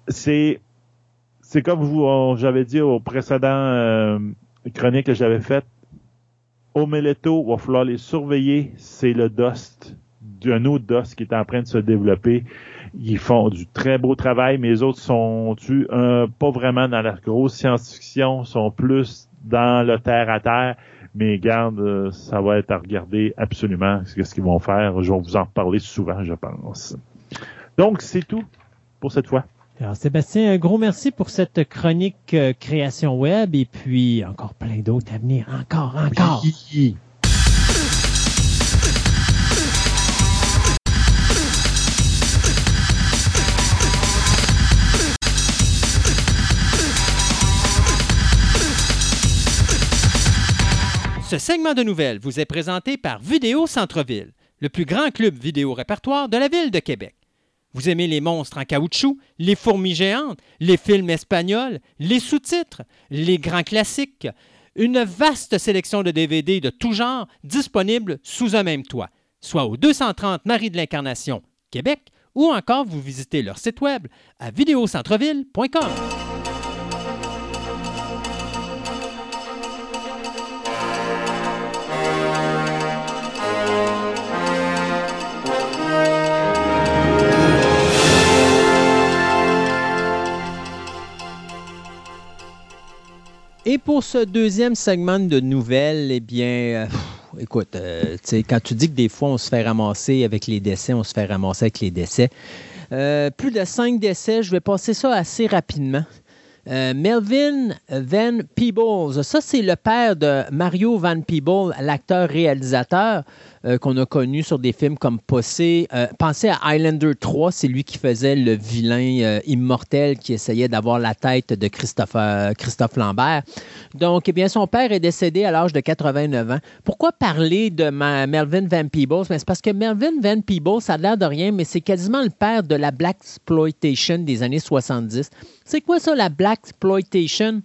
C'est c'est comme vous, on, j'avais dit au précédent euh, chronique que j'avais faite, Omeletto, il va falloir les surveiller, c'est le Dost, d'un autre Dost qui est en train de se développer. Ils font du très beau travail, mais les autres sont tu, euh, pas vraiment dans la grosse science-fiction, sont plus dans le terre-à-terre, Mais garde, ça va être à regarder absolument ce qu'ils vont faire. Je vais vous en reparler souvent, je pense. Donc, c'est tout pour cette fois. Alors, Sébastien, un gros merci pour cette chronique euh, création web et puis encore plein d'autres à venir. Encore, encore. Oui. Ce segment de nouvelles vous est présenté par Vidéo Centre-Ville, le plus grand club vidéo répertoire de la ville de Québec. Vous aimez les monstres en caoutchouc, les fourmis géantes, les films espagnols, les sous-titres, les grands classiques. Une vaste sélection de D V D de tout genre disponible sous un même toit, soit au deux cent trente Marie de l'Incarnation, Québec, ou encore vous visitez leur site web à vidéocentreville point com. Et pour ce deuxième segment de nouvelles, eh bien, euh, écoute, euh, tu sais, quand tu dis que des fois, on se fait ramasser avec les décès, on se fait ramasser avec les décès. Euh, plus de cinq décès, je vais passer ça assez rapidement. Euh, Melvin Van Peebles, ça, c'est le père de Mario Van Peebles, l'acteur-réalisateur euh, qu'on a connu sur des films comme Possé. Euh, pensez à Highlander trois, c'est lui qui faisait le vilain euh, immortel qui essayait d'avoir la tête de Christophe, euh, Christophe Lambert. Donc, eh bien, son père est décédé à l'âge de quatre-vingt-neuf ans. Pourquoi parler de ma Melvin Van Peebles? Ben, c'est parce que Melvin Van Peebles, ça a l'air de rien, mais c'est quasiment le père de la Blaxploitation des années soixante-dix. C'est quoi ça, la Blaxploitation?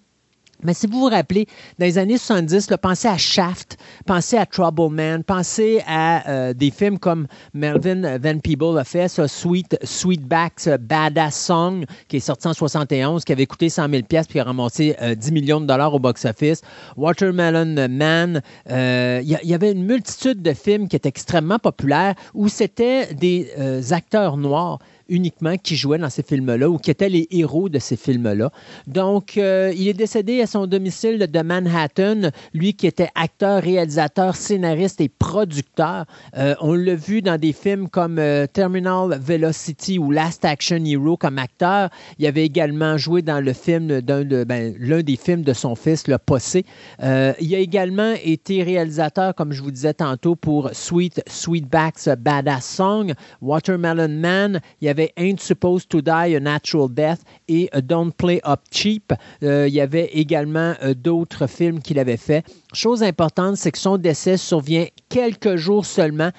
Mais si vous vous rappelez, dans les années soixante-dix, là, pensez à Shaft, pensez à Trouble Man, pensez à euh, des films comme Melvin Van Peebles a fait, ça, Sweet, Sweetback's Badass Song, qui est sorti en soixante et onze, qui avait coûté cent mille dollars puis a ramassé euh, dix millions de dollars au box-office. Watermelon Man. Il euh, y, y avait une multitude de films qui étaient extrêmement populaires où c'était des euh, acteurs noirs uniquement qui jouaient dans ces films-là ou qui étaient les héros de ces films-là. Donc, euh, il est décédé à son domicile de Manhattan, lui qui était acteur, réalisateur, scénariste et producteur. Euh, on l'a vu dans des films comme euh, Terminal Velocity ou Last Action Hero comme acteur. Il avait également joué dans le film d'un de, ben, l'un des films de son fils, le Possé. Euh, il a également été réalisateur, comme je vous disais tantôt, pour Sweet, Sweetback's Badass Song, Watermelon Man. Il avait Ain't Supposed to Die a Natural Death et Don't Play Up Cheap. Euh, il y avait également euh, d'autres films qu'il avait fait. Chose importante, c'est que son décès survient quelques jours seulement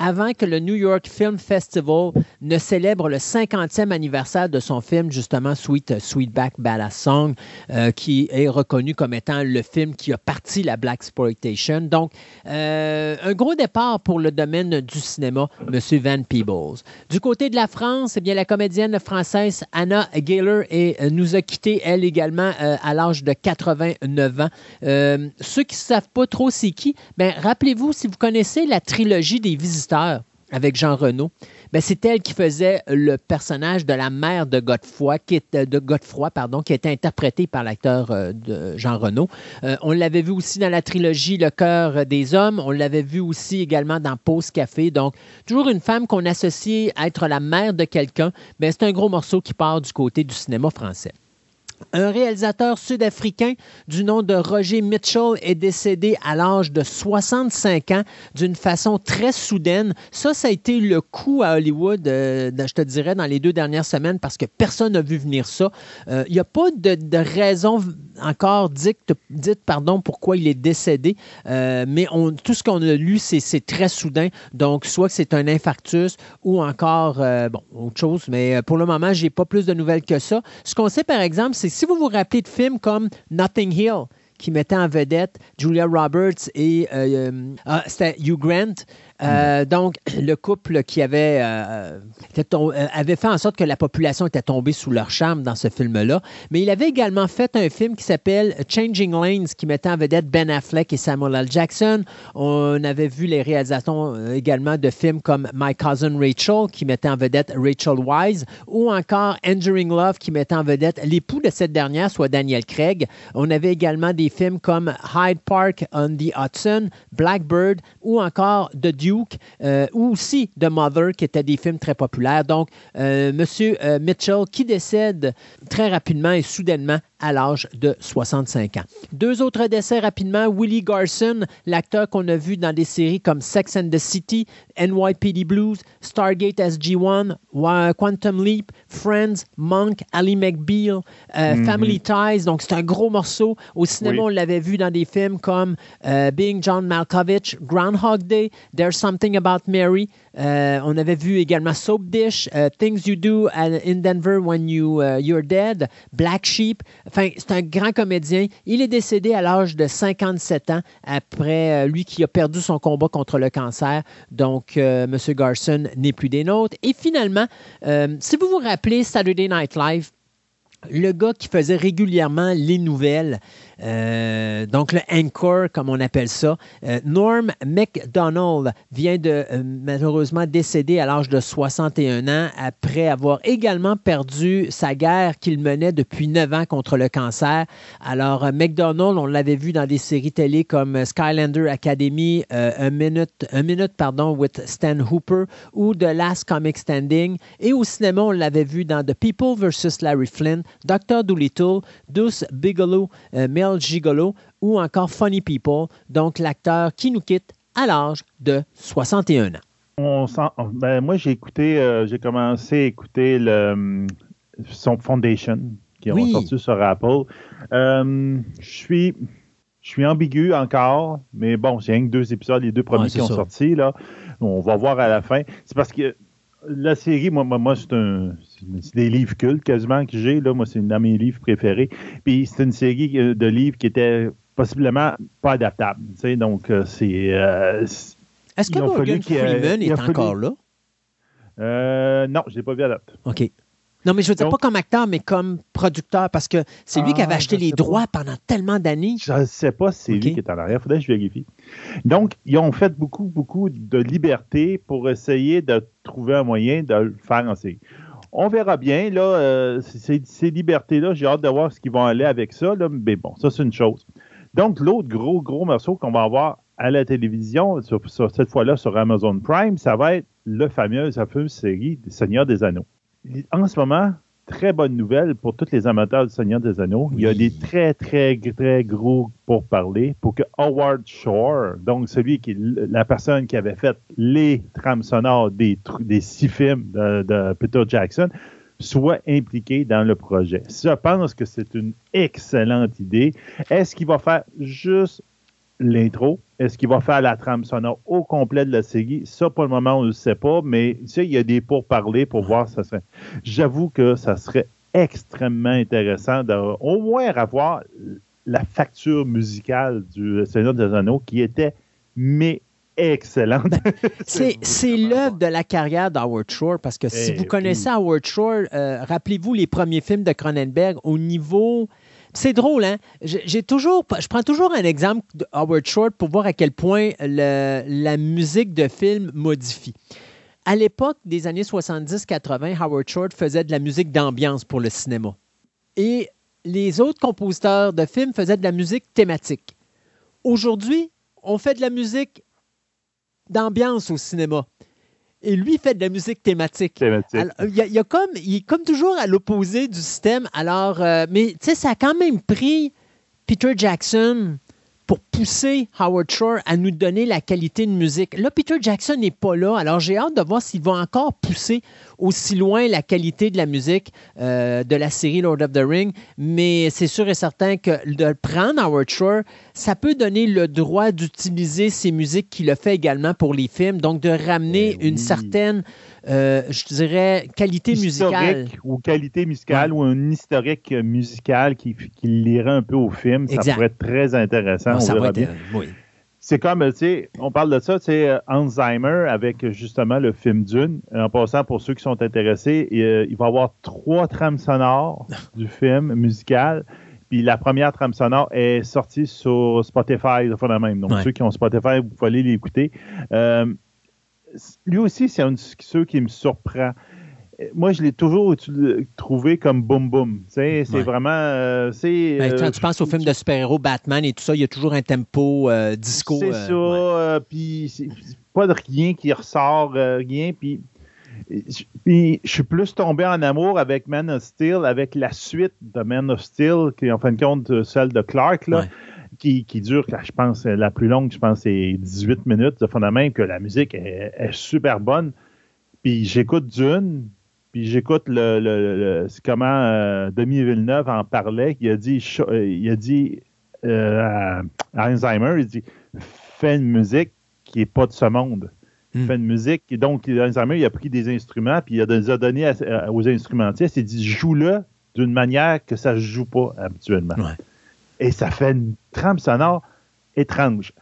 avant que le New York Film Festival ne célèbre le cinquantième anniversaire de son film, justement, Sweet, Sweetback Badass Song, euh, qui est reconnu comme étant le film qui a parti la Blaxploitation. Donc, euh, un gros départ pour le domaine du cinéma, M. Van Peebles. Du côté de la France, eh bien, la comédienne française Anna Gaylor est, nous a quittés, elle également, euh, à l'âge de quatre-vingt-neuf ans. Euh, ceux qui ne savent pas trop c'est qui, ben, rappelez-vous, si vous connaissez la trilogie des visiteurs, avec Jean Reno, ben c'est elle qui faisait le personnage de la mère de Godefroy, qui était, de Godefroy, pardon, qui était interprétée par l'acteur euh, de Jean Reno. Euh, on l'avait vu aussi dans la trilogie Le cœur des hommes. On l'avait vu aussi également dans Pause Café. Donc, toujours une femme qu'on associe à être la mère de quelqu'un. Ben, c'est un gros morceau qui part du côté du cinéma français. Un réalisateur sud-africain du nom de Roger Mitchell est décédé à l'âge de soixante-cinq ans d'une façon très soudaine. Ça, ça a été le coup à Hollywood, euh, je te dirais, dans les deux dernières semaines parce que personne n'a vu venir ça. Il euh, n'y a pas de, de raison encore dite, dite pardon, pourquoi il est décédé, euh, mais on, tout ce qu'on a lu, c'est, c'est très soudain. Donc, soit que c'est un infarctus ou encore, euh, bon, autre chose. Mais pour le moment, je n'ai pas plus de nouvelles que ça. Ce qu'on sait, par exemple, c'est si vous vous rappelez de films comme Notting Hill, qui mettait en vedette Julia Roberts et euh, euh, ah, c'était Hugh Grant, Euh, mmh. Donc, le couple qui avait, euh, tombé, avait fait en sorte que la population était tombée sous leur charme dans ce film-là. Mais il avait également fait un film qui s'appelle Changing Lanes, qui mettait en vedette Ben Affleck et Samuel L. Jackson. On avait vu les réalisations euh, également de films comme My Cousin Rachel, qui mettait en vedette Rachel Wise, ou encore Enduring Love, qui mettait en vedette l'époux de cette dernière, soit Daniel Craig. On avait également des films comme Hyde Park on the Hudson, Blackbird, ou encore The Duke, euh, ou aussi The Mother, qui étaient des films très populaires. Donc, euh, Monsieur euh, Mitchell, qui décède très rapidement et soudainement à l'âge de soixante-cinq ans. Deux autres décès rapidement. Willie Garson, l'acteur qu'on a vu dans des séries comme Sex and the City, N Y P D Blues, Stargate S G one, Quantum Leap, Friends, Monk, Ally McBeal, euh, mm-hmm. Family Ties. Donc, c'est un gros morceau. Au cinéma, oui. on l'avait vu dans des films comme euh, Being John Malkovich, Groundhog Day, There's Something About Mary. Euh, on avait vu également Soap Dish, uh, Things You Do in Denver When you, uh, You're Dead, Black Sheep. Enfin, c'est un grand comédien. Il est décédé à l'âge de cinquante-sept ans après euh, lui qui a perdu son combat contre le cancer. Donc, euh, M. Garson n'est plus des nôtres. Et finalement, euh, si vous vous rappelez Saturday Night Live, le gars qui faisait régulièrement les nouvelles, euh, donc le anchor, comme on appelle ça, euh, Norm Macdonald vient de euh, malheureusement décéder à l'âge de soixante et un ans après avoir également perdu sa guerre qu'il menait depuis neuf ans contre le cancer. Alors, euh, Macdonald, on l'avait vu dans des séries télé comme Skylander Academy, euh, A Minute, A Minute pardon, with Stan Hooper ou The Last Comic Standing. Et au cinéma, on l'avait vu dans The People versus Larry Flint, Docteur Doolittle, Deuce Bigelow, euh, Mel Gigolo ou encore Funny People, donc l'acteur qui nous quitte à l'âge de soixante et un ans. On sent, ben moi, j'ai écouté, euh, j'ai commencé à écouter le, son Foundation qui est oui. sorti sur Apple. Euh, je suis, je suis ambigu encore, mais bon, c'est rien que deux épisodes, les deux premiers ouais, qui ont ça. sorti là. On va voir à la fin. C'est parce que la série, moi, moi c'est, un, c'est des livres cultes quasiment que j'ai. Là. Moi, c'est dans mes livres préférés. Puis, c'est une série de livres qui était possiblement pas adaptable. Tu sais, donc, c'est... Euh, c'est Est-ce que Morgan Freeman est encore fallu... là? Euh, non, je l'ai pas vu adapter. OK. Non, mais je veux dire, donc, pas comme acteur, mais comme producteur, parce que c'est lui ah, qui avait acheté les droits pas. pendant tellement d'années. Je ne sais pas si c'est okay. lui qui est en arrière. Il faudrait que je vérifie. Donc, ils ont fait beaucoup, beaucoup de liberté pour essayer de trouver un moyen de le faire en série. On verra bien. Là, euh, ces, ces libertés-là, j'ai hâte de voir ce qu'ils vont aller avec ça. Là, mais bon, ça, c'est une chose. Donc, l'autre gros, gros morceau qu'on va avoir à la télévision, sur, sur, cette fois-là sur Amazon Prime, ça va être le fameux, la fameuse série « Seigneur des Anneaux ». En ce moment, très bonne nouvelle pour tous les amateurs du Seigneur des Anneaux. Oui. Il y a des très, très, très gros pourparlers pour que Howard Shore, donc celui qui est la personne qui avait fait les trames sonores des, des six films de, de Peter Jackson, soit impliqué dans le projet. Je pense que c'est une excellente idée. Est-ce qu'il va faire juste l'intro? Est-ce qu'il va faire la trame sonore au complet de la série? Ça, pour le moment, on ne le sait pas, mais tu sais, il y a des pourparlers pour voir. Ça serait... J'avoue que ça serait extrêmement intéressant d'au moins avoir la facture musicale du Seigneur des Anneaux qui était mais excellente. Ben, c'est c'est l'œuvre de la carrière d'Howard Shore, parce que si hey, vous connaissez oui. Howard Shore, euh, rappelez-vous les premiers films de Cronenberg au niveau... C'est drôle, hein? J'ai toujours, je prends toujours un exemple de Howard Shore pour voir à quel point le, la musique de film modifie. À l'époque des années soixante-dix quatre-vingt, Howard Shore faisait de la musique d'ambiance pour le cinéma. Et les autres compositeurs de films faisaient de la musique thématique. Aujourd'hui, on fait de la musique d'ambiance au cinéma. Et lui fait de la musique thématique. thématique. Alors, il, y a, il, y a comme, il est comme toujours à l'opposé du système. Alors, euh, mais tu sais, ça a quand même pris Peter Jackson pour pousser Howard Shore à nous donner la qualité de musique. Là, Peter Jackson n'est pas là. Alors, j'ai hâte de voir s'il va encore pousser aussi loin la qualité de la musique euh, de la série Lord of the Rings. Mais c'est sûr et certain que de prendre Howard Shore, ça peut donner le droit d'utiliser ces musiques qu'il a fait également pour les films. Donc, de ramener oui. une certaine... Euh, je dirais, qualité historique musicale. Ou qualité musicale, ouais. ou un historique musical qui, qui lirait un peu au film. Ça exact. Pourrait être très intéressant. Non, ça va être, oui. c'est comme, tu sais, on parle de ça, tu sais, Alzheimer avec justement le film Dune. En passant, pour ceux qui sont intéressés, il, il va y avoir trois trames sonores du film musical. Puis la première trame sonore est sortie sur Spotify, de la même. Donc, ouais. Ceux qui ont Spotify, vous pouvez aller l'écouter. Euh, lui aussi, c'est un de ceux qui me surprend. Moi, je l'ai toujours trouvé comme boum boum. C'est ouais. vraiment. Euh, c'est, ben, quand euh, tu penses aux films de super-héros, Batman et tout ça, il y a toujours un tempo euh, disco. C'est euh, ça. Euh, Puis, pas de rien qui ressort, euh, rien. Puis, je suis plus tombé en amour avec Man of Steel, avec la suite de Man of Steel, qui est en fin de compte celle de Clark, là, ouais. qui, qui dure, là, je pense, la plus longue, je pense, c'est dix-huit minutes de fondament, que la musique est, est super bonne. Puis, j'écoute Dune. Puis j'écoute le, le, le comment euh, Denis Villeneuve en parlait. Il a dit, il a dit euh, à Alzheimer, il dit fais une musique qui n'est pas de ce monde. Mm. Fais une musique. Et donc, Alzheimer, il a pris des instruments, puis il a, il a donné à, à, aux instrumentistes. Il dit joue-le d'une manière que ça ne se joue pas habituellement. Ouais. Et ça fait une trame sonore étrange.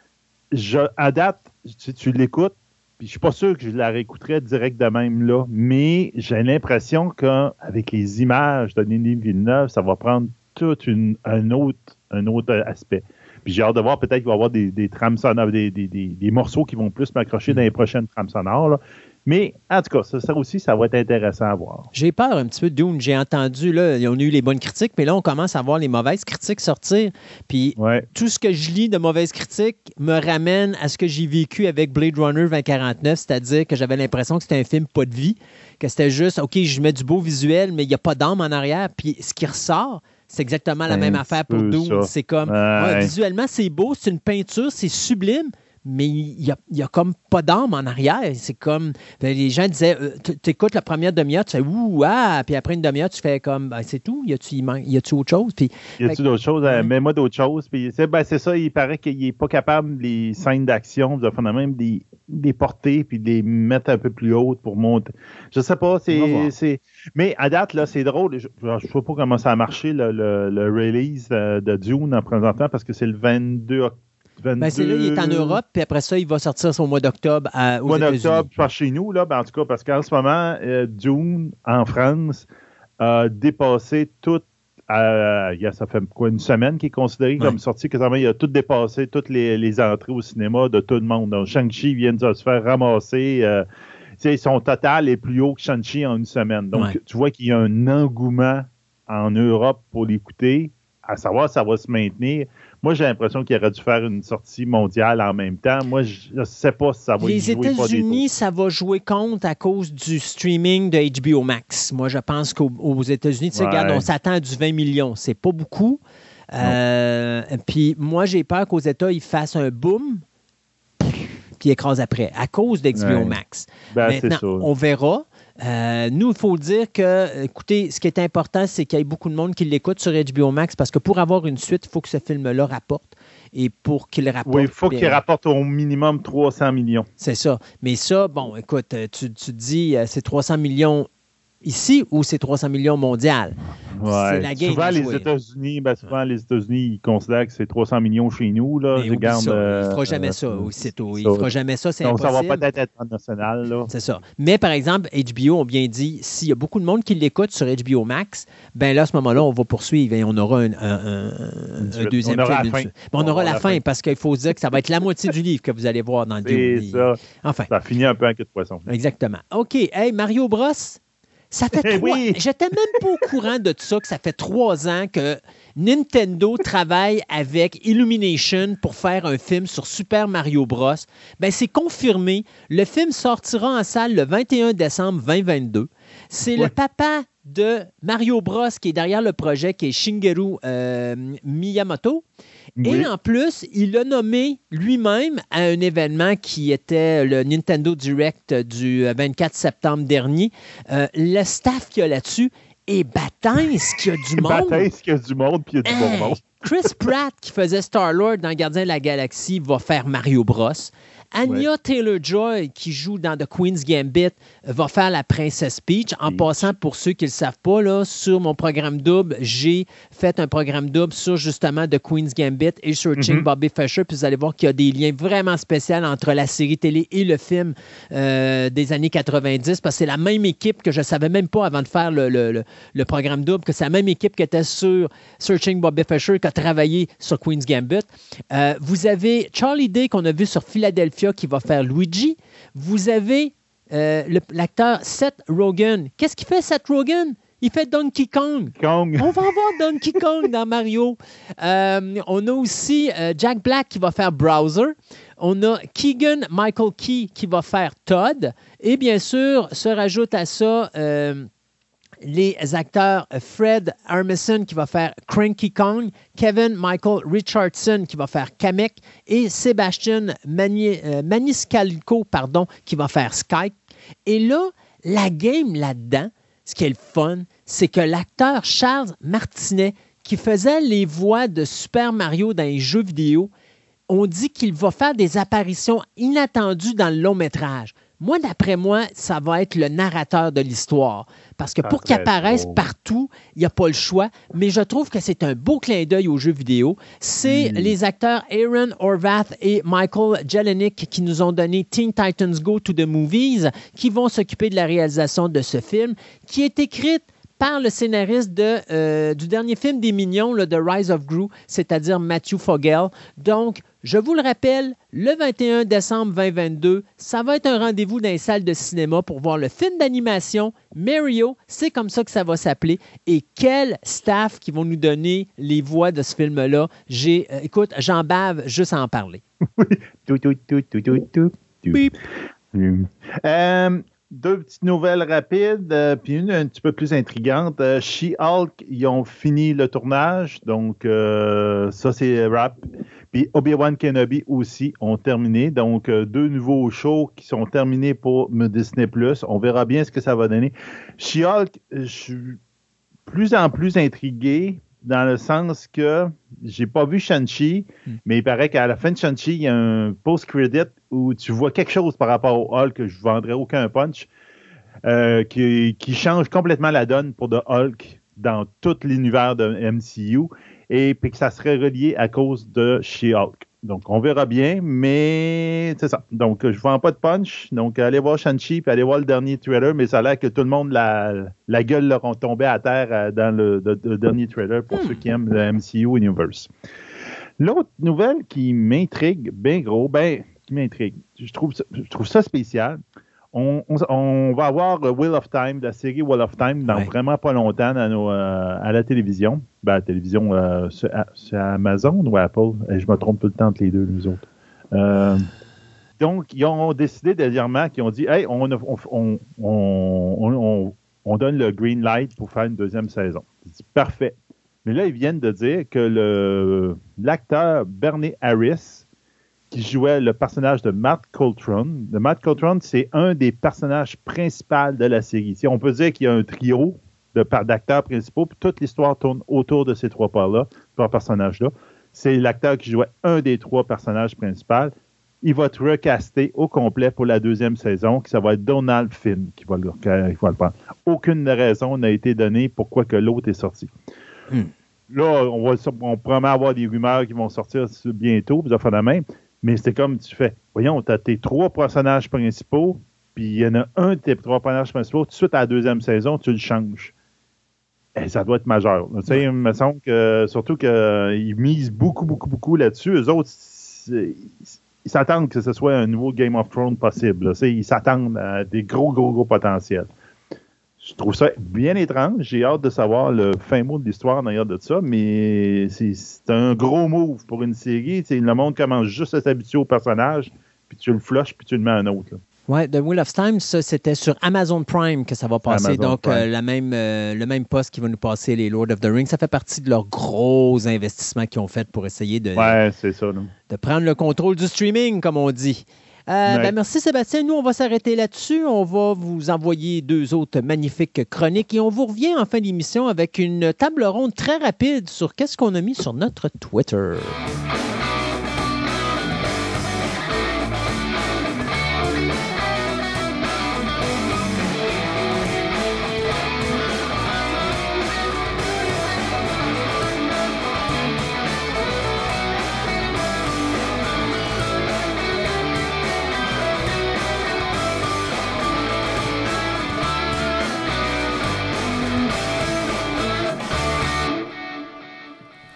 Je, à date, si tu l'écoutes, je ne suis pas sûr que je la réécouterais direct de même là, mais j'ai l'impression qu'avec les images de Denis Villeneuve, ça va prendre tout une, un, autre, un autre aspect. Puis j'ai hâte de voir, peut-être qu'il va y avoir des, des trames sonores, des, des, des, des morceaux qui vont plus m'accrocher dans les prochaines trames sonores, là. Mais, en tout cas, ça, ça aussi, ça va être intéressant à voir. J'ai peur un petit peu de Dune. J'ai entendu, là, on a eu les bonnes critiques, mais là, on commence à voir les mauvaises critiques sortir. Puis, ouais. tout ce que je lis de mauvaises critiques me ramène à ce que j'ai vécu avec Blade Runner vingt quarante-neuf, c'est-à-dire que j'avais l'impression que c'était un film pas de vie, que c'était juste, OK, je mets du beau visuel, mais il n'y a pas d'âme en arrière. Puis, ce qui ressort, c'est exactement la un même affaire pour Dune. Ça. C'est comme, ouais. Ouais, visuellement, c'est beau, c'est une peinture, c'est sublime. Mais il n'y a, a comme pas d'âme en arrière. C'est comme, ben les gens disaient, euh, tu écoutes la première demi-heure, tu fais ouh, ah, puis après une demi-heure, tu fais comme, ben c'est tout, y a-tu, y a-tu autre chose? Puis, y a-tu fait, d'autres choses? Hein, mets-moi d'autres choses. Puis, c'est, ben, c'est ça, il paraît qu'il n'est pas capable, les scènes d'action, de faire même des, des porter, puis de les mettre un peu plus hautes pour monter. Je sais pas, c'est. c'est mais à date, là, c'est drôle. Je ne sais pas comment ça a marché, le, le, le release de Dune en présentant, parce que c'est le vingt-deux octobre. Ben c'est là, il est en Europe, puis après ça, il va sortir son mois d'octobre à, aux États-Unis. Mois d'octobre, par chez nous, là, ben en tout cas, parce qu'en ce moment, euh, Dune, en France, a euh, dépassé toute, euh, ça fait quoi, une semaine qu'il est considéré comme ouais. sortie, quasiment, il a tout dépassé, toutes les, les entrées au cinéma de tout le monde. Donc, Shang-Chi vient de se faire ramasser, euh, son total est plus haut que Shang-Chi en une semaine. Donc, ouais. tu vois qu'il y a un engouement en Europe pour l'écouter, à savoir ça va se maintenir. Moi, j'ai l'impression qu'il aurait dû faire une sortie mondiale en même temps. Moi, je ne sais pas si ça va les jouer. Les États-Unis, ça va jouer contre à cause du streaming de H B O Max. Moi, je pense qu'aux États-Unis, tu sais, ouais. regarde, on s'attend à du vingt millions. C'est pas beaucoup. Euh, puis moi, j'ai peur qu'aux États, ils fassent un boom puis écrasent après à cause d'H B O ouais. Max. Ben, maintenant, on verra. Euh, nous, il faut dire que, écoutez, ce qui est important, c'est qu'il y ait beaucoup de monde qui l'écoute sur H B O Max, parce que pour avoir une suite, il faut que ce film-là rapporte. Et pour qu'il rapporte... Oui, il faut bien, qu'il rapporte au minimum trois cents millions. C'est ça. Mais ça, bon, écoute, tu, tu dis, c'est trois cents millions ici ou c'est trois cents millions mondial? Ouais. C'est la game souvent, les jouer, États-Unis, ben, souvent, les États-Unis, ils considèrent que c'est trois cents millions chez nous. Là. Mais regarde, ça, euh, il ne fera jamais euh, ça aussitôt. Il ne fera jamais ça, c'est donc, impossible. Donc, ça va peut-être être international. Là. C'est ça. Mais, par exemple, H B O, on bien dit, s'il y a beaucoup de monde qui l'écoute sur H B O Max, ben là, à ce moment-là, on va poursuivre et on aura un, un, un, un deuxième on aura film. La fin. On, on aura la, la fin, fin, parce qu'il faut dire que ça va être la moitié du livre que vous allez voir dans le livre. C'est ça. Enfin. Ça finit un peu en queue de poisson. Exactement. OK. Hey, Mario Bros. Ça fait trois... oui. J'étais même pas au courant de tout ça, que ça fait trois ans que Nintendo travaille avec Illumination pour faire un film sur Super Mario Bros. Ben, c'est confirmé. Le film sortira en salle le vingt et un décembre vingt vingt-deux. C'est ouais. le papa de Mario Bros qui est derrière le projet, qui est Shigeru euh, Miyamoto. Oui. Et en plus, il a nommé lui-même à un événement qui était le Nintendo Direct du vingt-quatre septembre dernier. Euh, le staff qu'il y a là-dessus est Batince, qu'il y a du monde. Batince, qu'il y a du monde, puis il y a du hey, bon monde. Chris Pratt, qui faisait Star-Lord dans Gardien de la Galaxie, va faire Mario Bros. Anya ouais. Taylor-Joy, qui joue dans The Queen's Gambit, va faire la Princesse Peach. En Peach. Passant, pour ceux qui ne le savent pas, là, sur mon programme double, j'ai fait un programme double sur, justement, The Queen's Gambit et Searching mm-hmm. Bobby Fischer. Puis vous allez voir qu'il y a des liens vraiment spéciaux entre la série télé et le film euh, des années quatre-vingt-dix, parce que c'est la même équipe que je ne savais même pas avant de faire le, le, le, le programme double, que c'est la même équipe qui était sur Searching Bobby Fischer, qui a travaillé sur Queen's Gambit. Euh, vous avez Charlie Day, qu'on a vu sur Philadelphia, qui va faire Luigi. Vous avez euh, le, l'acteur Seth Rogen. Qu'est-ce qu'il fait, Seth Rogen? Il fait Donkey Kong. Kong. On va avoir Donkey Kong dans Mario. Euh, on a aussi euh, Jack Black qui va faire Bowser. On a Keegan Michael Key qui va faire Todd. Et bien sûr, se rajoute à ça... Euh, les acteurs Fred Armisen qui va faire Cranky Kong, Kevin Michael Richardson qui va faire Kamek et Sébastien Mani- euh, Maniscalco pardon, qui va faire Skype. Et là, la game là-dedans, ce qui est le fun, c'est que l'acteur Charles Martinet, qui faisait les voix de Super Mario dans les jeux vidéo, on dit qu'il va faire des apparitions inattendues dans le long métrage. Moi, d'après moi, ça va être le narrateur de l'histoire. Parce que pour qu'il apparaisse partout, il n'y a pas le choix. Mais je trouve que c'est un beau clin d'œil aux jeux vidéo. C'est mmh. les acteurs Aaron Horvath et Michael Jelenic qui nous ont donné Teen Titans Go to the Movies, qui vont s'occuper de la réalisation de ce film, qui est écrite par le scénariste de, euh, du dernier film des Mignons, là, The Rise of Gru, c'est-à-dire Matthew Fogel. Donc, je vous le rappelle, le vingt et un décembre vingt vingt-deux, ça va être un rendez-vous dans les salles de cinéma pour voir le film d'animation Mario, c'est comme ça que ça va s'appeler. Et quel staff qui vont nous donner les voix de ce film-là. J'ai, euh, écoute, j'en bave juste à en parler. tout, tout, tout, tout, tout, tout. Beep. Um, deux petites nouvelles rapides, euh, puis une un petit peu plus intrigante. Euh, She-Hulk, ils ont fini le tournage, donc euh, ça c'est rap. Puis Obi-Wan Kenobi aussi ont terminé. Donc, euh, deux nouveaux shows qui sont terminés pour Disney+. On verra bien ce que ça va donner. She-Hulk, je suis plus en plus intrigué dans le sens que j'ai pas vu Shang-Chi, mm. mais il paraît qu'à la fin de Shang-Chi, il y a un post-credit où tu vois quelque chose par rapport au Hulk que je ne vendrai aucun punch, euh, qui, qui change complètement la donne pour The Hulk dans tout l'univers de M C U. Et puis que ça serait relié à cause de She-Hulk. Donc, on verra bien, mais c'est ça. Donc, je ne vends pas de punch. Donc, allez voir Shang-Chi, puis allez voir le dernier trailer, mais ça a l'air que tout le monde, la, la gueule leur ont tombé à terre dans le, le, le dernier trailer pour mmh. ceux qui aiment le M C U Universe. L'autre nouvelle qui m'intrigue, bien gros, ben qui m'intrigue, je trouve ça, je trouve ça spécial. On, on, on va avoir Wheel of Time, la série Wheel of Time, dans ouais. vraiment pas longtemps dans nos, euh, à la télévision. Ben, la télévision, euh, c'est, c'est Amazon ou Apple? Je me trompe tout le temps entre les deux, nous autres. Euh, donc, ils ont décidé dernièrement, qu'ils ont dit, hey, on, on, on, on, on, on donne le green light pour faire une deuxième saison. J'ai dit, parfait. Mais là, ils viennent de dire que le, l'acteur Bernie Harris, qui jouait le personnage de Matt Coltrane. Le Matt Coltrane, c'est un des personnages principaux de la série. Si on peut dire qu'il y a un trio de, d'acteurs principaux, puis toute l'histoire tourne autour de ces trois parts-là, trois personnages-là. C'est l'acteur qui jouait un des trois personnages principaux. Il va être recasté au complet pour la deuxième saison, que ça va être Donald Finn qui va le, qui va le prendre. Aucune raison n'a été donnée pourquoi que l'autre est sorti. Hmm. Là, on va on promet avoir des rumeurs qui vont sortir bientôt, puis ça fera la même. Mais c'est comme tu fais, voyons, tu as tes trois personnages principaux, puis il y en a un de tes trois personnages principaux, tout de suite à la deuxième saison, tu le changes. Et ça doit être majeur. Tu sais, il me semble que, surtout qu'ils misent beaucoup, beaucoup, beaucoup là-dessus. Eux autres, ils s'attendent que ce soit un nouveau Game of Thrones possible. Tu sais, ils s'attendent à des gros, gros, gros potentiels. Je trouve ça bien étrange. J'ai hâte de savoir le fin mot de l'histoire en arrière de ça, mais c'est, c'est un gros move pour une série. T'sais, le monde commence juste à s'habituer au personnage, puis tu le flushes, puis tu le mets à un autre. Oui, The Wheel of Time, ça, c'était sur Amazon Prime que ça va passer. Amazon donc, euh, la même, euh, le même poste qui va nous passer les Lord of the Rings. Ça fait partie de leurs gros investissements qu'ils ont fait pour essayer de, ouais, c'est ça, de prendre le contrôle du streaming, comme on dit. Euh, ben merci Sébastien, nous on va s'arrêter là-dessus, on va vous envoyer deux autres magnifiques chroniques et on vous revient en fin d'émission avec une table ronde très rapide sur qu'est-ce qu'on a mis sur notre Twitter.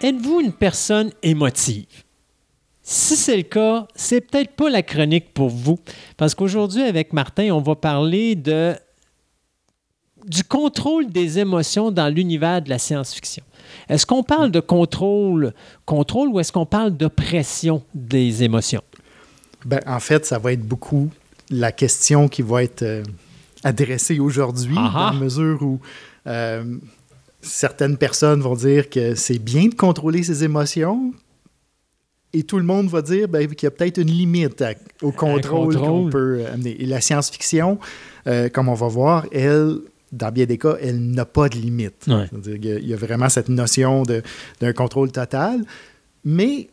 êtes-vous une personne émotive? Si c'est le cas, c'est peut-être pas la chronique pour vous. Parce qu'aujourd'hui, avec Martin, on va parler de, du contrôle des émotions dans l'univers de la science-fiction. Est-ce qu'on parle de contrôle, contrôle ou est-ce qu'on parle de pression des émotions? Ben, en fait, ça va être beaucoup la question qui va être euh, adressée aujourd'hui, Aha. dans la mesure où euh, certaines personnes vont dire que c'est bien de contrôler ses émotions et tout le monde va dire ben, qu'il y a peut-être une limite à, au contrôle, contrôle qu'on peut amener. Et la science-fiction, euh, comme on va voir, elle... dans bien des cas, elle n'a pas de limite. Ouais. C'est-à-dire qu'il y a vraiment cette notion de, d'un contrôle total, mais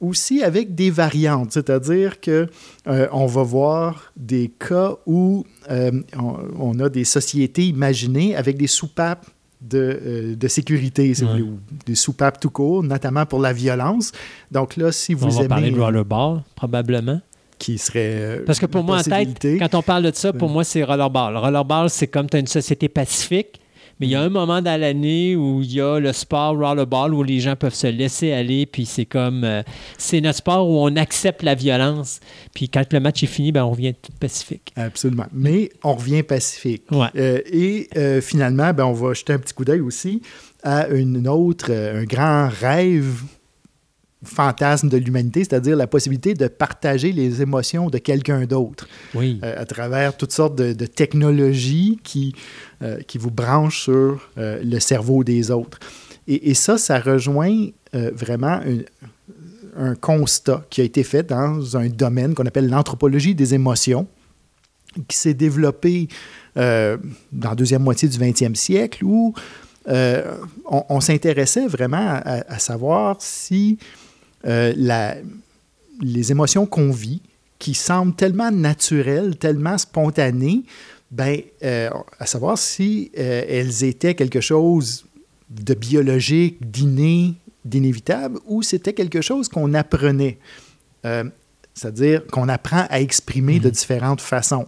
aussi avec des variantes. C'est-à-dire qu'on euh, va voir des cas où euh, on, on a des sociétés imaginées avec des soupapes de, euh, de sécurité, si ouais. vous voulez, ou des soupapes tout court, notamment pour la violence. Donc là, si vous on aimez... On va parler de rollerball, probablement. Qui serait Parce que pour moi, en tête, quand on parle de ça, pour moi, c'est rollerball. Le rollerball, c'est comme tu as une société pacifique, mais il y a un moment dans l'année où il y a le sport rollerball où les gens peuvent se laisser aller, puis c'est comme... Euh, c'est notre sport où on accepte la violence, puis quand le match est fini, ben, on revient tout pacifique. Absolument. Mais on revient pacifique. Ouais. Euh, et euh, finalement, ben, on va jeter un petit coup d'œil aussi à une autre, euh, un grand rêve... fantasme de l'humanité, c'est-à-dire la possibilité de partager les émotions de quelqu'un d'autre. Oui. Euh, à travers toutes sortes de, de technologies qui, euh, qui vous branchent sur euh, le cerveau des autres. Et, et ça, ça rejoint euh, vraiment une, un constat qui a été fait dans un domaine qu'on appelle l'anthropologie des émotions, qui s'est développé euh, dans la deuxième moitié du vingtième siècle, où euh, on, on s'intéressait vraiment à, à savoir si Euh, la, les émotions qu'on vit, qui semblent tellement naturelles, tellement spontanées, ben, euh, à savoir si euh, elles étaient quelque chose de biologique, d'inné, d'inévitable, ou c'était quelque chose qu'on apprenait. Euh, c'est-à-dire qu'on apprend à exprimer mmh. de différentes façons.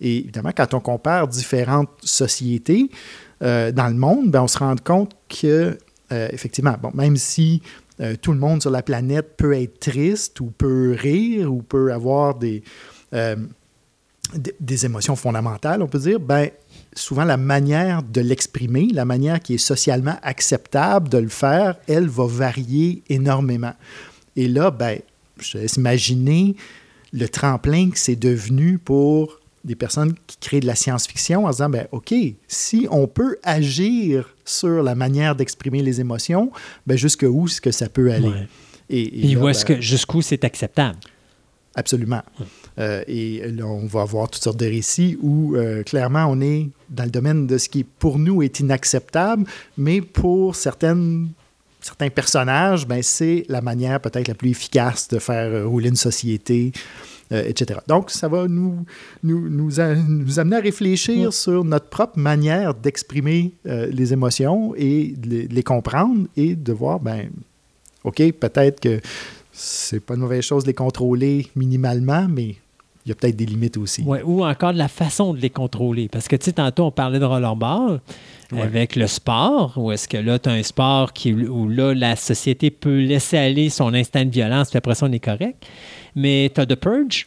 Et évidemment, quand on compare différentes sociétés euh, dans le monde, ben, on se rend compte que, euh, effectivement, bon, même si... Euh, tout le monde sur la planète peut être triste ou peut rire ou peut avoir des, euh, d- des émotions fondamentales, on peut dire. Ben, souvent, la manière de l'exprimer, la manière qui est socialement acceptable de le faire, elle va varier énormément. Et là, ben, je te laisse imaginer le tremplin que c'est devenu pour des personnes qui créent de la science-fiction en se disant, ben, OK, si on peut agir sur la manière d'exprimer les émotions, ben, jusqu'où est-ce que ça peut aller? Ouais. Et, et, et là, où est-ce ben, que, jusqu'où c'est acceptable? Absolument. Ouais. Euh, et là, on va avoir toutes sortes de récits où, euh, clairement, on est dans le domaine de ce qui, pour nous, est inacceptable, mais pour certaines... certains personnages, ben, c'est la manière peut-être la plus efficace de faire rouler une société, euh, et cetera. Donc, ça va nous, nous, nous, a, nous amener à réfléchir mmh. sur notre propre manière d'exprimer euh, les émotions et de les, de les comprendre et de voir, ben, OK, peut-être que c'est pas une mauvaise chose de les contrôler minimalement, mais il y a peut-être des limites aussi. Ouais, ou encore de la façon de les contrôler. Parce que, tu sais, tantôt, on parlait de rollerball ouais. avec le sport, où est-ce que là, tu as un sport qui, où là, la société peut laisser aller son instinct de violence, puis après ça, on est correct. Mais tu as The Purge.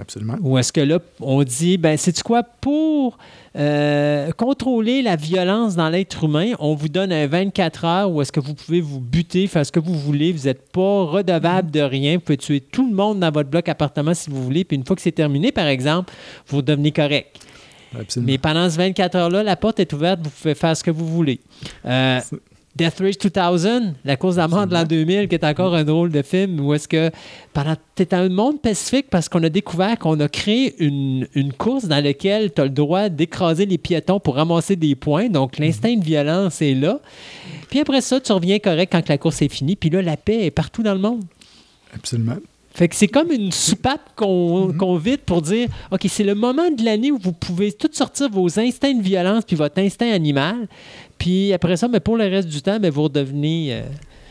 Absolument. Où est-ce que là, on dit, ben, sais-tu quoi, pour euh, contrôler la violence dans l'être humain, on vous donne un vingt-quatre heures où est-ce que vous pouvez vous buter, faire ce que vous voulez, vous n'êtes pas redevable de rien, vous pouvez tuer tout le monde dans votre bloc appartement si vous voulez, puis une fois que c'est terminé, par exemple, vous devenez correct. Absolument. Mais pendant ces vingt-quatre heures-là, la porte est ouverte, vous pouvez faire ce que vous voulez. Euh, Death Race deux mille, la cause de la mort de l'an deux mille, qui est encore un drôle de film, où est-ce que tu es dans un monde pacifique parce qu'on a découvert qu'on a créé une, une course dans laquelle tu as le droit d'écraser les piétons pour ramasser des points, donc l'instinct de violence est là. Puis après ça, tu reviens correct quand la course est finie, puis là, la paix est partout dans le monde. Absolument. Fait que c'est comme une soupape qu'on, mm-hmm. qu'on vide pour dire, OK, c'est le moment de l'année où vous pouvez tout sortir vos instincts de violence puis votre instinct animal. Puis après ça, mais pour le reste du temps, bien, vous redevenez... Euh...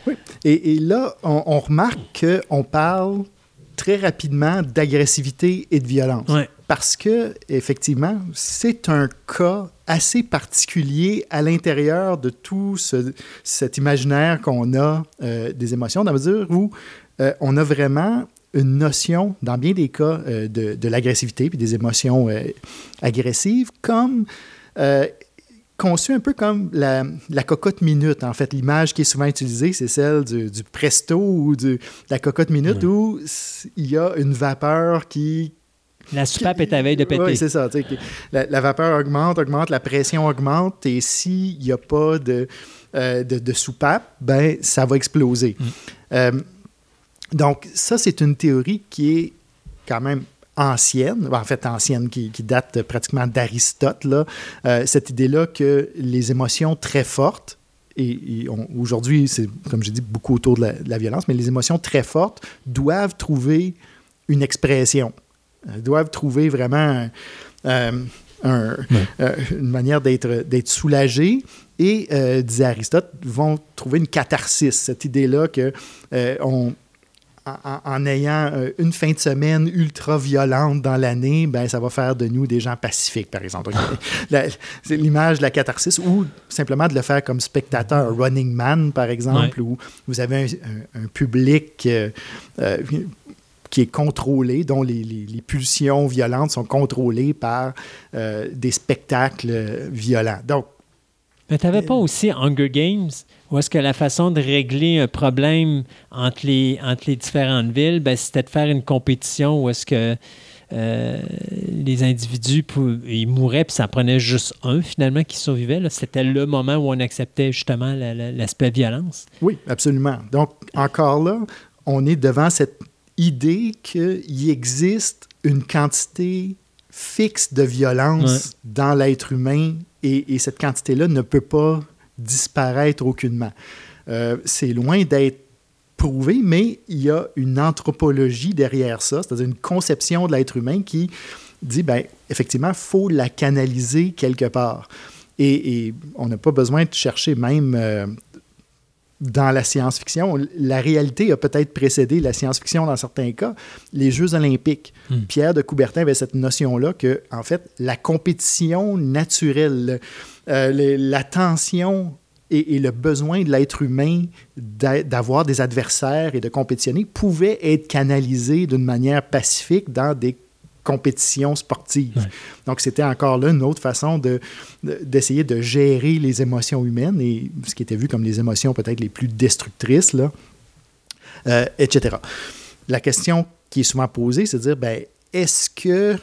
Oui. Et, et là, on, on remarque qu'on parle très rapidement d'agressivité et de violence. Oui. Parce que, effectivement, c'est un cas assez particulier à l'intérieur de tout ce, cet imaginaire qu'on a euh, des émotions, dans la mesure où euh, on a vraiment une notion, dans bien des cas, euh, de, de l'agressivité puis des émotions euh, agressives, comme... Euh, conçu un peu comme la, la cocotte minute. En fait, l'image qui est souvent utilisée, c'est celle du, du presto ou du, de la cocotte minute, mmh. où il y a une vapeur qui... La soupape qui, est à veille de péter. Oui, c'est ça. Tu sais, la, la vapeur augmente, augmente, la pression augmente, et s'il n'y a pas de, euh, de, de soupape, ben, ça va exploser. Mmh. Euh, donc, ça, c'est une théorie qui est quand même... ancienne, en fait ancienne, qui, qui date pratiquement d'Aristote, là, euh, cette idée-là que les émotions très fortes, et, et on, aujourd'hui, c'est, comme j'ai dit, beaucoup autour de la, de la violence, mais les émotions très fortes doivent trouver une expression, euh, doivent trouver vraiment euh, un, ouais. euh, une manière d'être, d'être soulagées. Et, euh, disait Aristote, vont trouver une catharsis, cette idée-là que euh, on... En, en ayant une fin de semaine ultra violente dans l'année, ben ça va faire de nous des gens pacifiques, par exemple. La, c'est l'image de la catharsis, ou simplement de le faire comme spectateur, Running Man, par exemple, ouais. où vous avez un, un, un public euh, euh, qui est contrôlé, dont les, les, les pulsions violentes sont contrôlées par euh, des spectacles violents. Donc, mais tu n'avais pas aussi Hunger Games, où est-ce que la façon de régler un problème entre les, entre les différentes villes, ben, c'était de faire une compétition où est-ce que euh, les individus ils mouraient, puis ça en prenait juste un, finalement, qui survivait. Là. C'était le moment où on acceptait justement la, la, l'aspect violence. Oui, absolument. Donc, encore là, on est devant cette idée qu'il existe une quantité fixe de violence ouais. dans l'être humain. Et, et cette quantité-là ne peut pas disparaître aucunement. Euh, c'est loin d'être prouvé, mais il y a une anthropologie derrière ça, c'est-à-dire une conception de l'être humain qui dit, ben, effectivement, il faut la canaliser quelque part. Et, et on n'a pas besoin de chercher même... Euh, dans la science-fiction, la réalité a peut-être précédé la science-fiction dans certains cas, les Jeux olympiques. Mmh. Pierre de Coubertin avait cette notion-là que, en fait, la compétition naturelle, euh, le, la tension et, et le besoin de l'être humain d'a- d'avoir des adversaires et de compétitionner pouvaient être canalisés d'une manière pacifique dans des compétition sportive. Ouais. Donc, c'était encore là une autre façon de, de, d'essayer de gérer les émotions humaines et ce qui était vu comme les émotions peut-être les plus destructrices, là, euh, et cetera. La question qui est souvent posée, c'est de dire, ben, est-ce que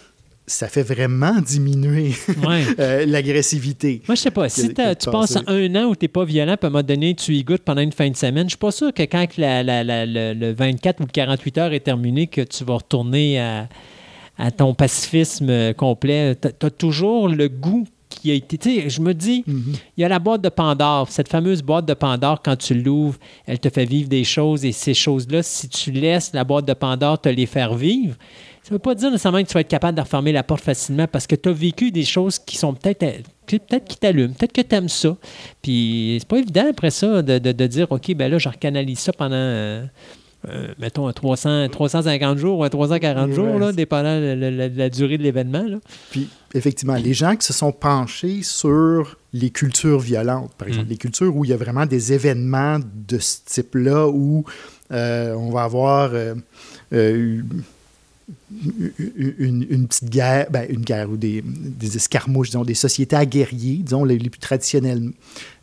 ça fait vraiment diminuer ouais. euh, l'agressivité? Moi, je sais pas. Si que, tu passes un an où tu n'es pas violent, puis à un moment donné, tu y goûtes pendant une fin de semaine, je suis pas sûr que quand la, la, la, la, le vingt-quatre ou le quarante-huit heures est terminé, que tu vas retourner à... à ton pacifisme complet, t'as toujours le goût qui a été... Tu sais, je me dis, mm-hmm. il y a la boîte de Pandore, cette fameuse boîte de Pandore, quand tu l'ouvres, elle te fait vivre des choses, et ces choses-là, si tu laisses la boîte de Pandore te les faire vivre, ça ne veut pas dire nécessairement que tu vas être capable de refermer la porte facilement, parce que tu as vécu des choses qui sont peut-être... peut-être qu'ils t'allument, peut-être que tu aimes ça. Puis c'est pas évident après ça de, de, de dire, OK, ben là, je recanalise ça pendant... Euh, Euh, mettons, un trois cents, trois cent cinquante jours ou un trois cent quarante jours, là, dépendant de la, la, la durée de l'événement. Là. Puis, effectivement, les gens qui se sont penchés sur les cultures violentes, par exemple, mmh. les cultures où il y a vraiment des événements de ce type-là, où euh, on va avoir euh, euh, une, une petite guerre, ben, une guerre ou des, des escarmouches, disons, des sociétés aguerries, disons, les, les plus traditionnelles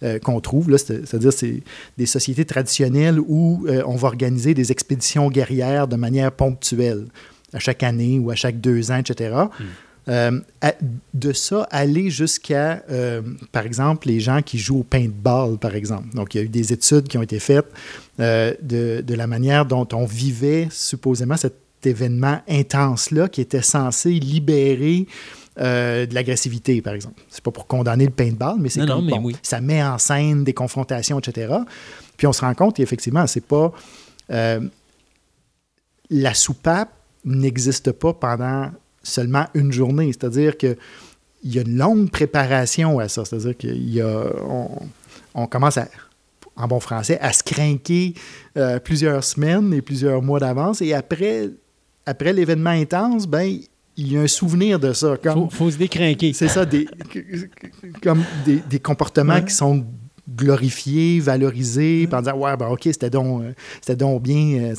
euh, qu'on trouve. Là, c'est, c'est-à-dire, c'est des sociétés traditionnelles où euh, on va organiser des expéditions guerrières de manière ponctuelle, à chaque année ou à chaque deux ans, et cetera. Mm. Euh, à, de ça, aller jusqu'à, euh, par exemple, les gens qui jouent au paintball, par exemple. Donc, il y a eu des études qui ont été faites euh, de, de la manière dont on vivait supposément cette événement intense-là qui était censé libérer euh, de l'agressivité, par exemple. C'est pas pour condamner le paintball, mais c'est non, comme, non, mais bon, oui. ça met en scène des confrontations, et cetera. Puis on se rend compte qu'effectivement, c'est pas... Euh, la soupape n'existe pas pendant seulement une journée. C'est-à-dire qu'il y a une longue préparation à ça. C'est-à-dire qu'il y a... On, on commence à... en bon français, à se crinquer euh, plusieurs semaines et plusieurs mois d'avance. Et après... Après l'événement intense, ben, il y a un souvenir de ça. Il faut, faut se décrinquer. C'est ça, des, comme des, des comportements ouais. qui sont glorifiés, valorisés, ouais. en disant « Ouais, ben OK, c'était donc, c'était donc bien. »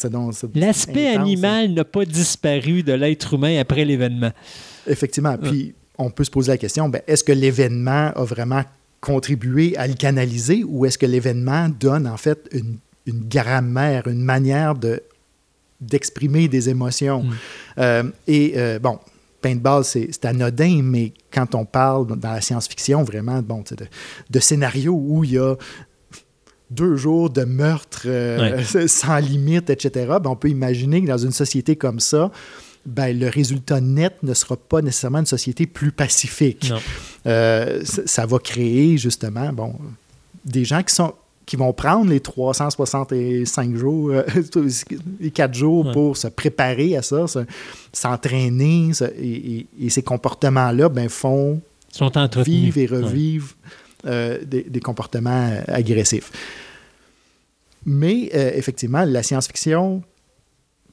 L'aspect intense, animal n'a pas disparu de l'être humain après l'événement. Effectivement. Ouais. Puis, on peut se poser la question, ben, est-ce que l'événement a vraiment contribué à le canaliser ou est-ce que l'événement donne, en fait, une, une grammaire, une manière de... d'exprimer des émotions. Mmh. Euh, et, euh, bon, paintball, c'est, c'est anodin, mais quand on parle dans la science-fiction, vraiment, bon, de, de scénarios où il y a deux jours de meurtre euh, ouais. sans limite, et cetera, ben, on peut imaginer que dans une société comme ça, ben, le résultat net ne sera pas nécessairement une société plus pacifique. Euh, ça, ça va créer, justement, bon, des gens qui sont... qui vont prendre les trois cent soixante-cinq jours euh, et quatre jours ouais. pour se préparer à ça, se, s'entraîner. Se, et, et, et ces comportements-là ben, font sont vivre et revivre ouais. euh, des, des comportements agressifs. Mais, euh, effectivement, la science-fiction,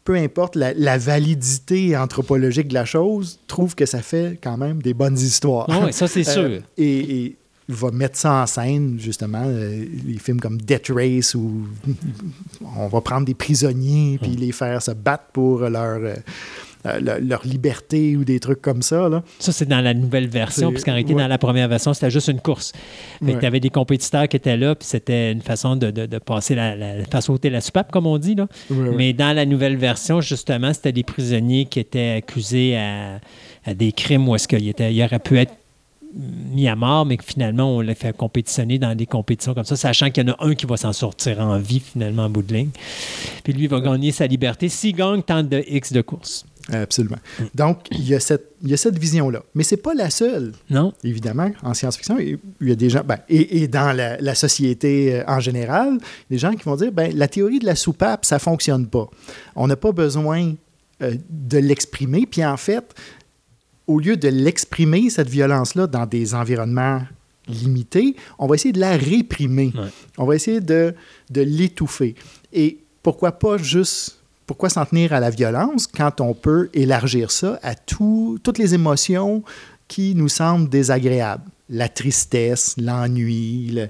peu importe la, la validité anthropologique de la chose, trouve que ça fait quand même des bonnes histoires. Oui, ça, c'est sûr. Euh, et... et va mettre ça en scène, justement, euh, les films comme Death Race, où on va prendre des prisonniers puis les faire se battre pour leur, euh, leur, leur liberté ou des trucs comme ça. Là. Ça, c'est dans la nouvelle version, parce qu'en réalité, ouais. dans la première version, c'était juste une course. Ouais. Tu avais des compétiteurs qui étaient là, puis c'était une façon de, de, de passer la, la, de faire sauter la soupape, comme on dit. Là. Ouais, ouais. Mais dans la nouvelle version, justement, c'était des prisonniers qui étaient accusés à, à des crimes où est-ce qu'il était, il aurait pu être mis à mort, mais que finalement, on l'a fait compétitionner dans des compétitions comme ça, sachant qu'il y en a un qui va s'en sortir en vie, finalement, en bout de ligne. Puis lui, il va gagner sa liberté. S'il gagne, tant de X de course. Absolument. Donc, il y a cette, il y a cette vision-là. Mais c'est pas la seule. Non. Évidemment, en science-fiction, il y a des gens, ben, et, et dans la, la société en général, des gens qui vont dire, ben, la théorie de la soupape, ça fonctionne pas. On n'a pas besoin euh, de l'exprimer. Puis en fait... au lieu de l'exprimer, cette violence-là, dans des environnements limités, on va essayer de la réprimer. Ouais. On va essayer de, de l'étouffer. Et pourquoi pas juste... Pourquoi s'en tenir à la violence quand on peut élargir ça à tout, toutes les émotions qui nous semblent désagréables? La tristesse, l'ennui. Le,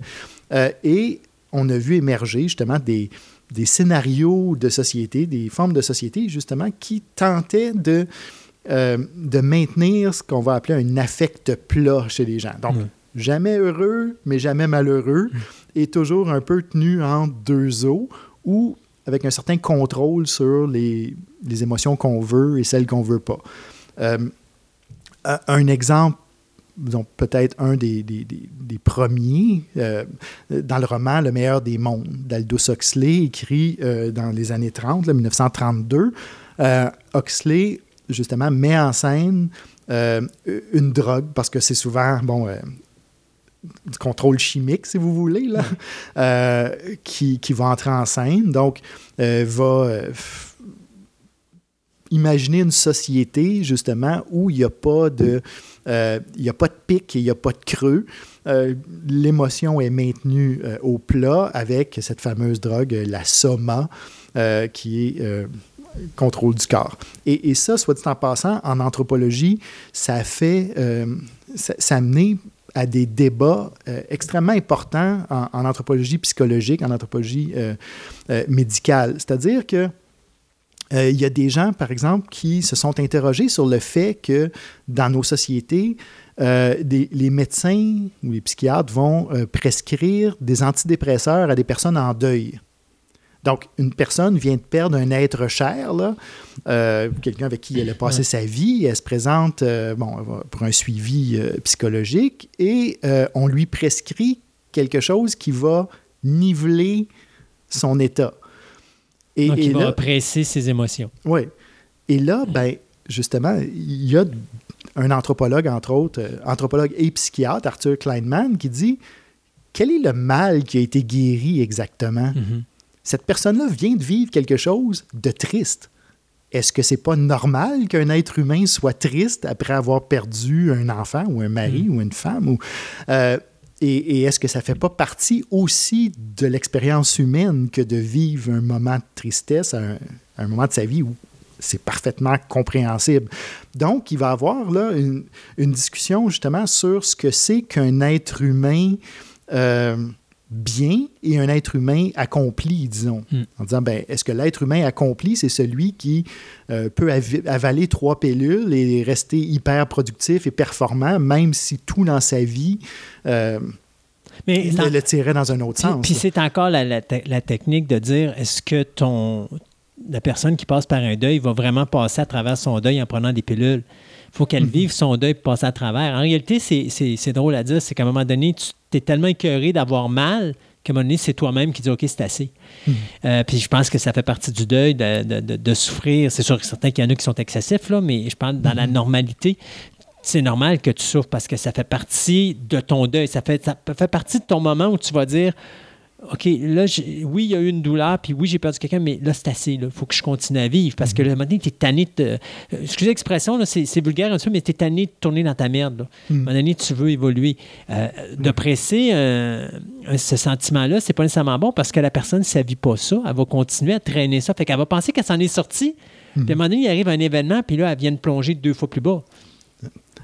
euh, et on a vu émerger, justement, des, des scénarios de société, des formes de société, justement, qui tentaient de... Euh, de maintenir ce qu'on va appeler un affect plat chez les gens. Donc, mmh. jamais heureux, mais jamais malheureux, mmh. et toujours un peu tenu entre deux eaux, ou avec un certain contrôle sur les, les émotions qu'on veut et celles qu'on ne veut pas. Euh, un exemple, donc peut-être un des, des, des, des premiers, euh, dans le roman « Le meilleur des mondes » d'Aldous Huxley, écrit euh, dans les années trente, là, dix-neuf cent trente-deux. Euh, Huxley... justement, met en scène euh, une drogue, parce que c'est souvent, bon, euh, du contrôle chimique, si vous voulez, là, euh, qui, qui va entrer en scène. Donc, euh, va euh, f- imaginer une société, justement, où il n'y a pas de... Euh, il n'y a pas de pic et il n'y a pas de creux. Euh, l'émotion est maintenue euh, au plat avec cette fameuse drogue, euh, la soma, euh, qui est... Euh, contrôle du corps. Et, et ça, soit dit en passant, en anthropologie, ça fait... Euh, ça, ça a mené à des débats euh, extrêmement importants en, en anthropologie psychologique, en anthropologie euh, euh, médicale. C'est-à-dire que euh, il y a des gens, par exemple, qui se sont interrogés sur le fait que, dans nos sociétés, euh, des, les médecins ou les psychiatres vont euh, prescrire des antidépresseurs à des personnes en deuil. Donc, une personne vient de perdre un être cher, là, euh, quelqu'un avec qui elle a passé ouais. sa vie, elle se présente euh, bon, pour un suivi euh, psychologique et euh, on lui prescrit quelque chose qui va niveler son état. Et, Donc, et il là, va represser ses émotions. Oui. Et là, ben, justement, il y a un anthropologue, entre autres, euh, anthropologue et psychiatre, Arthur Kleinman, qui dit « Quel est le mal qui a été guéri exactement? Mm-hmm. » Cette personne-là vient de vivre quelque chose de triste. Est-ce que c'est pas normal qu'un être humain soit triste après avoir perdu un enfant ou un mari mmh. ou une femme? Ou, euh, et, et est-ce que ça fait pas partie aussi de l'expérience humaine que de vivre un moment de tristesse, un, un moment de sa vie où c'est parfaitement compréhensible. Donc, il va y avoir là, une, une discussion justement sur ce que c'est qu'un être humain euh, bien et un être humain accompli, disons. Mm. En disant, ben, est-ce que l'être humain accompli, c'est celui qui euh, peut av- avaler trois pilules et rester hyper productif et performant, même si tout dans sa vie... Euh, Mais il le tirait dans un autre puis, sens. Puis c'est encore la, la, te, la technique de dire, est-ce que ton, la personne qui passe par un deuil va vraiment passer à travers son deuil en prenant des pilules? Il faut qu'elle mm-hmm. vive son deuil pour passer à travers. En réalité, c'est, c'est, c'est drôle à dire, c'est qu'à un moment donné, tu t'es tellement écœuré d'avoir mal qu'à un moment donné, c'est toi-même qui dis « OK, c'est assez mm-hmm. ». Euh, puis je pense que ça fait partie du deuil de, de, de, de souffrir. C'est sûr que certains qu'il y en a qui sont excessifs, là, mais je parle dans mm-hmm. la normalité. C'est normal que tu souffres parce que ça fait partie de ton deuil. Ça fait, ça fait partie de ton moment où tu vas dire, OK, là, j'ai, oui, il y a eu une douleur, puis oui, j'ai perdu quelqu'un, mais là, c'est assez. Il faut que je continue à vivre parce que là, maintenant, tu es tanné de... Excusez l'expression, là, c'est, c'est vulgaire un peu, mais tu es tanné de tourner dans ta merde. Là. Mm. À un moment donné, tu veux évoluer. Euh, de presser euh, ce sentiment-là, c'est pas nécessairement bon parce que la personne, si elle vit pas ça, elle va continuer à traîner ça. Fait qu'elle va penser qu'elle s'en est sortie. Mm. Puis à un moment donné, il arrive un événement, puis là, elle vient de plonger deux fois plus bas.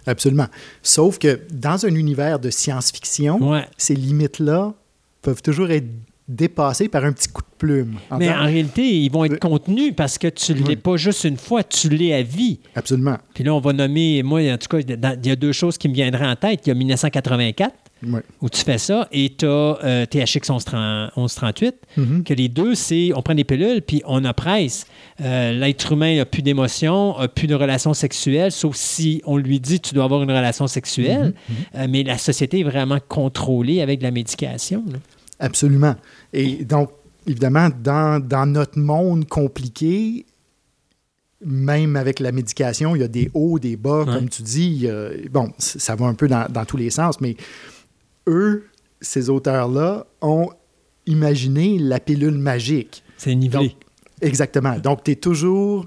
Absolument. Sauf que dans un univers de science-fiction, ouais. ces limites-là peuvent toujours être dépassées par un petit coup de plume. En Mais temps... en réalité, ils vont être contenus parce que tu ne l'es pas juste une fois, tu l'es à vie. Absolument. Puis là, on va nommer... Moi, en tout cas, il y a deux choses qui me viendraient en tête. Il y a dix-neuf cent quatre-vingt-quatre, ouais. où tu fais ça, et tu as euh, T H X onze trente-huit, mm-hmm. que les deux, c'est... On prend des pilules, puis on oppresse. Euh, l'être humain n'a plus d'émotion, n'a plus de relations sexuelles, sauf si on lui dit tu dois avoir une relation sexuelle. Mm-hmm. Euh, mais la société est vraiment contrôlée avec de la médication. Là. Absolument. Et donc, évidemment, dans, dans notre monde compliqué, même avec la médication, il y a des hauts, des bas, ouais. comme tu dis. Euh, bon, ça va un peu dans, dans tous les sens, mais eux, ces auteurs-là, ont imaginé la pilule magique. C'est nivelé. Donc, exactement. Donc, tu es toujours...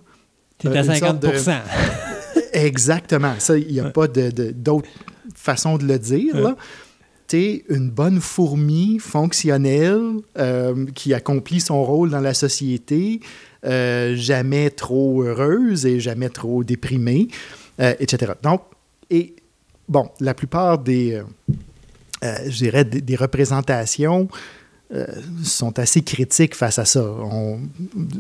Tu es euh, à cinquante pour cent. De... Exactement. Ça, il n'y a ouais. pas de, de, d'autre façon de le dire, ouais. là. T'es une bonne fourmi fonctionnelle euh, qui accomplit son rôle dans la société, euh, jamais trop heureuse et jamais trop déprimée, euh, et cetera. Donc, et bon, la plupart des, euh, euh, je dirais, des, des représentations euh, sont assez critiques face à ça. On,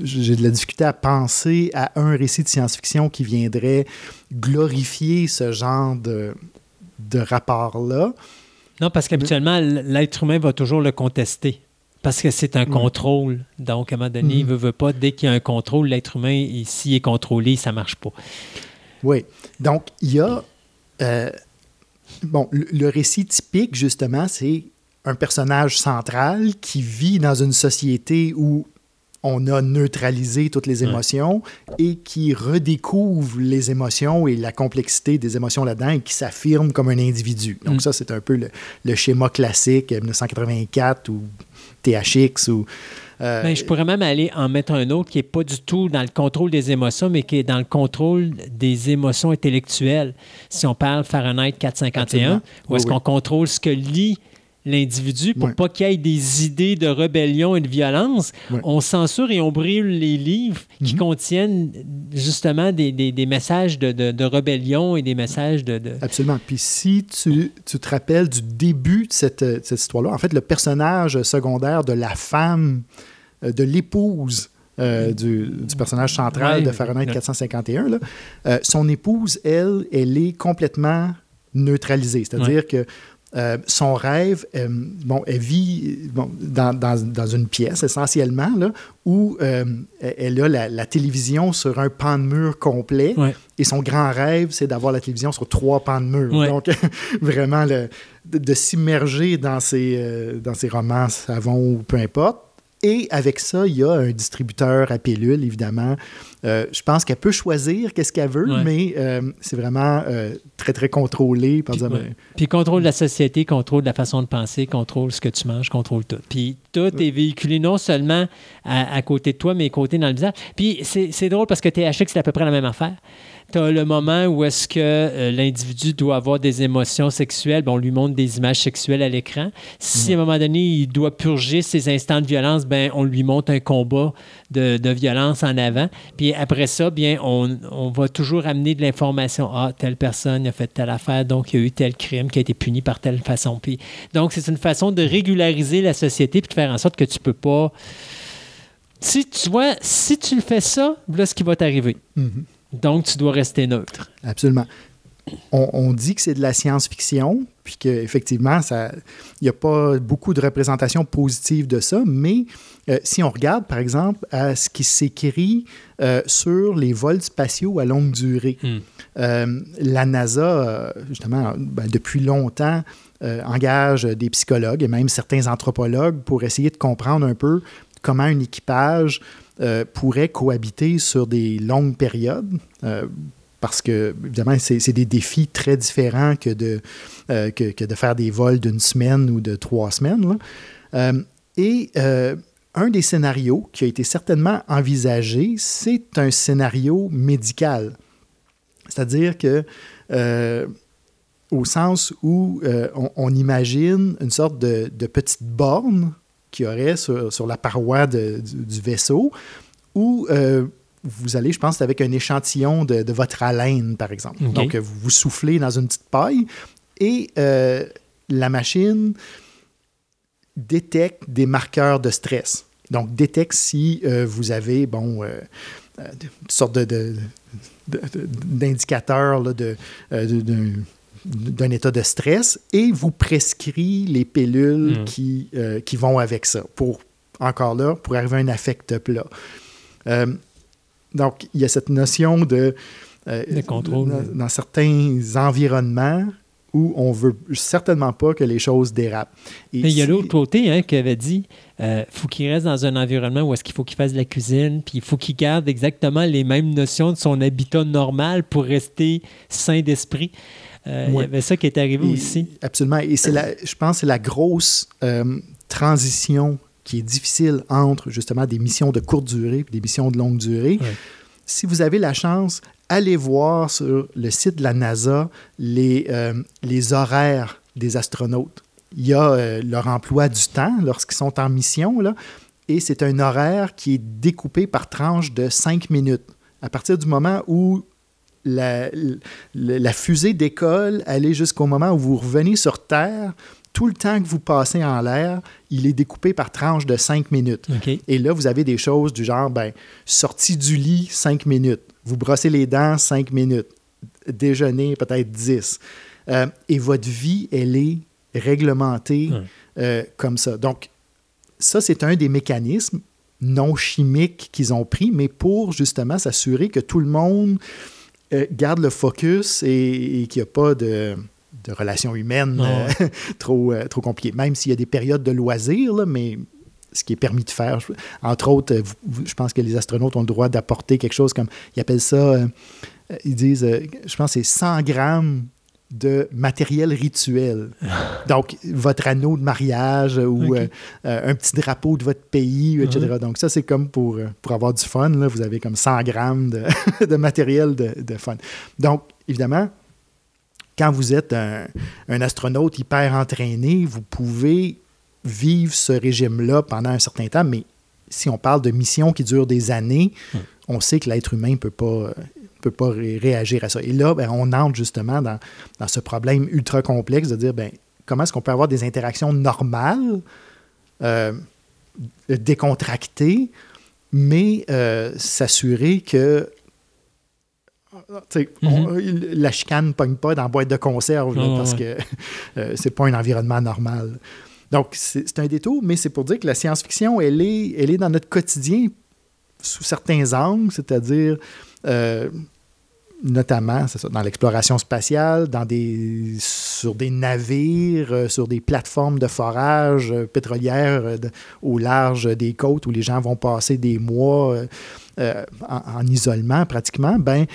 j'ai de la difficulté à penser à un récit de science-fiction qui viendrait glorifier ce genre de, de rapport-là. Non, parce qu'habituellement, l'être humain va toujours le contester. Parce que c'est un contrôle. Donc, à un moment donné, mm-hmm. il ne veut, veut pas. Dès qu'il y a un contrôle, l'être humain, il, s'il est contrôlé, ça ne marche pas. Oui. Donc, il y a... Euh, bon, le, le récit typique, justement, c'est un personnage central qui vit dans une société où on a neutralisé toutes les émotions ouais. et qui redécouvre les émotions et la complexité des émotions là-dedans et qui s'affirme comme un individu. Donc mm. ça, c'est un peu le, le schéma classique dix-neuf cent quatre-vingt-quatre ou T H X. Ou, euh, ben, je pourrais même aller en mettre un autre qui n'est pas du tout dans le contrôle des émotions, mais qui est dans le contrôle des émotions intellectuelles. Si on parle Fahrenheit quatre cent cinquante et un, où est-ce oui, qu'on oui. contrôle ce que lit l'individu, pour ouais. pas qu'il y ait des idées de rébellion et de violence, ouais. on censure et on brûle les livres mm-hmm. qui contiennent justement des, des, des messages de, de, de rébellion et des messages de... de... Absolument. Puis si tu, tu te rappelles du début de cette, de cette histoire-là, en fait, le personnage secondaire de la femme, de l'épouse euh, du, du personnage central ouais, de Fahrenheit ouais. quatre cent cinquante et un, là, euh, son épouse, elle, elle est complètement neutralisée. C'est-à-dire ouais. que Euh, son rêve, euh, bon, elle vit bon, dans, dans, dans une pièce essentiellement, là, où euh, elle a la, la télévision sur un pan de mur complet, ouais. et son grand rêve, c'est d'avoir la télévision sur trois pans de mur. Ouais. Donc, vraiment, le, de, de s'immerger dans ses, euh, dans ses romans savons ou peu importe. Et avec ça, il y a un distributeur à pilules, évidemment. Euh, je pense qu'elle peut choisir qu'est-ce qu'elle veut, ouais. mais euh, c'est vraiment euh, très, très contrôlé. Par puis, exemple, ouais. euh, puis contrôle la société, contrôle la façon de penser, contrôle ce que tu manges, contrôle tout. Puis tout ouais. est véhiculé non seulement à, à côté de toi, mais côté dans le visage. Puis c'est, c'est drôle parce que T H X, c'est à peu près la même affaire. t'as le moment où est-ce que euh, l'individu doit avoir des émotions sexuelles. Bon, on lui montre des images sexuelles à l'écran. Si mmh. à un moment donné, il doit purger ses instants de violence, ben, on lui montre un combat de, de violence en avant. Puis après ça, bien, on, on va toujours amener de l'information. Ah, telle personne a fait telle affaire, donc il y a eu tel crime qui a été puni par telle façon. Puis, donc, c'est une façon de régulariser la société puis de faire en sorte que tu peux pas... Si tu vois, si tu le fais ça, voilà ce qui va t'arriver. Mm-hmm. Donc, tu dois rester neutre. Absolument. On, on dit que c'est de la science-fiction, puis qu'effectivement, il n'y a pas beaucoup de représentations positives de ça, mais euh, si on regarde, par exemple, à ce qui s'écrit euh, sur les vols spatiaux à longue durée, mm. euh, la NASA, justement, ben, depuis longtemps, euh, engage des psychologues et même certains anthropologues pour essayer de comprendre un peu comment un équipage euh, pourrait cohabiter sur des longues périodes, euh, parce que, évidemment, c'est, c'est des défis très différents que de, euh, que, que de faire des vols d'une semaine ou de trois semaines. Là. Euh, et euh, un des scénarios qui a été certainement envisagé, c'est un scénario médical. C'est-à-dire que, euh, au sens où euh, on, on imagine une sorte de, de petite borne qu'il y aurait sur, sur la paroi de, du, du vaisseau, où euh, vous allez, je pense, avec un échantillon de, de votre haleine, par exemple. Okay. Donc, vous vous soufflez dans une petite paille et euh, la machine détecte des marqueurs de stress. Donc, détecte si euh, vous avez, bon, euh, une sorte de, de, de, de, d'indicateur là, de, euh, de, de d'un état de stress et vous prescrit les pilules mmh. qui, euh, qui vont avec ça, pour, encore là, pour arriver à un affect plat. Euh, donc, il y a cette notion de... Euh, de contrôle. Dans, dans certains environnements où on ne veut certainement pas que les choses dérapent. Et mais il y a l'autre côté hein, qui avait dit, il euh, faut qu'il reste dans un environnement où est-ce qu'il faut qu'il fasse de la cuisine, puis il faut qu'il garde exactement les mêmes notions de son habitat normal pour rester sain d'esprit. Euh, ouais. Il y avait ça qui est arrivé et, aussi. Absolument. Et c'est la, je pense que c'est la grosse euh, transition qui est difficile entre, justement, des missions de courte durée et des missions de longue durée. Ouais. Si vous avez la chance, allez voir sur le site de la NASA les, euh, les horaires des astronautes. Il y a euh, leur emploi du temps lorsqu'ils sont en mission, là, et c'est un horaire qui est découpé par tranche de cinq minutes. À partir du moment où La, la, la fusée décolle, aller jusqu'au moment où vous revenez sur Terre, tout le temps que vous passez en l'air, il est découpé par tranches de cinq minutes. Okay. Et là, vous avez des choses du genre, ben, sortie du lit, cinq minutes. Vous brossez les dents, cinq minutes. Déjeuner, peut-être dix. Euh, et votre vie, elle est réglementée mmh. euh, comme ça. Donc, ça, c'est un des mécanismes non chimiques qu'ils ont pris, mais pour justement s'assurer que tout le monde garde le focus et, et qu'il n'y a pas de, de relations humaines oh. euh, trop, euh, trop compliquées. Même s'il y a des périodes de loisirs, là, mais ce qui est permis de faire. Je, entre autres, vous, vous, je pense que les astronautes ont le droit d'apporter quelque chose comme... Ils appellent ça... Euh, ils disent... Euh, je pense que c'est cent grammes de matériel rituel. Donc, votre anneau de mariage ou okay. euh, un petit drapeau de votre pays, et cetera. Uh-huh. Donc, ça, c'est comme pour, pour avoir du fun. Là, vous avez comme cent grammes de, de matériel de, de fun. Donc, évidemment, quand vous êtes un, un astronaute hyper entraîné, vous pouvez vivre ce régime-là pendant un certain temps, mais si on parle de missions qui durent des années, uh-huh. on sait que l'être humain ne peut pas... peut pas ré- réagir à ça. Et là, ben, on entre justement dans, dans ce problème ultra complexe de dire, ben, comment est-ce qu'on peut avoir des interactions normales, euh, décontractées, mais euh, s'assurer que mm-hmm. on, la chicane ne pogne pas dans la boîte de conserve, là, oh, parce ouais. que euh, c'est pas un environnement normal. Donc, c'est, c'est un détour, mais c'est pour dire que la science-fiction, elle est, elle est dans notre quotidien sous certains angles, c'est-à-dire... Euh, notamment, c'est ça, dans l'exploration spatiale, dans des, sur des navires, euh, sur des plateformes de forage euh, pétrolières euh, de, au large des côtes où les gens vont passer des mois euh, euh, en, en isolement pratiquement, ben,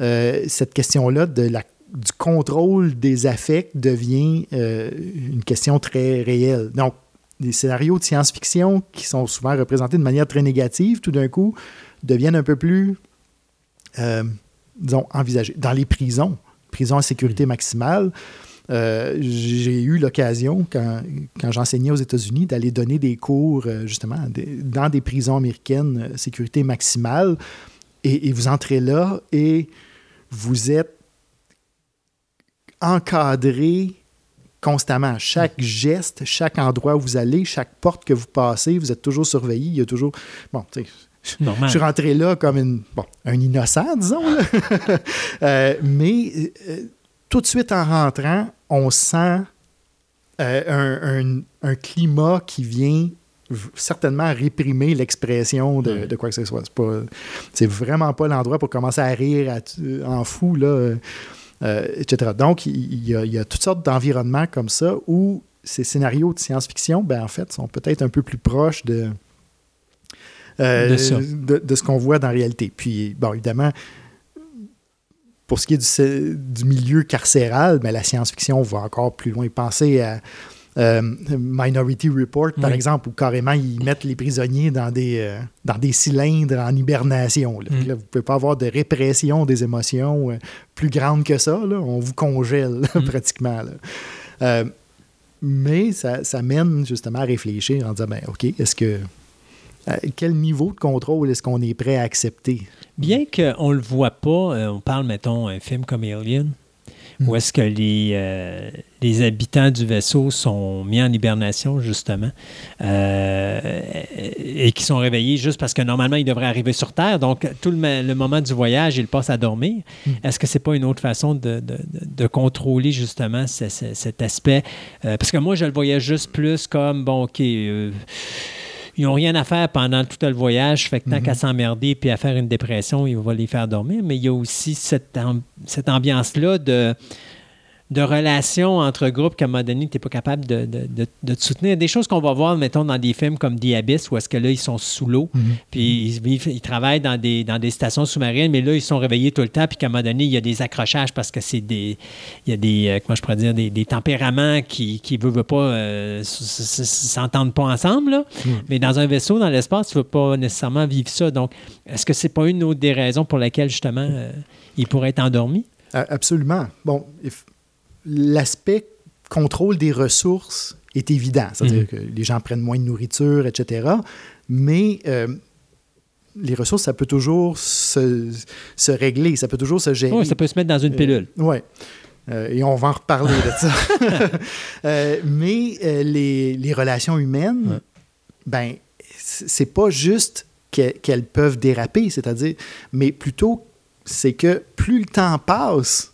euh, cette question-là de la, du contrôle des affects devient euh, une question très réelle. Donc, des scénarios de science-fiction qui sont souvent représentés de manière très négative, tout d'un coup, deviennent un peu plus... Euh, disons, envisagée. Dans les prisons, prisons à sécurité maximale, euh, j'ai eu l'occasion, quand, quand j'enseignais aux États-Unis, d'aller donner des cours, euh, justement, des, dans des prisons américaines, euh, sécurité maximale, et, et vous entrez là et vous êtes encadré constamment. Chaque geste, chaque endroit où vous allez, chaque porte que vous passez, vous êtes toujours surveillé. Il y a toujours... Bon, tu sais, je suis rentré là comme une, bon, un innocent, disons. euh, mais euh, tout de suite en rentrant, on sent euh, un, un, un climat qui vient certainement réprimer l'expression de, de quoi que ce soit. C'est, pas, c'est vraiment pas l'endroit pour commencer à rire à, en fou, là. Euh, et cetera. Donc, il y, a, il y a toutes sortes d'environnements comme ça où ces scénarios de science-fiction, ben, en fait, sont peut-être un peu plus proches de, euh, de, de, de ce qu'on voit dans la réalité. Puis, bon, évidemment, pour ce qui est du, du milieu carcéral, ben, la science-fiction va encore plus loin. Pensez à euh, Minority Report, par oui. exemple, où carrément, ils mettent les prisonniers dans des, euh, dans des cylindres en hibernation. Là. Mm. Là, vous ne pouvez pas avoir de répression des émotions euh, plus grande que ça. Là. On vous congèle, là, mm. pratiquement. Là. Euh, mais ça, ça mène justement à réfléchir en disant, ben, OK, est-ce que... Quel niveau de contrôle est-ce qu'on est prêt à accepter? Bien qu'on ne le voit pas, on parle, mettons, un film comme Alien, où est-ce que les, euh, les habitants du vaisseau sont mis en hibernation, justement, euh, et qui sont réveillés juste parce que normalement, ils devraient arriver sur Terre. Donc, tout le, le moment du voyage, ils passent à dormir. Mm. Est-ce que c'est pas une autre façon de, de, de contrôler, justement, ce, ce, cet aspect? Euh, parce que moi, je le voyais juste plus comme, bon, OK... Euh, ils n'ont rien à faire pendant tout le voyage, fait que tant mm-hmm. qu'à s'emmerder puis à faire une dépression, il va les faire dormir. Mais il y a aussi cette, amb- cette ambiance-là de, de relation entre groupes qu'à un moment donné, tu n'es pas capable de, de, de, de te soutenir. Des choses qu'on va voir, mettons, dans des films comme The Abyss, où est-ce que là, ils sont sous l'eau, mm-hmm. puis ils, ils, ils travaillent dans des, dans des stations sous-marines, mais là, ils sont réveillés tout le temps, puis qu'à un moment donné, il y a des accrochages parce que c'est des... Il y a des, euh, comment je pourrais dire, des, des tempéraments qui ne veulent, veulent pas... Euh, s'entendent pas ensemble, là. Mm-hmm. Mais dans un vaisseau, dans l'espace, tu ne veux pas nécessairement vivre ça. Donc, est-ce que c'est pas une autre des raisons pour laquelle, justement, euh, ils pourraient être endormis? Absolument. Bon... If... L'aspect contrôle des ressources est évident. C'est-à-dire mmh. que les gens prennent moins de nourriture, et cetera. Mais euh, les ressources, ça peut toujours se, se régler, ça peut toujours se gérer. Oui, ça peut se mettre dans une pilule. Euh, oui. Euh, et on va en reparler de ça. euh, mais euh, les, les relations humaines, ouais. ben, c'est pas juste que, qu'elles peuvent déraper, c'est-à-dire, mais plutôt, c'est que plus le temps passe,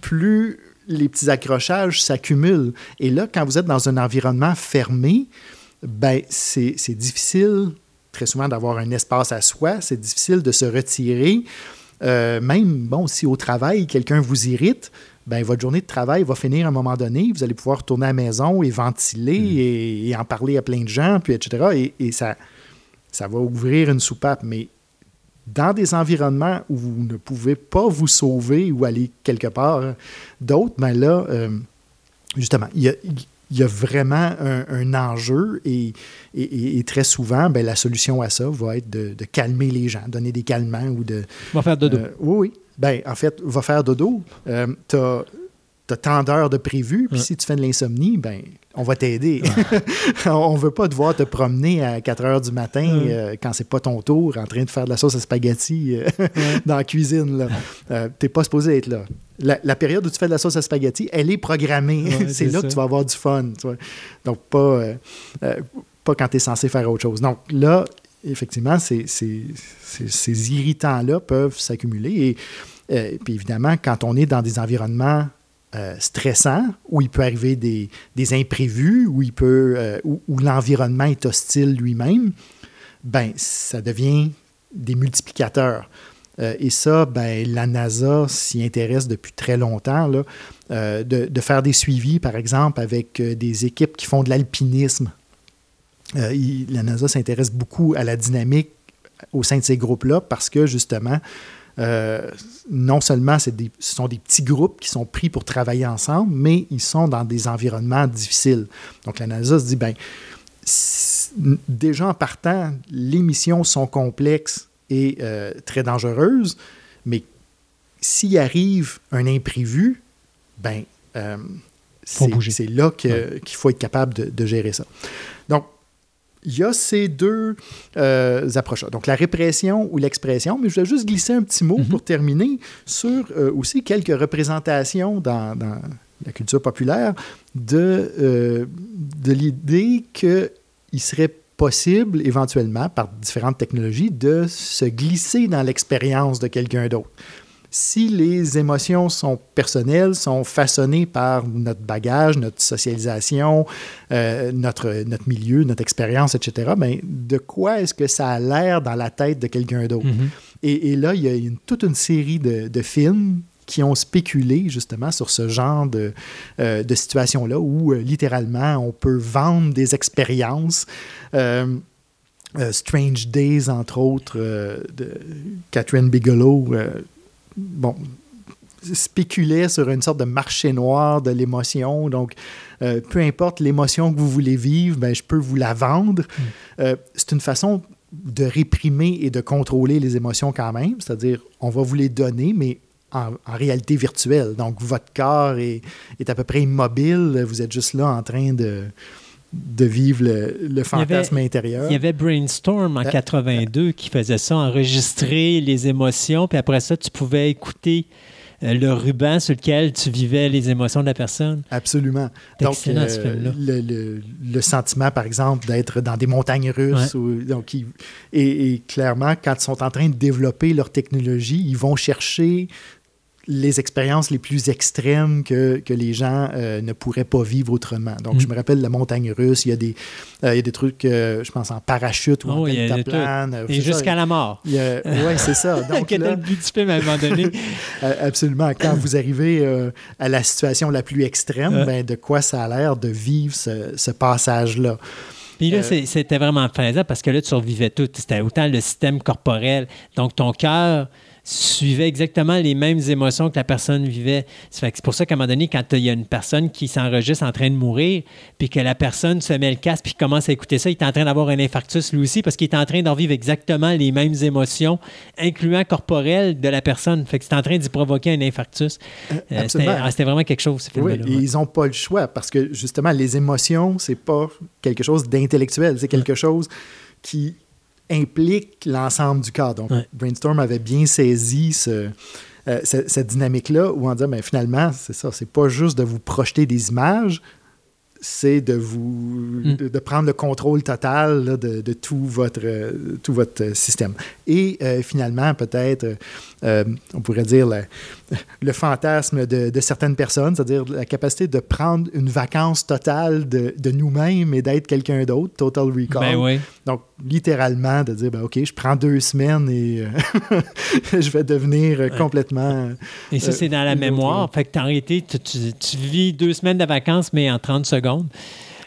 plus les petits accrochages s'accumulent. Et là, quand vous êtes dans un environnement fermé, ben c'est, c'est difficile, très souvent, d'avoir un espace à soi. C'est difficile de se retirer. Euh, même, bon, si au travail, quelqu'un vous irrite, ben votre journée de travail va finir à un moment donné. Vous allez pouvoir retourner à la maison et ventiler mmh. et, et en parler à plein de gens, puis et cetera. Et, et ça, ça va ouvrir une soupape. Mais dans des environnements où vous ne pouvez pas vous sauver ou aller quelque part d'autre, bien là, euh, justement, il y a, il y a vraiment un, un enjeu et, et, et très souvent, bien, la solution à ça va être de, de calmer les gens, donner des calmants ou de... Va faire dodo. Euh, oui, oui. Bien, en fait, va faire dodo. Euh, t'as... T'as tant d'heures de prévu, puis ouais. si tu fais de l'insomnie, ben on va t'aider. Ouais. On veut pas devoir te promener à quatre heures du matin ouais. euh, quand c'est pas ton tour, en train de faire de la sauce à spaghetti euh, ouais. dans la cuisine. Là. Euh, t'es pas supposé être là. La, la période où tu fais de la sauce à spaghetti, elle est programmée. Ouais, c'est, c'est là ça. Que tu vas avoir du fun. Tu vois. Donc, pas, euh, euh, pas quand t'es censé faire autre chose. Donc là, effectivement, c'est, c'est, c'est, ces irritants-là peuvent s'accumuler. Et euh, puis évidemment, quand on est dans des environnements Euh, stressant, où il peut arriver des, des imprévus, où, il peut, euh, où, où l'environnement est hostile lui-même, ben ça devient des multiplicateurs. Euh, et ça, ben la NASA s'y intéresse depuis très longtemps, là, euh, de, de faire des suivis, par exemple, avec euh, des équipes qui font de l'alpinisme. Euh, il, la NASA s'intéresse beaucoup à la dynamique au sein de ces groupes-là parce que, justement, Euh, non seulement c'est des, ce sont des petits groupes qui sont pris pour travailler ensemble, mais ils sont dans des environnements difficiles. Donc, la NASA se dit, bien, déjà en partant, les missions sont complexes et euh, très dangereuses, mais s'il arrive un imprévu, ben, euh, c'est, c'est là que, ouais. qu'il faut être capable de, de gérer ça. Donc, il y a ces deux euh, approches-là. Donc, la répression ou l'expression. Mais je voulais juste glisser un petit mot mm-hmm. pour terminer sur euh, aussi quelques représentations dans, dans la culture populaire de, euh, de l'idée qu'il serait possible, éventuellement, par différentes technologies, de se glisser dans l'expérience de quelqu'un d'autre. Si les émotions sont personnelles, sont façonnées par notre bagage, notre socialisation, euh, notre, notre milieu, notre expérience, et cetera, bien, de quoi est-ce que ça a l'air dans la tête de quelqu'un d'autre? Mm-hmm. Et, et là, il y a une, toute une série de, de films qui ont spéculé justement sur ce genre de, euh, de situation-là où euh, littéralement, on peut vendre des expériences. Euh, euh, Strange Days, entre autres, euh, de Catherine Bigelow, euh, bon, spéculait sur une sorte de marché noir de l'émotion. Donc, euh, peu importe l'émotion que vous voulez vivre, ben, je peux vous la vendre. Mm. Euh, c'est une façon de réprimer et de contrôler les émotions quand même. C'est-à-dire, on va vous les donner, mais en, en réalité virtuelle. Donc, votre corps est, est à peu près immobile. Vous êtes juste là en train de... de vivre le, le fantasme il y avait, intérieur. Il y avait Brainstorm en euh, quatre-vingt-deux euh, qui faisait ça, enregistrer les émotions, puis après ça, tu pouvais écouter le ruban sur lequel tu vivais les émotions de la personne. Absolument. C'est donc, excellent, euh, ce film-là. Le, le, le sentiment, par exemple, d'être dans des montagnes russes. Ouais. Ou, donc, ils, et, et clairement, quand ils sont en train de développer leur technologie, ils vont chercher les expériences les plus extrêmes que, que les gens euh, ne pourraient pas vivre autrement. Donc, mmh. je me rappelle la montagne russe, il y a des, euh, il y a des trucs, euh, je pense, en parachute ou oh, en deltaplane. Euh, et jusqu'à ça, la mort. Euh, oui, c'est ça. Donc, quel là, était le but du film à un moment donné? Absolument. Quand vous arrivez euh, à la situation la plus extrême, ben, de quoi ça a l'air de vivre ce, ce passage-là? Puis là, euh, c'est, c'était vraiment plaisant parce que là, tu survivais tout. C'était autant le système corporel. Donc, ton cœur suivait exactement les mêmes émotions que la personne vivait. C'est pour ça qu'à un moment donné, quand il y a une personne qui s'enregistre en train de mourir, puis que la personne se met le casque puis commence à écouter ça, il est en train d'avoir un infarctus lui aussi parce qu'il est en train d'en vivre exactement les mêmes émotions, incluant corporelles de la personne. Fait que c'est en train d'y provoquer un infarctus. Euh, c'était, c'était vraiment quelque chose, ce film-là. Oui, ils n'ont pas le choix parce que, justement, les émotions, c'est pas quelque chose d'intellectuel. C'est quelque chose qui... implique l'ensemble du corps. Donc, ouais. Brainstorm avait bien saisi ce, euh, cette, cette dynamique-là où on disait, bien, finalement, c'est ça, c'est pas juste de vous projeter des images, c'est de vous mm. de, de prendre le contrôle total là, de, de tout votre, euh, tout votre système. Et euh, finalement, peut-être, euh, on pourrait dire la, le fantasme de, de certaines personnes, c'est-à-dire la capacité de prendre une vacance totale de, de nous-mêmes et d'être quelqu'un d'autre, total recall. Ben oui. Donc, littéralement, de dire, ben, OK, je prends deux semaines et euh, je vais devenir complètement... Et ça, euh, c'est dans la mémoire. Autre... Fait que t'as arrêté, tu, tu, tu vis deux semaines de vacances, mais en trente secondes.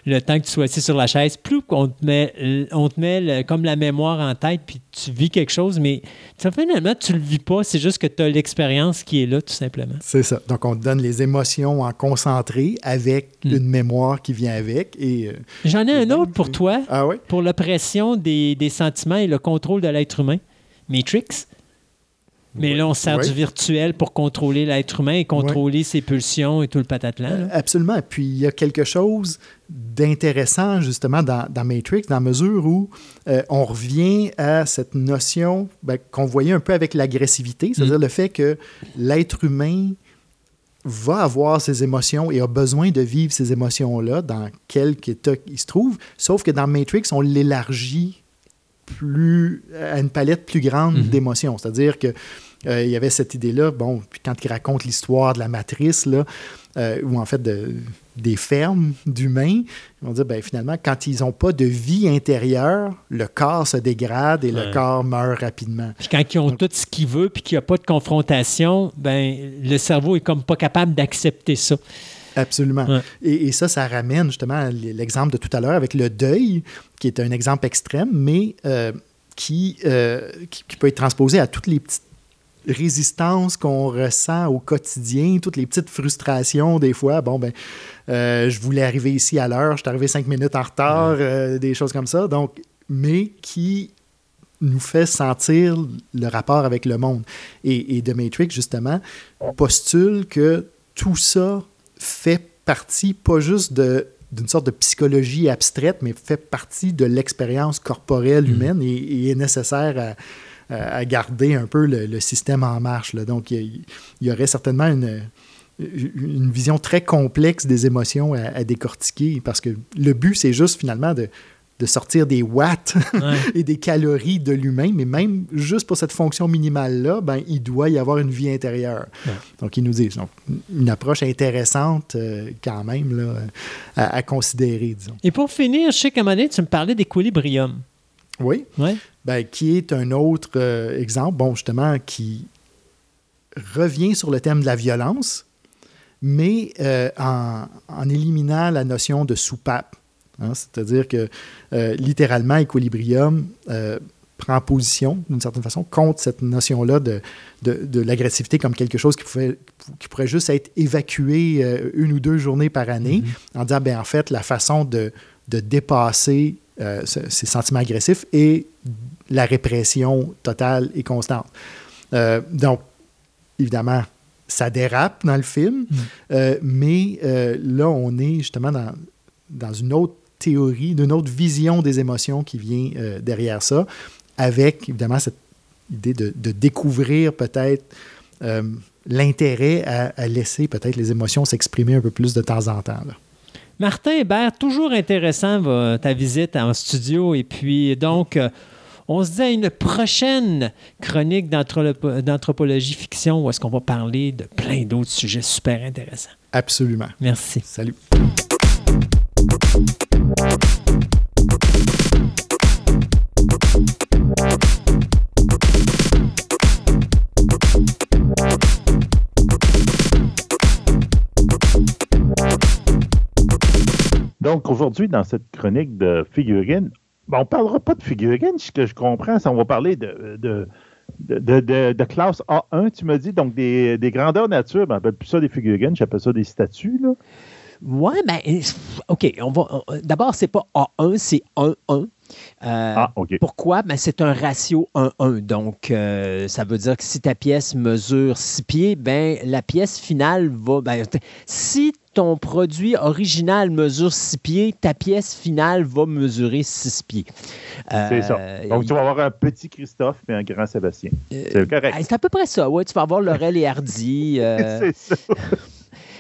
Le temps que tu sois assis sur la chaise, plus on te met, on te met le, comme la mémoire en tête, puis tu vis quelque chose, mais finalement, tu le vis pas, c'est juste que tu as l'expérience qui est là, tout simplement. C'est ça. Donc, on te donne les émotions en concentré avec mm. une mémoire qui vient avec. Et, euh, J'en ai et un même, autre pour et... toi, ah, oui? pour l'oppression des, des sentiments et le contrôle de l'être humain. Matrix. Mais là, on sert oui. du virtuel pour contrôler l'être humain et contrôler oui. ses pulsions et tout le patatlan. Absolument. Puis, il y a quelque chose d'intéressant, justement, dans, dans Matrix, dans la mesure où euh, on revient à cette notion ben, qu'on voyait un peu avec l'agressivité, c'est-à-dire mm. le fait que l'être humain va avoir ses émotions et a besoin de vivre ces émotions-là dans quelque état il se trouve, sauf que dans Matrix, on l'élargit plus, à une palette plus grande mm-hmm. d'émotions. C'est-à-dire que euh, il y avait cette idée-là, bon, puis quand il raconte l'histoire de la matrice, là, euh, ou en fait de, des fermes d'humains, on dit, ben finalement, quand ils n'ont pas de vie intérieure, le corps se dégrade et ouais. le corps meurt rapidement. Puis quand ils ont Donc, tout ce qu'ils veulent puis qu'il n'y a pas de confrontation, ben le cerveau est comme pas capable d'accepter ça. Absolument. Ouais. Et, et ça, ça ramène justement à l'exemple de tout à l'heure avec le deuil, qui est un exemple extrême, mais euh, qui, euh, qui, qui peut être transposé à toutes les petites résistances qu'on ressent au quotidien, toutes les petites frustrations des fois. Bon, ben, euh, je voulais arriver ici à l'heure, je suis arrivé cinq minutes en retard, ouais. euh, des choses comme ça. Donc, mais qui nous fait sentir le rapport avec le monde. Et, et The Matrix, justement, postule que tout ça fait partie, pas juste de, d'une sorte de psychologie abstraite, mais fait partie de l'expérience corporelle humaine et, et est nécessaire à, à garder un peu le, le système en marche, là. Donc, il y, y aurait certainement une... une vision très complexe des émotions à, à décortiquer, parce que le but, c'est juste finalement de, de sortir des watts ouais. et des calories de l'humain, mais même juste pour cette fonction minimale-là, ben, il doit y avoir une vie intérieure. Ouais. Donc, ils nous disent. Donc, une approche intéressante euh, quand même là, à, à considérer, disons. Et pour finir, je sais qu'à un moment donné, tu me parlais d'Equilibrium. Oui, ouais. Ben, qui est un autre euh, exemple, bon, justement, qui revient sur le thème de la violence, mais euh, en, en éliminant la notion de soupape. Hein, c'est-à-dire que, euh, littéralement, Equilibrium euh, prend position, d'une certaine façon, contre cette notion-là de, de, de l'agressivité comme quelque chose qui, pouvait, qui pourrait juste être évacué euh, une ou deux journées par année, mm-hmm. en disant, bien, en fait, la façon de, de dépasser euh, ce, ces sentiments agressifs est la répression totale et constante. Euh, donc, évidemment... ça dérape dans le film, mm. euh, mais euh, là, on est justement dans, dans une autre théorie, une autre vision des émotions qui vient euh, derrière ça, avec évidemment cette idée de, de découvrir peut-être euh, l'intérêt à, à laisser peut-être les émotions s'exprimer un peu plus de temps en temps, là. Martin Hébert, toujours intéressant va, ta visite en studio, et puis donc... Euh, on se dit à une prochaine chronique d'anthro- d'anthropologie fiction où est-ce qu'on va parler de plein d'autres sujets super intéressants. Absolument. Merci. Salut. Donc aujourd'hui, dans cette chronique de figurines, ben, on ne parlera pas de figurines, ce que je comprends. Ça, on va parler de, de, de, de, de classe A un, tu me dis. Donc, des, des grandeurs nature. Ben, on n'appelle plus ça des figurines, j'appelle ça des statues, là. Oui, mais ben, OK. On va, on, d'abord, ce n'est pas A un, c'est un un. Euh, ah, OK. Pourquoi? Ben, c'est un ratio un un. Donc, euh, ça veut dire que si ta pièce mesure six pieds, ben, la pièce finale va... Ben, t- si ton produit original mesure six pieds, ta pièce finale va mesurer six pieds. Euh, c'est ça. Donc, tu vas avoir un petit Christophe et un grand Sébastien. Euh, c'est correct. C'est à peu près ça. Ouais, tu vas avoir Laurel et Hardy. Euh, c'est ça.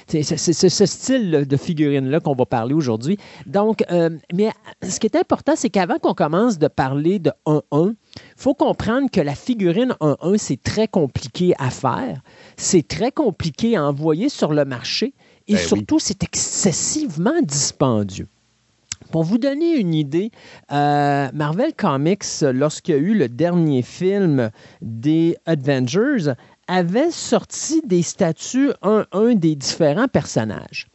C'est, c'est, c'est ce style de figurine-là qu'on va parler aujourd'hui. Donc, euh, mais ce qui est important, c'est qu'avant qu'on commence de parler de un un, il faut comprendre que la figurine un un, c'est très compliqué à faire. C'est très compliqué à envoyer sur le marché. Et ben surtout, oui. c'est excessivement dispendieux. Pour vous donner une idée, euh, Marvel Comics, lorsqu'il y a eu le dernier film des Avengers, avait sorti des statues un un des différents personnages.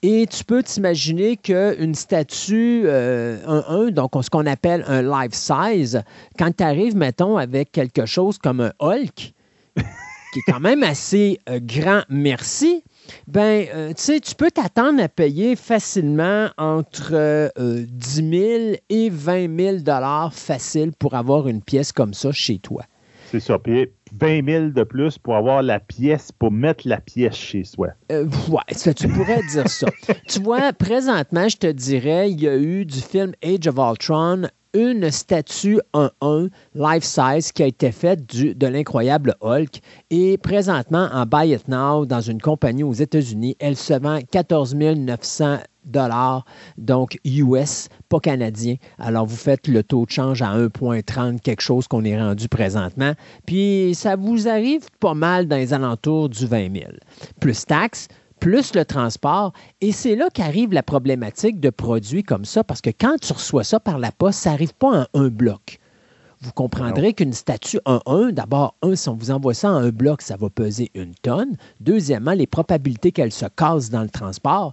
Et tu peux t'imaginer qu'une statue euh, un un, donc ce qu'on appelle un life size, quand tu arrives, mettons, avec quelque chose comme un Hulk, qui est quand même assez euh, grand, merci, ben, euh, tu sais, tu peux t'attendre à payer facilement entre euh, dix mille et vingt mille dollars facile pour avoir une pièce comme ça chez toi. C'est ça, payer vingt mille de plus pour avoir la pièce, pour mettre la pièce chez soi. Euh, ouais, ça, tu pourrais dire ça. Tu vois, présentement, je te dirais, il y a eu du film Age of Ultron, une statue un un life-size qui a été faite du, de l'incroyable Hulk. Et présentement, en Buy It Now, dans une compagnie aux États-Unis, elle se vend quatorze mille neuf cents dollars, donc U S, pas canadien. Alors, vous faites le taux de change à un virgule trente, quelque chose qu'on est rendu présentement. Puis, ça vous arrive pas mal dans les alentours du vingt mille. Plus taxes, plus le transport. Et c'est là qu'arrive la problématique de produits comme ça, parce que quand tu reçois ça par la poste, ça n'arrive pas en un bloc. Vous comprendrez non. qu'une statue en un, d'abord, un, si on vous envoie ça en un bloc, ça va peser une tonne. Deuxièmement, les probabilités qu'elle se casse dans le transport,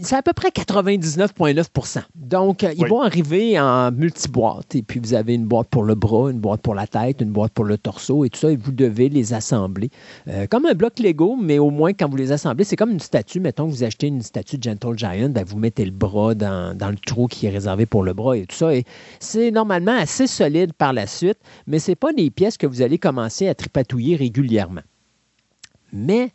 c'est à peu près quatre-vingt-dix-neuf virgule neuf pour cent. Donc, euh, ils oui. vont arriver en multiboîte. Et puis, vous avez une boîte pour le bras, une boîte pour la tête, une boîte pour le torso et tout ça. Et vous devez les assembler. Euh, comme un bloc Lego, mais au moins, quand vous les assemblez, c'est comme une statue. Mettons que vous achetez une statue de Gentle Giant, ben, vous mettez le bras dans, dans le trou qui est réservé pour le bras et tout ça. Et c'est normalement assez solide par la suite, mais ce n'est pas des pièces que vous allez commencer à tripatouiller régulièrement. Mais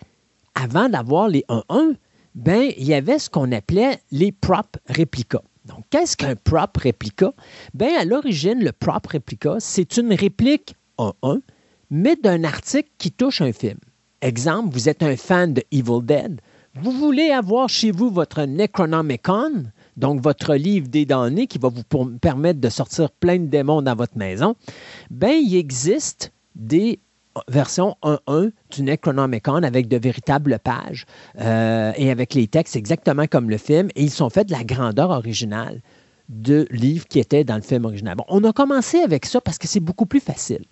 avant d'avoir les un un, ben, il y avait ce qu'on appelait les prop réplicas. Donc, qu'est-ce qu'un prop réplica? Ben, à l'origine, le prop réplica, c'est une réplique un un, mais d'un article qui touche un film. Exemple, vous êtes un fan de Evil Dead, vous voulez avoir chez vous votre Necronomicon, donc votre livre des damnés qui va vous permettre de sortir plein de démons dans votre maison. Ben, il existe des version un un du Necronomicon avec de véritables pages euh, et avec les textes exactement comme le film. Et ils sont faits de la grandeur originale de livres qui étaient dans le film original. Bon, on a commencé avec ça parce que c'est beaucoup plus facile.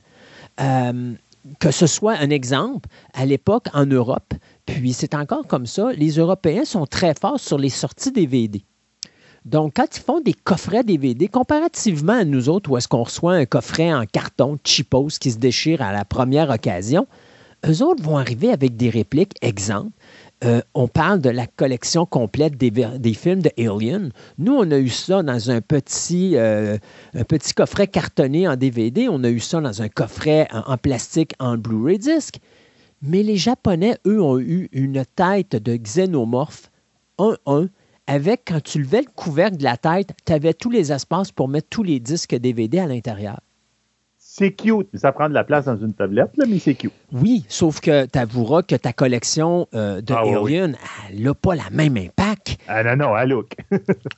Euh, que ce soit un exemple, à l'époque, en Europe, puis c'est encore comme ça, les Européens sont très forts sur les sorties D V D. Donc, quand ils font des coffrets D V D, comparativement à nous autres, où est-ce qu'on reçoit un coffret en carton cheapos qui se déchire à la première occasion, eux autres vont arriver avec des répliques. Exemple, euh, on parle de la collection complète des, des films de Alien. Nous, on a eu ça dans un petit, euh, un petit coffret cartonné en D V D. On a eu ça dans un coffret en, en plastique en Blu-ray disque. Mais les Japonais, eux, ont eu une tête de xénomorphe un un, avec, quand tu levais le couvercle de la tête, tu avais tous les espaces pour mettre tous les disques D V D à l'intérieur. C'est cute, ça prend de la place dans une tablette, là, mais c'est cute. Oui, sauf que tu avoueras que ta collection euh, de ah, Alien, oui. elle n'a pas la même impact. Ah non, non, elle look.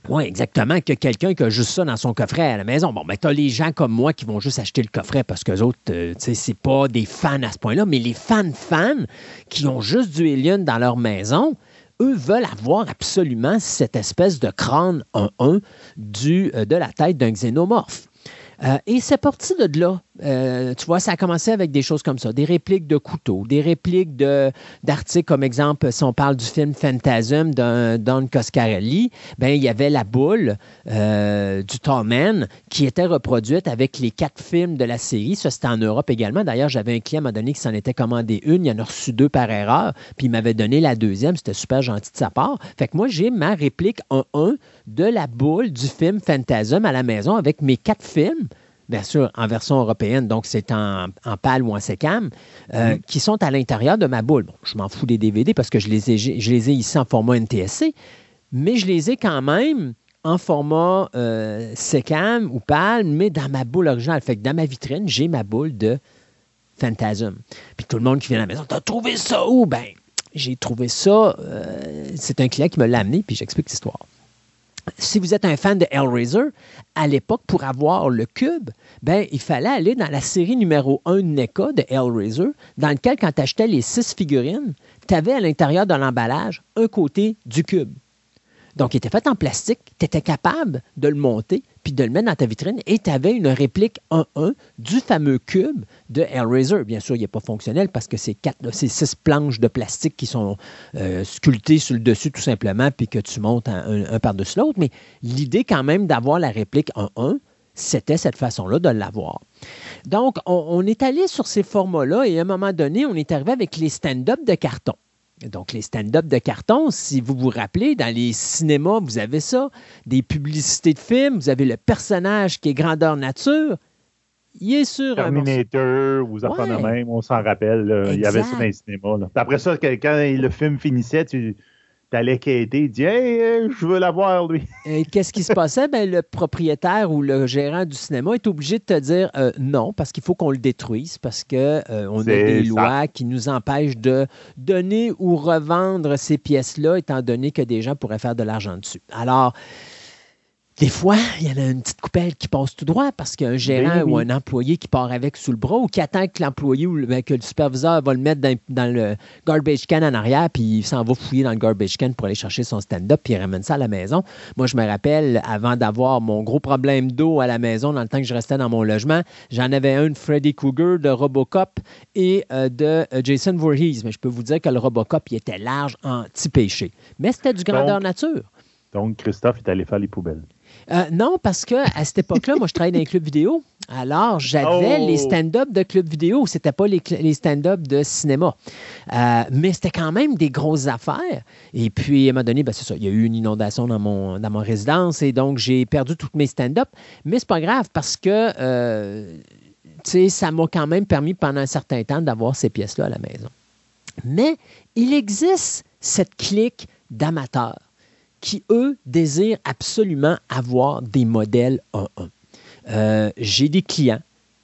Oui, exactement, que quelqu'un qui a juste ça dans son coffret à la maison. Bon, ben tu as les gens comme moi qui vont juste acheter le coffret parce qu'eux autres, euh, tu sais, c'est pas des fans à ce point-là, mais les fans-fans qui ont juste du Alien dans leur maison, eux veulent avoir absolument cette espèce de crâne un un du, euh, de la tête d'un xénomorphe. Euh, et c'est parti de là. Euh, tu vois, ça a commencé avec des choses comme ça, des répliques de couteaux, des répliques de, d'articles, comme exemple, si on parle du film Phantasm d'un Don Coscarelli, ben, il y avait la boule euh, du Tom Hanks qui était reproduite avec les quatre films de la série. Ça, c'était en Europe également. D'ailleurs, j'avais un client à un moment donné qui s'en était commandé une, il en a reçu deux par erreur, puis il m'avait donné la deuxième. C'était super gentil de sa part. Fait que moi, j'ai ma réplique un un de la boule du film Phantasm à la maison avec mes quatre films. Bien sûr, en version européenne, donc c'est en, en PAL ou en SECAM, euh, mm. qui sont à l'intérieur de ma boule. Bon, je m'en fous des D V D parce que je les ai, je les ai ici en format N T S C, mais je les ai quand même en format euh, SECAM ou PAL, mais dans ma boule originale. Fait que dans ma vitrine, j'ai ma boule de Phantasm. Puis tout le monde qui vient à la maison, « T'as trouvé ça où? » Ben, j'ai trouvé ça. Euh, c'est un client qui me l'a amené, puis j'explique l'histoire. Si vous êtes un fan de Hellraiser, à l'époque, pour avoir le cube, ben, il fallait aller dans la série numéro un de NECA de Hellraiser, dans lequel, quand tu achetais les six figurines, tu avais à l'intérieur de l'emballage un côté du cube. Donc, il était fait en plastique, tu étais capable de le monter puis de le mettre dans ta vitrine et tu avais une réplique un un du fameux cube de Hellraiser. Bien sûr, il n'est pas fonctionnel parce que c'est, quatre, c'est six planches de plastique qui sont euh, sculptées sur le dessus tout simplement puis que tu montes un, un, un par-dessus l'autre. Mais l'idée quand même d'avoir la réplique un un, c'était cette façon-là de l'avoir. Donc, on, on est allé sur ces formats-là et à un moment donné, on est arrivé avec les stand-up de carton. Donc, les stand-up de carton, si vous vous rappelez, dans les cinémas, vous avez ça, des publicités de films, vous avez le personnage qui est grandeur nature, il est sur... Terminator, vous en prenez même, on s'en rappelle, là, il y avait ça dans les cinémas. Là. Après ça, quand le film finissait, tu... T'allais quêter, il dit « Hey, je veux l'avoir, lui! » Et qu'est-ce qui se passait? Ben, le propriétaire ou le gérant du cinéma est obligé de te dire euh, non, parce qu'il faut qu'on le détruise, parce qu'on euh, a des ça. lois qui nous empêchent de donner ou revendre ces pièces-là, étant donné que des gens pourraient faire de l'argent dessus. Alors, des fois, il y en a une petite coupelle qui passe tout droit parce qu'il y a un gérant oui, oui. ou un employé qui part avec sous le bras ou qui attend que l'employé ou le, que le superviseur va le mettre dans, dans le garbage can en arrière puis il s'en va fouiller dans le garbage can pour aller chercher son stand-up puis il ramène ça à la maison. Moi, je me rappelle, avant d'avoir mon gros problème d'eau à la maison dans le temps que je restais dans mon logement, j'en avais un de Freddy Krueger, de Robocop et euh, de Jason Voorhees. Mais je peux vous dire que le Robocop, il était large en petit péché. Mais c'était du grandeur Donc, nature. Donc, Christophe est allé faire les poubelles. Euh, non, parce qu'à cette époque-là, moi, je travaillais dans les clubs vidéo. Alors, j'avais oh. les stand-up de clubs vidéo. C'était pas les, les stand-up de cinéma. Euh, mais c'était quand même des grosses affaires. Et puis, à un moment donné, ben, c'est ça, il y a eu une inondation dans mon, dans mon résidence. Et donc, j'ai perdu toutes mes stand-up. Mais c'est pas grave parce que, euh, tu sais, ça m'a quand même permis pendant un certain temps d'avoir ces pièces-là à la maison. Mais il existe cette clique d'amateurs qui, eux, désirent absolument avoir des modèles un à un. Euh, j'ai des clients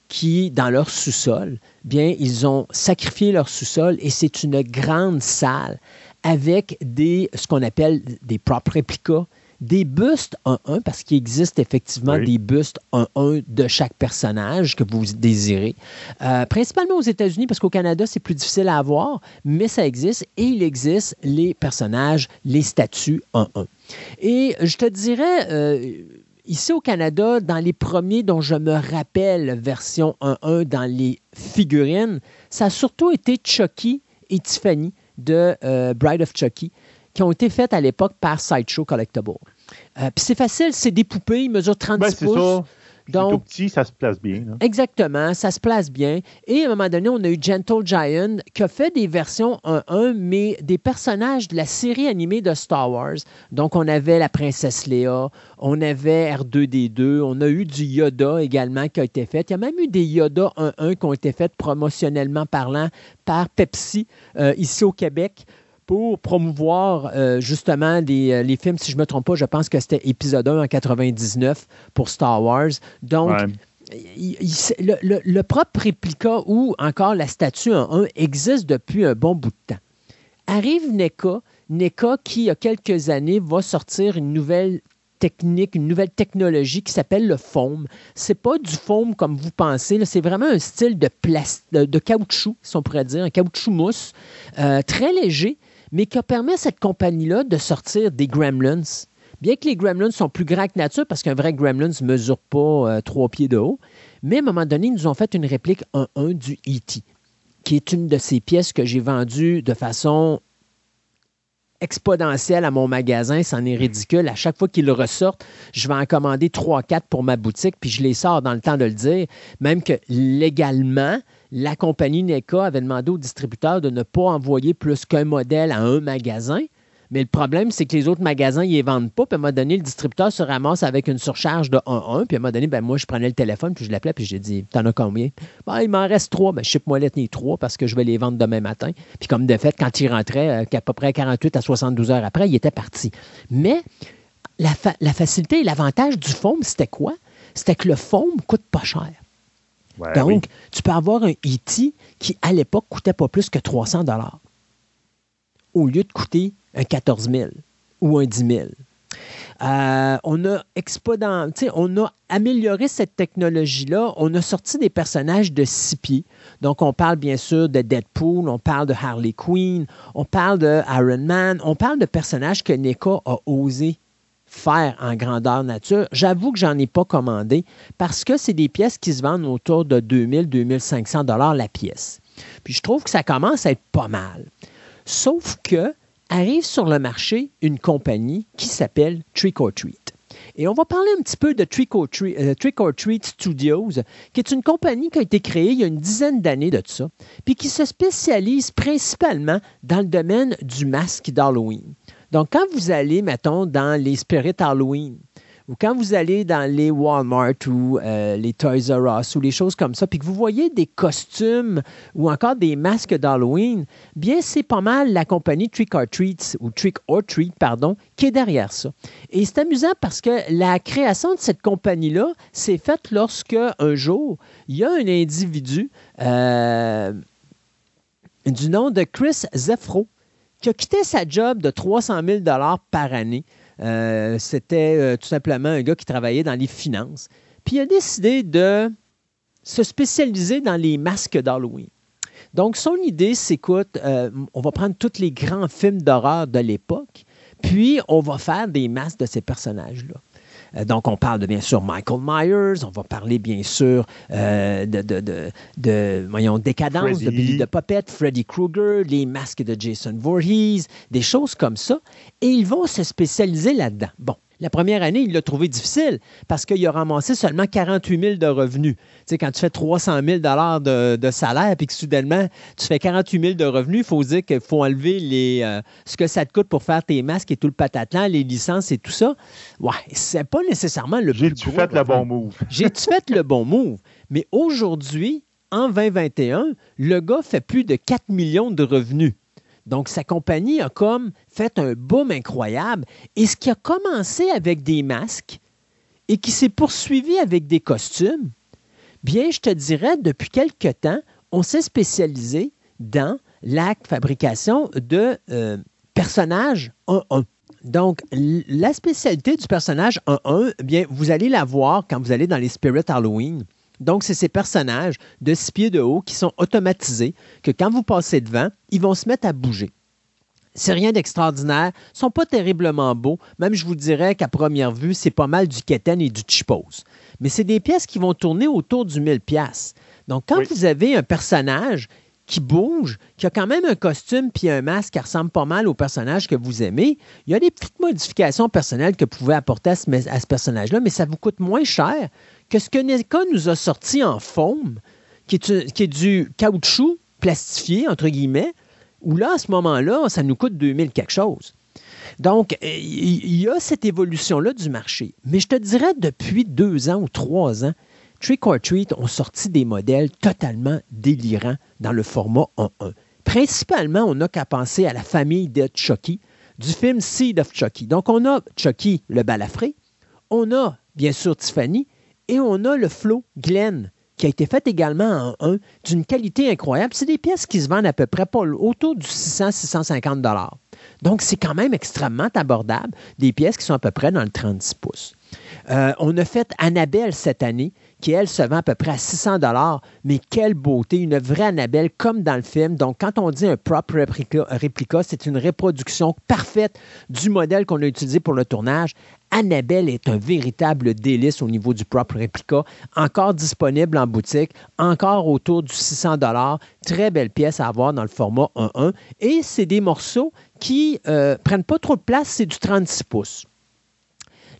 qui, dans leur sous-sol, bien, ils ont sacrifié leur sous-sol et c'est une grande salle avec des, ce qu'on appelle des prop réplicas, des bustes un à un, parce qu'il existe effectivement oui. des bustes un à un de chaque personnage que vous désirez. Euh, principalement aux États-Unis, parce qu'au Canada, c'est plus difficile à avoir, mais ça existe. Et il existe les personnages, les statues un à un. Et je te dirais, euh, ici au Canada, dans les premiers dont je me rappelle, version un à un, dans les figurines, ça a surtout été Chucky et Tiffany de euh, Bride of Chucky, qui ont été faites à l'époque par Sideshow Collectible. Euh, Puis c'est facile, c'est des poupées, ils mesurent trente-six ben, pouces. Ça. Donc, c'est tout petit, ça se place bien. Là. Exactement, ça se place bien. Et à un moment donné, on a eu Gentle Giant qui a fait des versions un à un, mais des personnages de la série animée de Star Wars. Donc, on avait la princesse Léa, on avait R deux D deux, on a eu du Yoda également qui a été fait. Il y a même eu des Yoda un à un qui ont été faits promotionnellement parlant par Pepsi euh, ici au Québec, pour promouvoir euh, justement des, euh, les films, si je ne me trompe pas, je pense que c'était épisode un en quatre-vingt-dix-neuf pour Star Wars. Donc, ouais. il, il, le, le, le propre réplica ou encore la statue un à un existe depuis un bon bout de temps. Arrive NECA, NECA qui, il y a quelques années, va sortir une nouvelle technique, une nouvelle technologie qui s'appelle le foam. C'est pas du foam comme vous pensez, là. C'est vraiment un style de, plast... de caoutchouc, si on pourrait dire, un caoutchouc mousse, euh, très léger, mais qui permet à cette compagnie-là de sortir des gremlins. Bien que les gremlins sont plus grands que nature, parce qu'un vrai gremlin ne mesure pas euh, trois pieds de haut, mais à un moment donné, ils nous ont fait une réplique un à un du E T, qui est une de ces pièces que j'ai vendues de façon exponentielle à mon magasin. C'en est ridicule. À chaque fois qu'ils ressortent, je vais en commander trois quatre pour ma boutique, puis je les sors dans le temps de le dire, même que légalement, la compagnie NECA avait demandé au distributeur de ne pas envoyer plus qu'un modèle à un magasin. Mais le problème, c'est que les autres magasins, ils ne les vendent pas. Puis à un moment donné, le distributeur se ramasse avec une surcharge de un à un. Puis à un moment donné, ben, moi, je prenais le téléphone, puis je l'appelais, puis j'ai dit, t'en as combien? Ben, il m'en reste trois. Ben, ship-moi les tenir trois parce que je vais les vendre demain matin. Puis comme de fait, quand il rentrait, à peu près quarante-huit à soixante-douze heures après, il était parti. Mais la, fa- la facilité et l'avantage du foam, c'était quoi? C'était que le foam ne coûte pas cher. Ouais, Donc, oui. tu peux avoir un E T qui, à l'époque, ne coûtait pas plus que trois cents dollars au lieu de coûter un quatorze mille ou un dix mille. Euh, on, a exponent, on a amélioré cette technologie-là. On a sorti des personnages de six pieds. Donc, on parle bien sûr de Deadpool, on parle de Harley Quinn, on parle de Iron Man, on parle de personnages que NECA a osé faire en grandeur nature. J'avoue que j'en ai pas commandé parce que c'est des pièces qui se vendent autour de deux mille à deux mille cinq cents dollars la pièce. Puis je trouve que ça commence à être pas mal. Sauf que arrive sur le marché une compagnie qui s'appelle Trick or Treat. Et on va parler un petit peu de Trick or Treat, euh, Trick or Treat Studios, qui est une compagnie qui a été créée il y a une dizaine d'années de tout ça, puis qui se spécialise principalement dans le domaine du masque d'Halloween. Donc, quand vous allez, mettons, dans les Spirit Halloween, ou quand vous allez dans les Walmart ou euh, les Toys R Us ou les choses comme ça, puis que vous voyez des costumes ou encore des masques d'Halloween, bien, c'est pas mal la compagnie Trick or Treat, ou Trick or Treat, pardon, qui est derrière ça. Et c'est amusant parce que la création de cette compagnie-là s'est faite lorsque, un jour, il y a un individu euh, du nom de Chris Zeffro, qui a quitté sa job de trois cent mille dollars par année. Euh, c'était euh, tout simplement un gars qui travaillait dans les finances. Puis il a décidé de se spécialiser dans les masques d'Halloween. Donc, son idée, c'est, écoute, euh, on va prendre tous les grands films d'horreur de l'époque, puis on va faire des masques de ces personnages-là. Euh, donc, on parle de, bien sûr, Michael Myers. On va parler, bien sûr, euh, de, de, de, de, voyons, Décadence, Freddy. De Billy the Puppet, Freddy Krueger, les masques de Jason Voorhees, des choses comme ça. Et ils vont se spécialiser là-dedans. Bon. La première année, il l'a trouvé difficile parce qu'il a ramassé seulement quarante-huit mille de revenus. Tu sais, quand tu fais trois cent mille de, de salaire puis que soudainement, tu fais quarante-huit mille de revenus, il faut dire qu'il faut enlever les, euh, ce que ça te coûte pour faire tes masques et tout le patatlan, les licences et tout ça. Ouais, c'est pas nécessairement le J'ai plus J'ai-tu fait le bon move? J'ai-tu fait le bon move? Mais aujourd'hui, en vingt vingt et un, le gars fait plus de quatre millions de revenus. Donc, sa compagnie a comme fait un boom incroyable. Et ce qui a commencé avec des masques et qui s'est poursuivi avec des costumes, bien, je te dirais, depuis quelque temps, on s'est spécialisé dans la fabrication de euh, personnages un un. Donc, la spécialité du personnage un un, bien, vous allez la voir quand vous allez dans les Spirit Halloween. Donc, c'est ces personnages de six pieds de haut qui sont automatisés, que quand vous passez devant, ils vont se mettre à bouger. C'est rien d'extraordinaire, ils ne sont pas terriblement beaux, même je vous dirais qu'à première vue, c'est pas mal du keten et du chipose. Mais c'est des pièces qui vont tourner autour du mille dollars. Donc, quand oui. vous avez un personnage qui bouge, qui a quand même un costume puis un masque qui ressemble pas mal au personnage que vous aimez, il y a des petites modifications personnelles que vous pouvez apporter à ce, à ce personnage-là, mais ça vous coûte moins cher que ce que N E C A nous a sorti en foam, qui est, qui est du caoutchouc plastifié, entre guillemets, où là, à ce moment-là, ça nous coûte deux mille quelque chose. Donc, il y a cette évolution-là du marché. Mais je te dirais, depuis deux ans ou trois ans, Trick or Treat ont sorti des modèles totalement délirants dans le format un un. Principalement, on n'a qu'à penser à la famille de Chucky, du film Seed of Chucky. Donc, on a Chucky, le balafré, on a, bien sûr, Tiffany, et on a le Flo Glenn, qui a été fait également en un, d'une qualité incroyable. C'est des pièces qui se vendent à peu près pas, autour du six cents à six cent cinquante dollars. Donc, c'est quand même extrêmement abordable, des pièces qui sont à peu près dans le trente-six pouces. Euh, on a fait Annabelle cette année, qui, elle, se vend à peu près à six cents dollars, mais quelle beauté, une vraie Annabelle comme dans le film. Donc, quand on dit un prop réplica, c'est une reproduction parfaite du modèle qu'on a utilisé pour le tournage. Annabelle est un véritable délice au niveau du prop réplica, encore disponible en boutique, encore autour du six cents dollars. Très belle pièce à avoir dans le format un un. Et c'est des morceaux qui ne euh, prennent pas trop de place, c'est du trente-six pouces.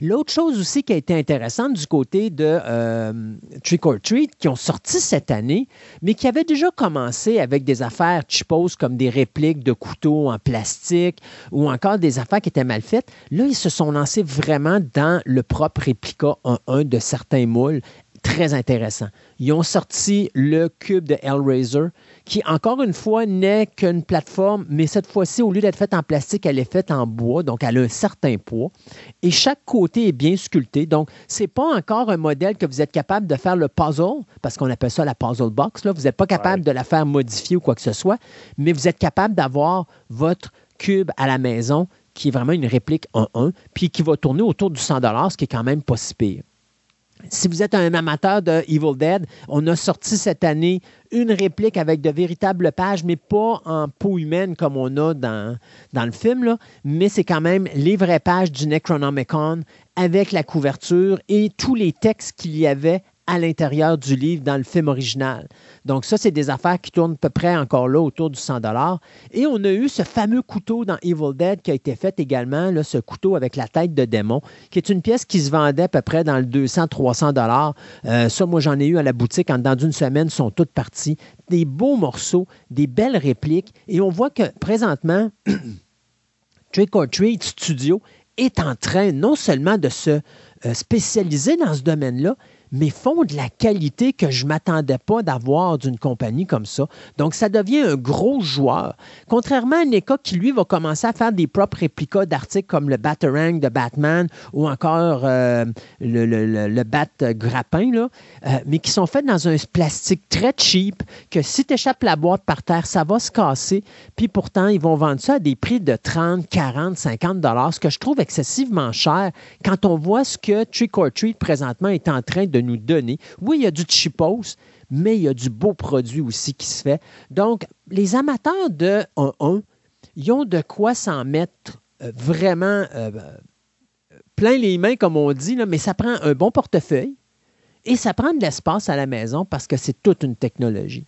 L'autre chose aussi qui a été intéressante du côté de euh, Trick or Treat, qui ont sorti cette année, mais qui avaient déjà commencé avec des affaires cheapos comme des répliques de couteaux en plastique ou encore des affaires qui étaient mal faites. Là, ils se sont lancés vraiment dans le propre réplica un un de certains moules. Très intéressant. Ils ont sorti le cube de Hellraiser, qui, encore une fois, n'est qu'une plateforme, mais cette fois-ci, au lieu d'être faite en plastique, elle est faite en bois, donc elle a un certain poids. Et chaque côté est bien sculpté. Donc, ce n'est pas encore un modèle que vous êtes capable de faire le puzzle, parce qu'on appelle ça la puzzle box. Là. Vous n'êtes pas capable ouais. de la faire modifier ou quoi que ce soit, mais vous êtes capable d'avoir votre cube à la maison, qui est vraiment une réplique un un, puis qui va tourner autour du cent dollars, ce qui est quand même pas si pire. Si vous êtes un amateur de Evil Dead, on a sorti cette année une réplique avec de véritables pages, mais pas en peau humaine comme on a dans, dans le film, là. Mais c'est quand même les vraies pages du Necronomicon avec la couverture et tous les textes qu'il y avait à l'intérieur du livre dans le film original. Donc ça, c'est des affaires qui tournent à peu près encore là autour du cent dollars. Et on a eu ce fameux couteau dans Evil Dead qui a été fait également, là, ce couteau avec la tête de démon, qui est une pièce qui se vendait à peu près dans le deux cents à trois cents dollars. Euh, ça, moi, j'en ai eu à la boutique. En dedans d'une semaine, sont toutes parties. Des beaux morceaux, des belles répliques. Et on voit que présentement, Trick or Treat Studio est en train non seulement de se euh, spécialiser dans ce domaine-là, mais font de la qualité que je ne m'attendais pas d'avoir d'une compagnie comme ça. Donc, ça devient un gros joueur. Contrairement à N E C A qui, lui, va commencer à faire des propres réplicas d'articles comme le Batarang de Batman ou encore euh, le, le, le, le Bat-grappin, là, euh, mais qui sont faits dans un plastique très cheap que si tu échappes la boîte par terre, ça va se casser. Puis pourtant, ils vont vendre ça à des prix de trente, quarante, cinquante dollars, ce que je trouve excessivement cher quand on voit ce que Trick or Treat présentement est en train de nous donner. Oui, il y a du cheapos, mais il y a du beau produit aussi qui se fait. Donc, les amateurs de un un, ils ont de quoi s'en mettre euh, vraiment euh, plein les mains, comme on dit, là, mais ça prend un bon portefeuille et ça prend de l'espace à la maison parce que c'est toute une technologie.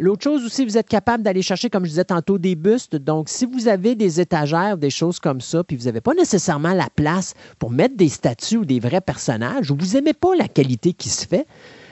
L'autre chose aussi, vous êtes capable d'aller chercher, comme je disais tantôt, des bustes. Donc, si vous avez des étagères, des choses comme ça, puis vous n'avez pas nécessairement la place pour mettre des statues ou des vrais personnages, ou vous n'aimez pas la qualité qui se fait,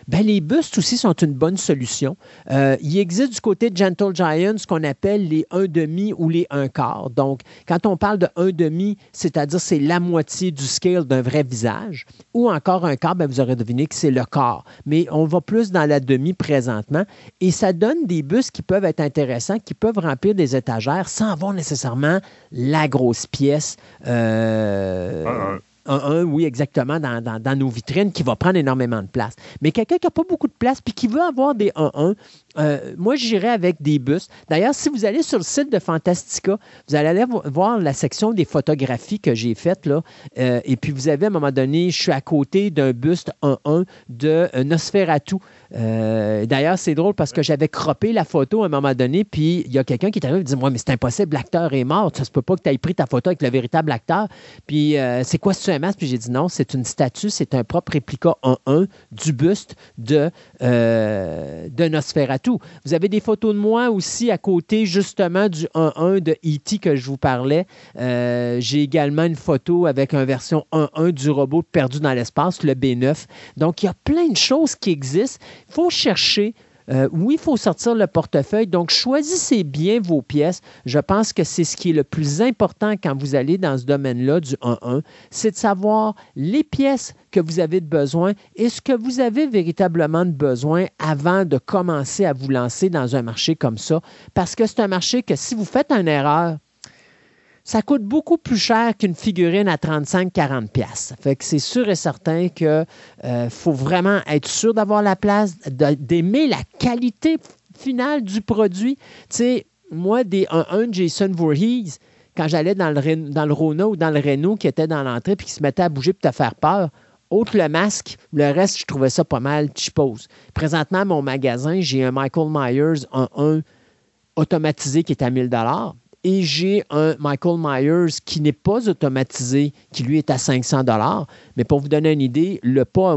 bien, les bustes aussi sont une bonne solution. Euh, il existe du côté de Gentle Giant ce qu'on appelle les un demi ou les un quart. Donc, quand on parle de un demi, c'est-à-dire c'est la moitié du scale d'un vrai visage, ou encore un quart, bien, vous aurez deviné que c'est le corps. Mais on va plus dans la demi présentement et ça donne des bustes qui peuvent être intéressants, qui peuvent remplir des étagères sans avoir nécessairement la grosse pièce. Euh... Uh-uh. Un, un, oui, exactement, dans, dans, dans nos vitrines, qui va prendre énormément de place. Mais quelqu'un qui n'a pas beaucoup de place puis qui veut avoir des un un, euh, moi, j'irais avec des bustes. D'ailleurs, si vous allez sur le site de Fantastica, vous allez aller voir la section des photographies que j'ai faites, là, euh, et puis vous avez, à un moment donné, je suis à côté d'un buste un un de Nosferatu. Euh, d'ailleurs, c'est drôle parce que j'avais croppé la photo à un moment donné, puis il y a quelqu'un qui est arrivé et dit « Moi, mais c'est impossible, l'acteur est mort, ça se peut pas que tu aies pris ta photo avec le véritable acteur. » Puis euh, c'est quoi ce Puis j'ai dit non, c'est une statue, c'est un propre réplica un un du buste de, euh, de Nosferatu. Vous avez des photos de moi aussi à côté justement du un un de E T que je vous parlais. Euh, j'ai également une photo avec une version un un du robot perdu dans l'espace, le B neuf. Donc, il y a plein de choses qui existent. Il faut chercher. Euh, oui, il faut sortir le portefeuille. Donc, choisissez bien vos pièces. Je pense que c'est ce qui est le plus important quand vous allez dans ce domaine-là du un un. C'est de savoir les pièces que vous avez de besoin et ce que vous avez véritablement de besoin avant de commencer à vous lancer dans un marché comme ça. Parce que c'est un marché que si vous faites une erreur, ça coûte beaucoup plus cher qu'une figurine à trente-cinq à quarante dollars. Fait que c'est sûr et certain qu'il euh, faut vraiment être sûr d'avoir la place, de, d'aimer la qualité finale du produit. Tu sais, moi, des un un Jason Voorhees, quand j'allais dans le, dans le Rona ou dans le Reno qui était dans l'entrée puis qui se mettait à bouger pour te faire peur, autre le masque, le reste, je trouvais ça pas mal cheapos. Présentement, à mon magasin, j'ai un Michael Myers un un automatisé qui est à mille dollars. Et j'ai un Michael Myers qui n'est pas automatisé, qui lui est à cinq cents dollars. Mais pour vous donner une idée, le pas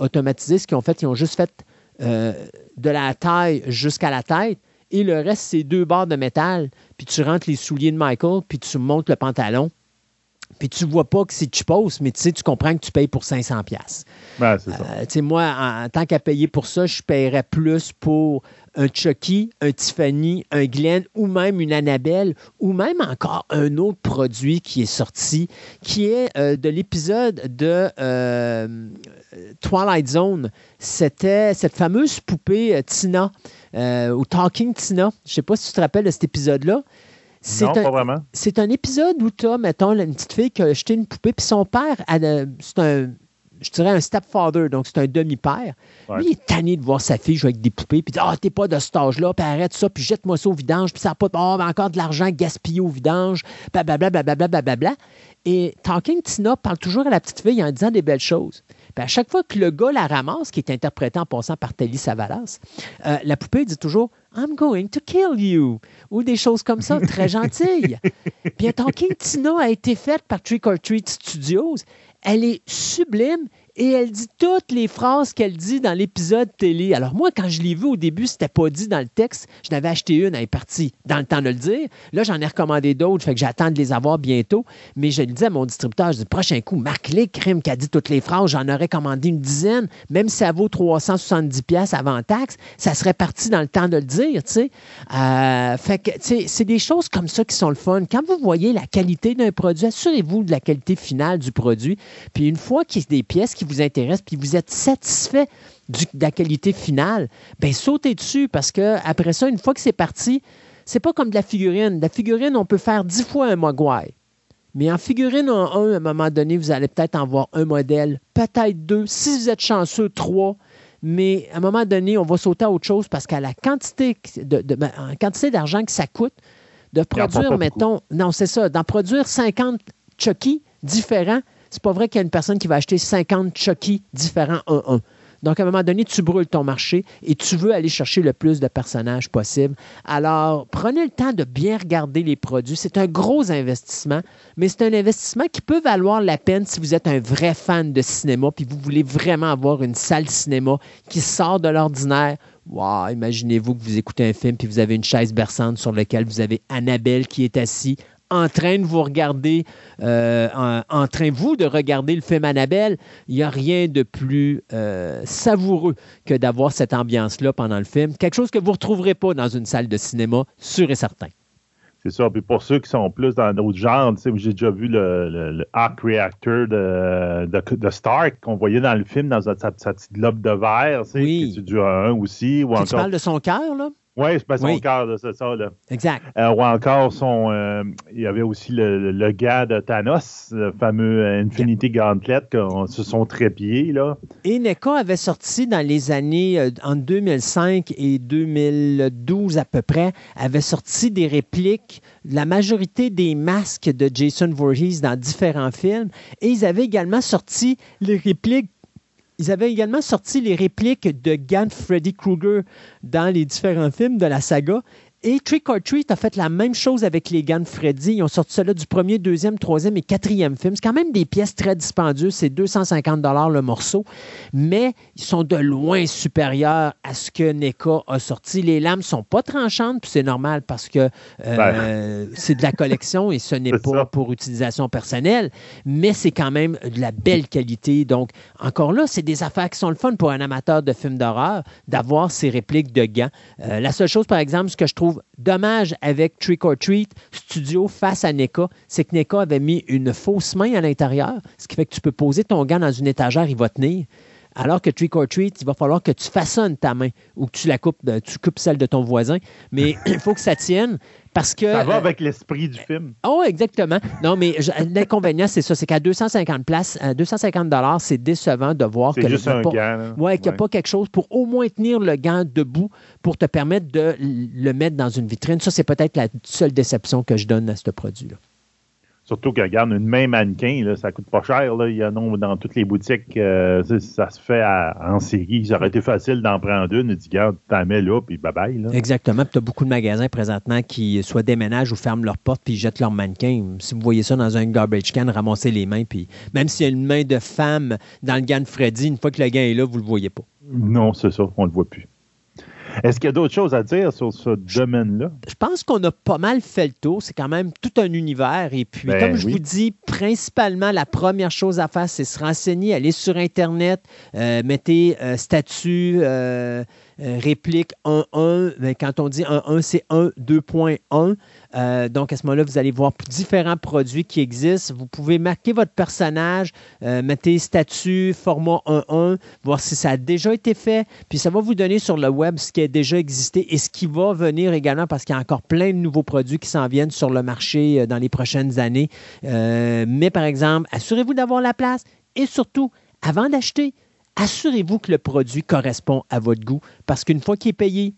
automatisé, ce qu'ils ont fait, ils ont juste fait euh, de la taille jusqu'à la tête. Et le reste, c'est deux barres de métal. Puis tu rentres les souliers de Michael, puis tu montes le pantalon. Puis tu vois pas que c'est cheapos, mais tu sais, tu comprends que tu payes pour cinq cents dollars. Ben, c'est ça. Euh, tu sais, moi, en, en tant qu'à payer pour ça, je paierais plus pour un Chucky, un Tiffany, un Glenn ou même une Annabelle ou même encore un autre produit qui est sorti qui est euh, de l'épisode de euh, Twilight Zone. C'était cette fameuse poupée euh, Tina euh, ou Talking Tina. Je sais pas si tu te rappelles de cet épisode-là. C'est non, un, pas vraiment. C'est un épisode où tu as, mettons, une petite fille qui a jeté une poupée, puis son père, elle, c'est un, je dirais un stepfather, donc c'est un demi-père. Ouais. Lui, il est tanné de voir sa fille jouer avec des poupées, puis il dit « Ah, oh, t'es pas de cet âge-là, puis arrête ça, puis jette-moi ça au vidange, puis ça n'a pas oh, mais encore de l'argent gaspillé au vidange, blablabla, blablabla, blablabla. » Et Talking Tina parle toujours à la petite fille en disant des belles choses. Puis à chaque fois que le gars la ramasse, qui est interprété en passant par Telly Savalas, euh, la poupée dit toujours « I'm going to kill you » ou des choses comme ça, très gentilles. Puis Talking Tina a été faite par Trick or Treat Studios. Elle est sublime et elle dit toutes les phrases qu'elle dit dans l'épisode télé. Alors moi, quand je l'ai vu au début, c'était pas dit dans le texte. Je n'avais acheté une, elle est partie dans le temps de le dire. Là, j'en ai recommandé d'autres, fait que j'attends de les avoir bientôt. Mais je le dis à mon distributeur, je dis, prochain coup, marque-les, crime, qu'elle dit toutes les phrases. J'en aurais commandé une dizaine. Même si ça vaut trois cent soixante-dix dollars avant taxe, ça serait parti dans le temps de le dire, tu sais. Euh, fait que, tu sais, c'est des choses comme ça qui sont le fun. Quand vous voyez la qualité d'un produit, assurez-vous de la qualité finale du produit. Puis une fois qu'il y a des pièces qui vous intéresse, puis vous êtes satisfait du, de la qualité finale, bien, sautez dessus, parce que après ça, une fois que c'est parti, c'est pas comme de la figurine. De la figurine, on peut faire dix fois un Mogwai. Mais en figurine en un, à un moment donné, vous allez peut-être en voir un modèle, peut-être deux, si vous êtes chanceux, trois, mais à un moment donné, on va sauter à autre chose, parce qu'à la quantité, de, de, de, en quantité d'argent que ça coûte, de produire, mettons, beaucoup. Non, c'est ça, d'en produire cinquante Chucky différents, c'est pas vrai qu'il y a une personne qui va acheter cinquante Chucky différents un un. Donc, à un moment donné, tu brûles ton marché et tu veux aller chercher le plus de personnages possible. Alors, prenez le temps de bien regarder les produits. C'est un gros investissement, mais c'est un investissement qui peut valoir la peine si vous êtes un vrai fan de cinéma puis vous voulez vraiment avoir une salle cinéma qui sort de l'ordinaire. Wow, imaginez-vous que vous écoutez un film puis vous avez une chaise berçante sur laquelle vous avez Annabelle qui est assise en train de vous regarder, euh, en, en train, vous, de regarder le film Annabelle. Il n'y a rien de plus euh, savoureux que d'avoir cette ambiance-là pendant le film. Quelque chose que vous ne retrouverez pas dans une salle de cinéma, sûr et certain. C'est ça. Puis pour ceux qui sont plus dans d'autres genres, tu sais, j'ai déjà vu le, le, le arc reactor de, de, de Stark qu'on voyait dans le film, dans sa, sa petite globe de verre, tu sais, oui. C'est du un aussi. Ou tu, encore... tu parles de son cœur, là? Ouais, c'est pas son oui. cœur, là, c'est ça. Là. Exact. Euh, ou encore, son, euh, il y avait aussi le, le gars de Thanos, le fameux Infinity Gauntlet, qu'on se sont trépiés, là. Et NECA avait sorti dans les années, euh, entre deux mille cinq et deux mille douze à peu près, avait sorti des répliques de la majorité des masques de Jason Voorhees dans différents films. Et ils avaient également sorti les répliques Ils avaient également sorti les répliques de Gan Freddy Krueger dans les différents films de la saga. Et Trick or Treat a fait la même chose avec les Gan Freddy. Ils ont sorti cela du premier, deuxième, troisième et quatrième film. C'est quand même des pièces très dispendieuses. C'est deux cent cinquante dollars le morceau. Mais ils sont de loin supérieurs à ce que NECA a sorti. Les lames ne sont pas tranchantes, puis c'est normal parce que euh, ben. c'est de la collection et ce n'est pas ça. Pour utilisation personnelle. Mais c'est quand même de la belle qualité. Donc, encore là, c'est des affaires qui sont le fun pour un amateur de films d'horreur d'avoir ces répliques de gants. Euh, la seule chose, par exemple, ce que je trouve dommage avec Trick or Treat Studio face à NECA, c'est que NECA avait mis une fausse main à l'intérieur, ce qui fait que tu peux poser ton gant dans une étagère, il va tenir. Alors que Trick or Treat, il va falloir que tu façonnes ta main ou que tu la coupes, tu coupes celle de ton voisin, mais il faut que ça tienne parce que... Ça va avec l'esprit du film. Oh, exactement. Non, mais je, l'inconvénient, c'est ça, c'est qu'à deux cent cinquante dollars, à deux cent cinquante dollars, c'est décevant de voir c'est que juste un pas, gant, ouais, qu'il n'y a ouais. pas quelque chose pour au moins tenir le gant debout pour te permettre de le mettre dans une vitrine. Ça, c'est peut-être la seule déception que je donne à ce produit-là. Surtout que, regarde, une main mannequin, là, ça coûte pas cher. Là. Il y en a dans toutes les boutiques. Euh, ça se fait à, en série. Ça aurait été facile d'en prendre une et de dire, regarde, t'en mets là, puis bye-bye. Là. Exactement. Puis t'as beaucoup de magasins présentement qui soit déménagent ou ferment leurs portes puis jettent leurs mannequins. Si vous voyez ça dans un garbage can, ramassez les mains. Puis même s'il y a une main de femme dans le gant de Freddy, une fois que le gant est là, vous le voyez pas. Non, c'est ça. On le voit plus. Est-ce qu'il y a d'autres choses à dire sur ce domaine-là? Je pense qu'on a pas mal fait le tour. C'est quand même tout un univers. Et puis, ben, comme je oui. vous dis, principalement, la première chose à faire, c'est se renseigner, aller sur Internet, euh, mettez euh, statut, euh, euh, réplique un un. Ben, quand on dit un un, c'est un deux point un. Euh, donc, à ce moment-là, vous allez voir différents produits qui existent. Vous pouvez marquer votre personnage, euh, mettez statut, format un un, voir si ça a déjà été fait. Puis, ça va vous donner sur le web ce qui a déjà existé et ce qui va venir également parce qu'il y a encore plein de nouveaux produits qui s'en viennent sur le marché dans les prochaines années. Euh, mais, par exemple, assurez-vous d'avoir la place et surtout, avant d'acheter, assurez-vous que le produit correspond à votre goût parce qu'une fois qu'il est payé,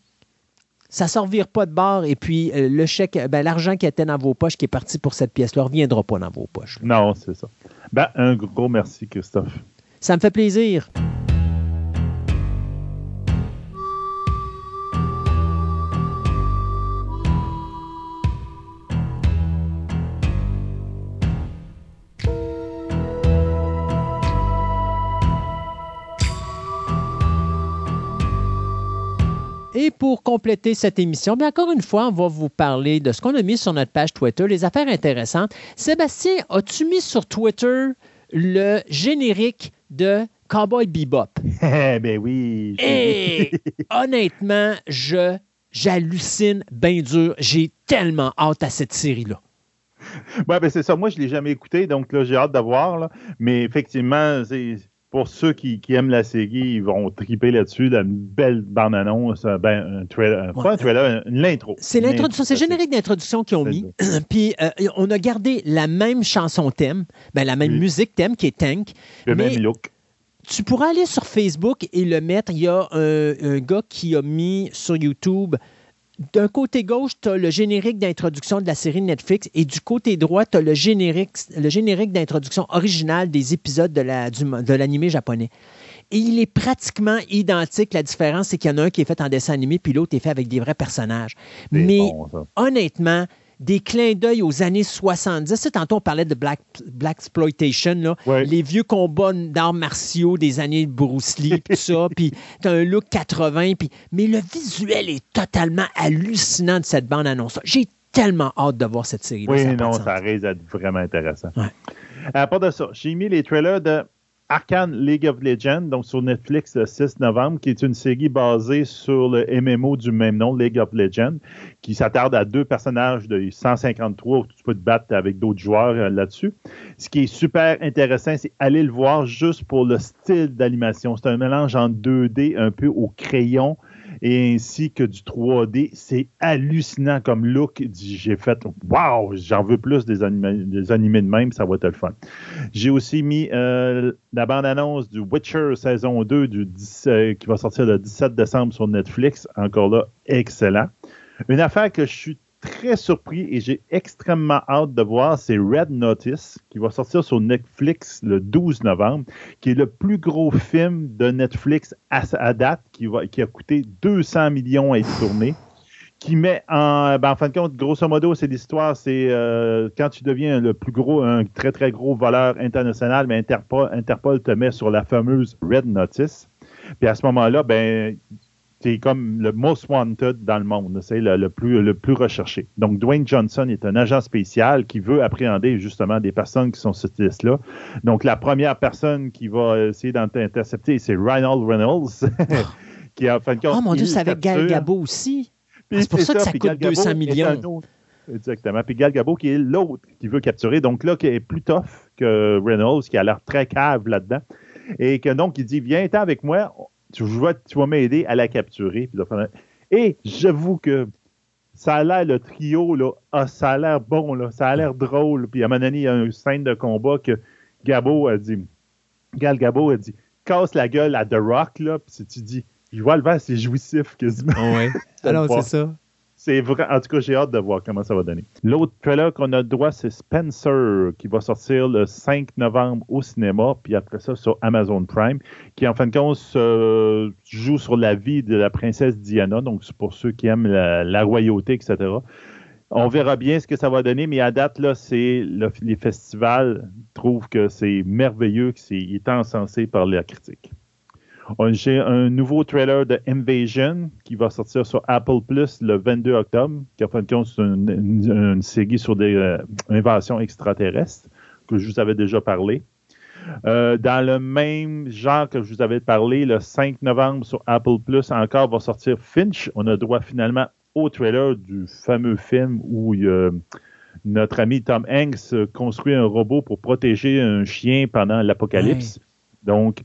ça ne s'en revire pas de bord et puis euh, le chèque, ben, l'argent qui était dans vos poches, qui est parti pour cette pièce-là, ne reviendra pas dans vos poches. Non, c'est ça. Ben, un gros merci, Christophe. Ça me fait plaisir. Et pour compléter cette émission, bien encore une fois, on va vous parler de ce qu'on a mis sur notre page Twitter, les affaires intéressantes. Sébastien, as-tu mis sur Twitter le générique de Cowboy Bebop? Eh bien oui! Et honnêtement, je, j'hallucine bien dur. J'ai tellement hâte à cette série-là. Oui, bien c'est ça. Moi, je ne l'ai jamais écouté, donc là, j'ai hâte de voir. Là. Mais effectivement, c'est... Pour ceux qui, qui aiment la série, ils vont triper là-dessus, là, une belle bande-annonce, ben, un trailer, ouais. pas un trailer, l'intro. C'est l'introduction, c'est générique d'introduction qu'ils ont c'est mis. Puis euh, on a gardé la même chanson thème, ben, la même oui. musique thème qui est Tank. Le mais... même look. Tu pourras aller sur Facebook et le mettre. Il y a un, un gars qui a mis sur YouTube... D'un côté gauche, tu as le générique d'introduction de la série Netflix et du côté droit, tu as le générique, le générique d'introduction original des épisodes de, la, du, de l'anime japonais. et il est pratiquement identique. La différence, c'est qu'il y en a un qui est fait en dessin animé puis l'autre est fait avec des vrais personnages. C'est Mais bon, ça. Honnêtement, des clins d'œil aux années soixante-dix. C'est, tantôt, on parlait de Black, Blaxploitation, là. Ouais. Les vieux combats d'arts martiaux des années Bruce Lee, tout ça, puis t'as un look quatre-vingts, puis... mais le visuel est totalement hallucinant de cette bande-annonce. J'ai tellement hâte de voir cette série-là. Oui, non, ça risque d'être vraiment intéressant. Ouais. À part de ça, j'ai mis les trailers de Arcane League of Legends, donc sur Netflix le six novembre, qui est une série basée sur le M M O du même nom, League of Legends, qui s'attarde à deux personnages de cent cinquante-trois où tu peux te battre avec d'autres joueurs là-dessus. Ce qui est super intéressant, c'est aller le voir juste pour le style d'animation. C'est un mélange en deux D un peu au crayon et ainsi que du trois D. C'est hallucinant comme look. J'ai fait « Wow! J'en veux plus des, anima- des animés de même, ça va être le fun. » J'ai aussi mis euh, la bande-annonce du Witcher saison deux du dix, euh, qui va sortir le dix-sept décembre sur Netflix. Encore là, excellent. Une affaire que je suis très surpris et j'ai extrêmement hâte de voir, c'est Red Notice, qui va sortir sur Netflix le douze novembre, qui est le plus gros film de Netflix à, à date, qui, va, qui a coûté deux cents millions à être tourné, qui met en... Ben en fin de compte, grosso modo, c'est l'histoire, c'est euh, quand tu deviens le plus gros, un très, très gros voleur international, mais Interpol, Interpol te met sur la fameuse Red Notice. Puis à ce moment-là, ben... c'est comme le most wanted dans le monde, c'est le, le, plus, le plus recherché. Donc, Dwayne Johnson est un agent spécial qui veut appréhender justement des personnes qui sont sur cette liste-là. Donc, la première personne qui va essayer d'intercepter, c'est Ryan Reynolds. qui a, en fin de compte, oh mon Dieu, c'est avec Gal Gadot aussi. Puis, c'est pour c'est ça, ça que ça coûte deux cents millions. Exactement. Puis Gal Gadot qui est l'autre qui veut capturer. Donc là, qui est plus tough que Reynolds, qui a l'air très cave là-dedans. Et que donc, il dit, viens, t'es avec moi. Tu vas, tu vas m'aider à la capturer. Et j'avoue que ça a l'air, le trio, là, ah, ça a l'air bon, là, ça a l'air drôle. Puis à un moment donné, il y a une scène de combat que Gabo a dit, Gal Gadot a dit, casse la gueule à The Rock, là. Puis si tu dis, je vois le verre, c'est jouissif quasiment. Oui, alors c'est ça. C'est vrai. En tout cas, j'ai hâte de voir comment ça va donner. L'autre trailer qu'on a droit, c'est Spencer, qui va sortir le cinq novembre au cinéma, puis après ça sur Amazon Prime, qui en fin de compte euh, joue sur la vie de la princesse Diana, donc c'est pour ceux qui aiment la, la royauté, et cetera. On verra bien ce que ça va donner, mais à date, là, c'est le, les festivals trouvent que c'est merveilleux, qu'il est encensé par la critique. J'ai un nouveau trailer de Invasion qui va sortir sur Apple Plus le vingt-deux octobre, qui en fin de compte c'est une, une, une série sur des euh, invasions extraterrestres que je vous avais déjà parlé. Euh, dans le même genre que je vous avais parlé, le cinq novembre sur Apple Plus encore va sortir Finch. On a droit finalement au trailer du fameux film où euh, notre ami Tom Hanks construit un robot pour protéger un chien pendant l'apocalypse. Mmh. Donc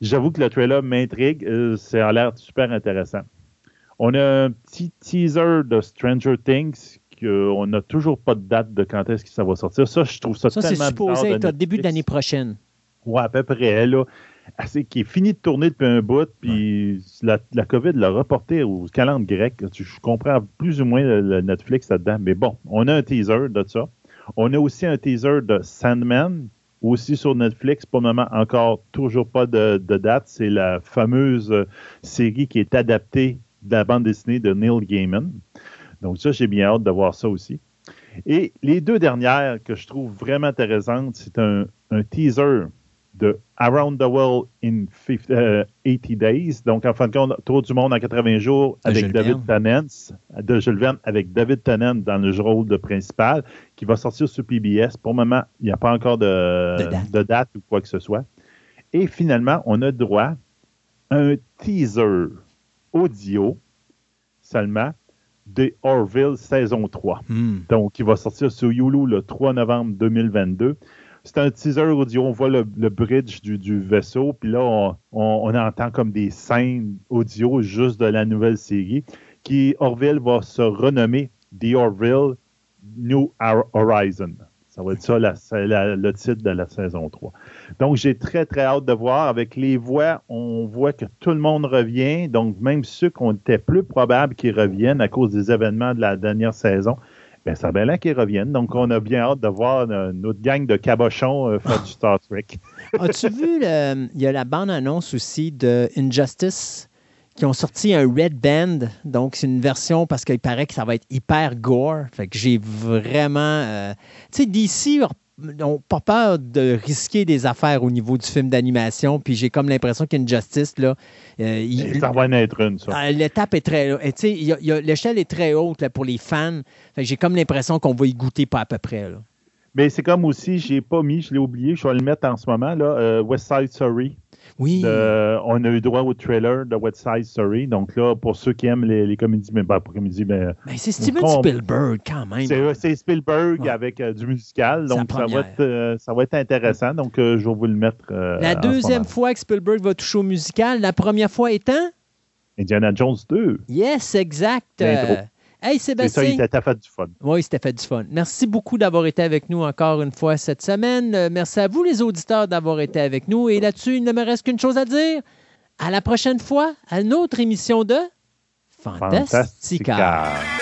j'avoue que le trailer m'intrigue. Euh, ça a l'air super intéressant. On a un petit teaser de Stranger Things qu'on n'a toujours pas de date de quand est-ce que ça va sortir. Ça, je trouve ça, ça tellement bizarre. Ça, c'est supposé être au début de l'année prochaine. Ouais, à peu près. Là, c'est qui est fini de tourner depuis un bout, puis ouais. la, la COVID l'a reporté au calendrier grec. Je comprends plus ou moins le, le Netflix là-dedans. Mais bon, on a un teaser de ça. On a aussi un teaser de Sandman. Aussi sur Netflix, pour le moment, encore toujours pas de, de date. C'est la fameuse série qui est adaptée de la bande dessinée de Neil Gaiman. Donc ça, j'ai bien hâte de voir ça aussi. Et les deux dernières que je trouve vraiment intéressantes, c'est un, un teaser de Around the World in eighty days. Donc, en fin de compte, Tour du monde en quatre-vingts jours avec David Tennant, de Jules Verne avec David Tennant dans le rôle de principal, qui va sortir sur P B S. Pour le moment, il n'y a pas encore de, de, date. de date ou quoi que ce soit. Et finalement, on a droit à un teaser audio seulement de Orville saison trois. Mm. Donc, qui va sortir sur Hulu le trois novembre deux mille vingt-deux. C'est un teaser audio, on voit le, le bridge du, du vaisseau, puis là, on, on, on entend comme des scènes audio juste de la nouvelle série, qui, Orville, va se renommer The Orville New Horizon. Ça va être ça, la, la, le titre de la saison trois. Donc, j'ai très, très hâte de voir. Avec les voix, on voit que tout le monde revient, donc même ceux qu'on était plus probable qu'ils reviennent à cause des événements de la dernière saison, ben, ça a bien l'air qu'ils reviennent. Donc, on a bien hâte de voir notre gang de cabochons euh, faire du Star Trek. As-tu vu, le, il y a la bande-annonce aussi de Injustice qui ont sorti un Red Band. Donc, c'est une version parce qu'il paraît que ça va être hyper gore. Fait que j'ai vraiment... Euh, tu sais, d'ici... n'ont pas peur de risquer des affaires au niveau du film d'animation, puis j'ai comme l'impression qu'Injustice, là... Euh, il, ça va en être une, ça. L'étape est très... Tu sais, y a, y a, l'échelle est très haute là, pour les fans. Fait que j'ai comme l'impression qu'on va y goûter pas à peu près, là. Mais c'est comme aussi, je l'ai pas mis, je l'ai oublié, je vais le mettre en ce moment, là, euh, West Side Story. Oui. De, on a eu droit au trailer de West Side Story. Donc là, pour ceux qui aiment les, les comédies, mais pas pour comédies, mais... Mais c'est Steven on, Spielberg quand même. C'est, c'est Spielberg ouais. avec euh, du musical. Donc ça va, être, euh, ça va être intéressant. Donc euh, je vais vous le mettre. Euh, la deuxième fois que Spielberg va toucher au musical, la première fois étant... Indiana Jones deux. Yes, exact. Hey Sébastien. C'est ça, t'as fait du fun. Oui, c'était fait du fun. Merci beaucoup d'avoir été avec nous encore une fois cette semaine. Merci à vous, les auditeurs, d'avoir été avec nous. Et là-dessus, il ne me reste qu'une chose à dire. À la prochaine fois, à une autre émission de Fantastica. Fantastica.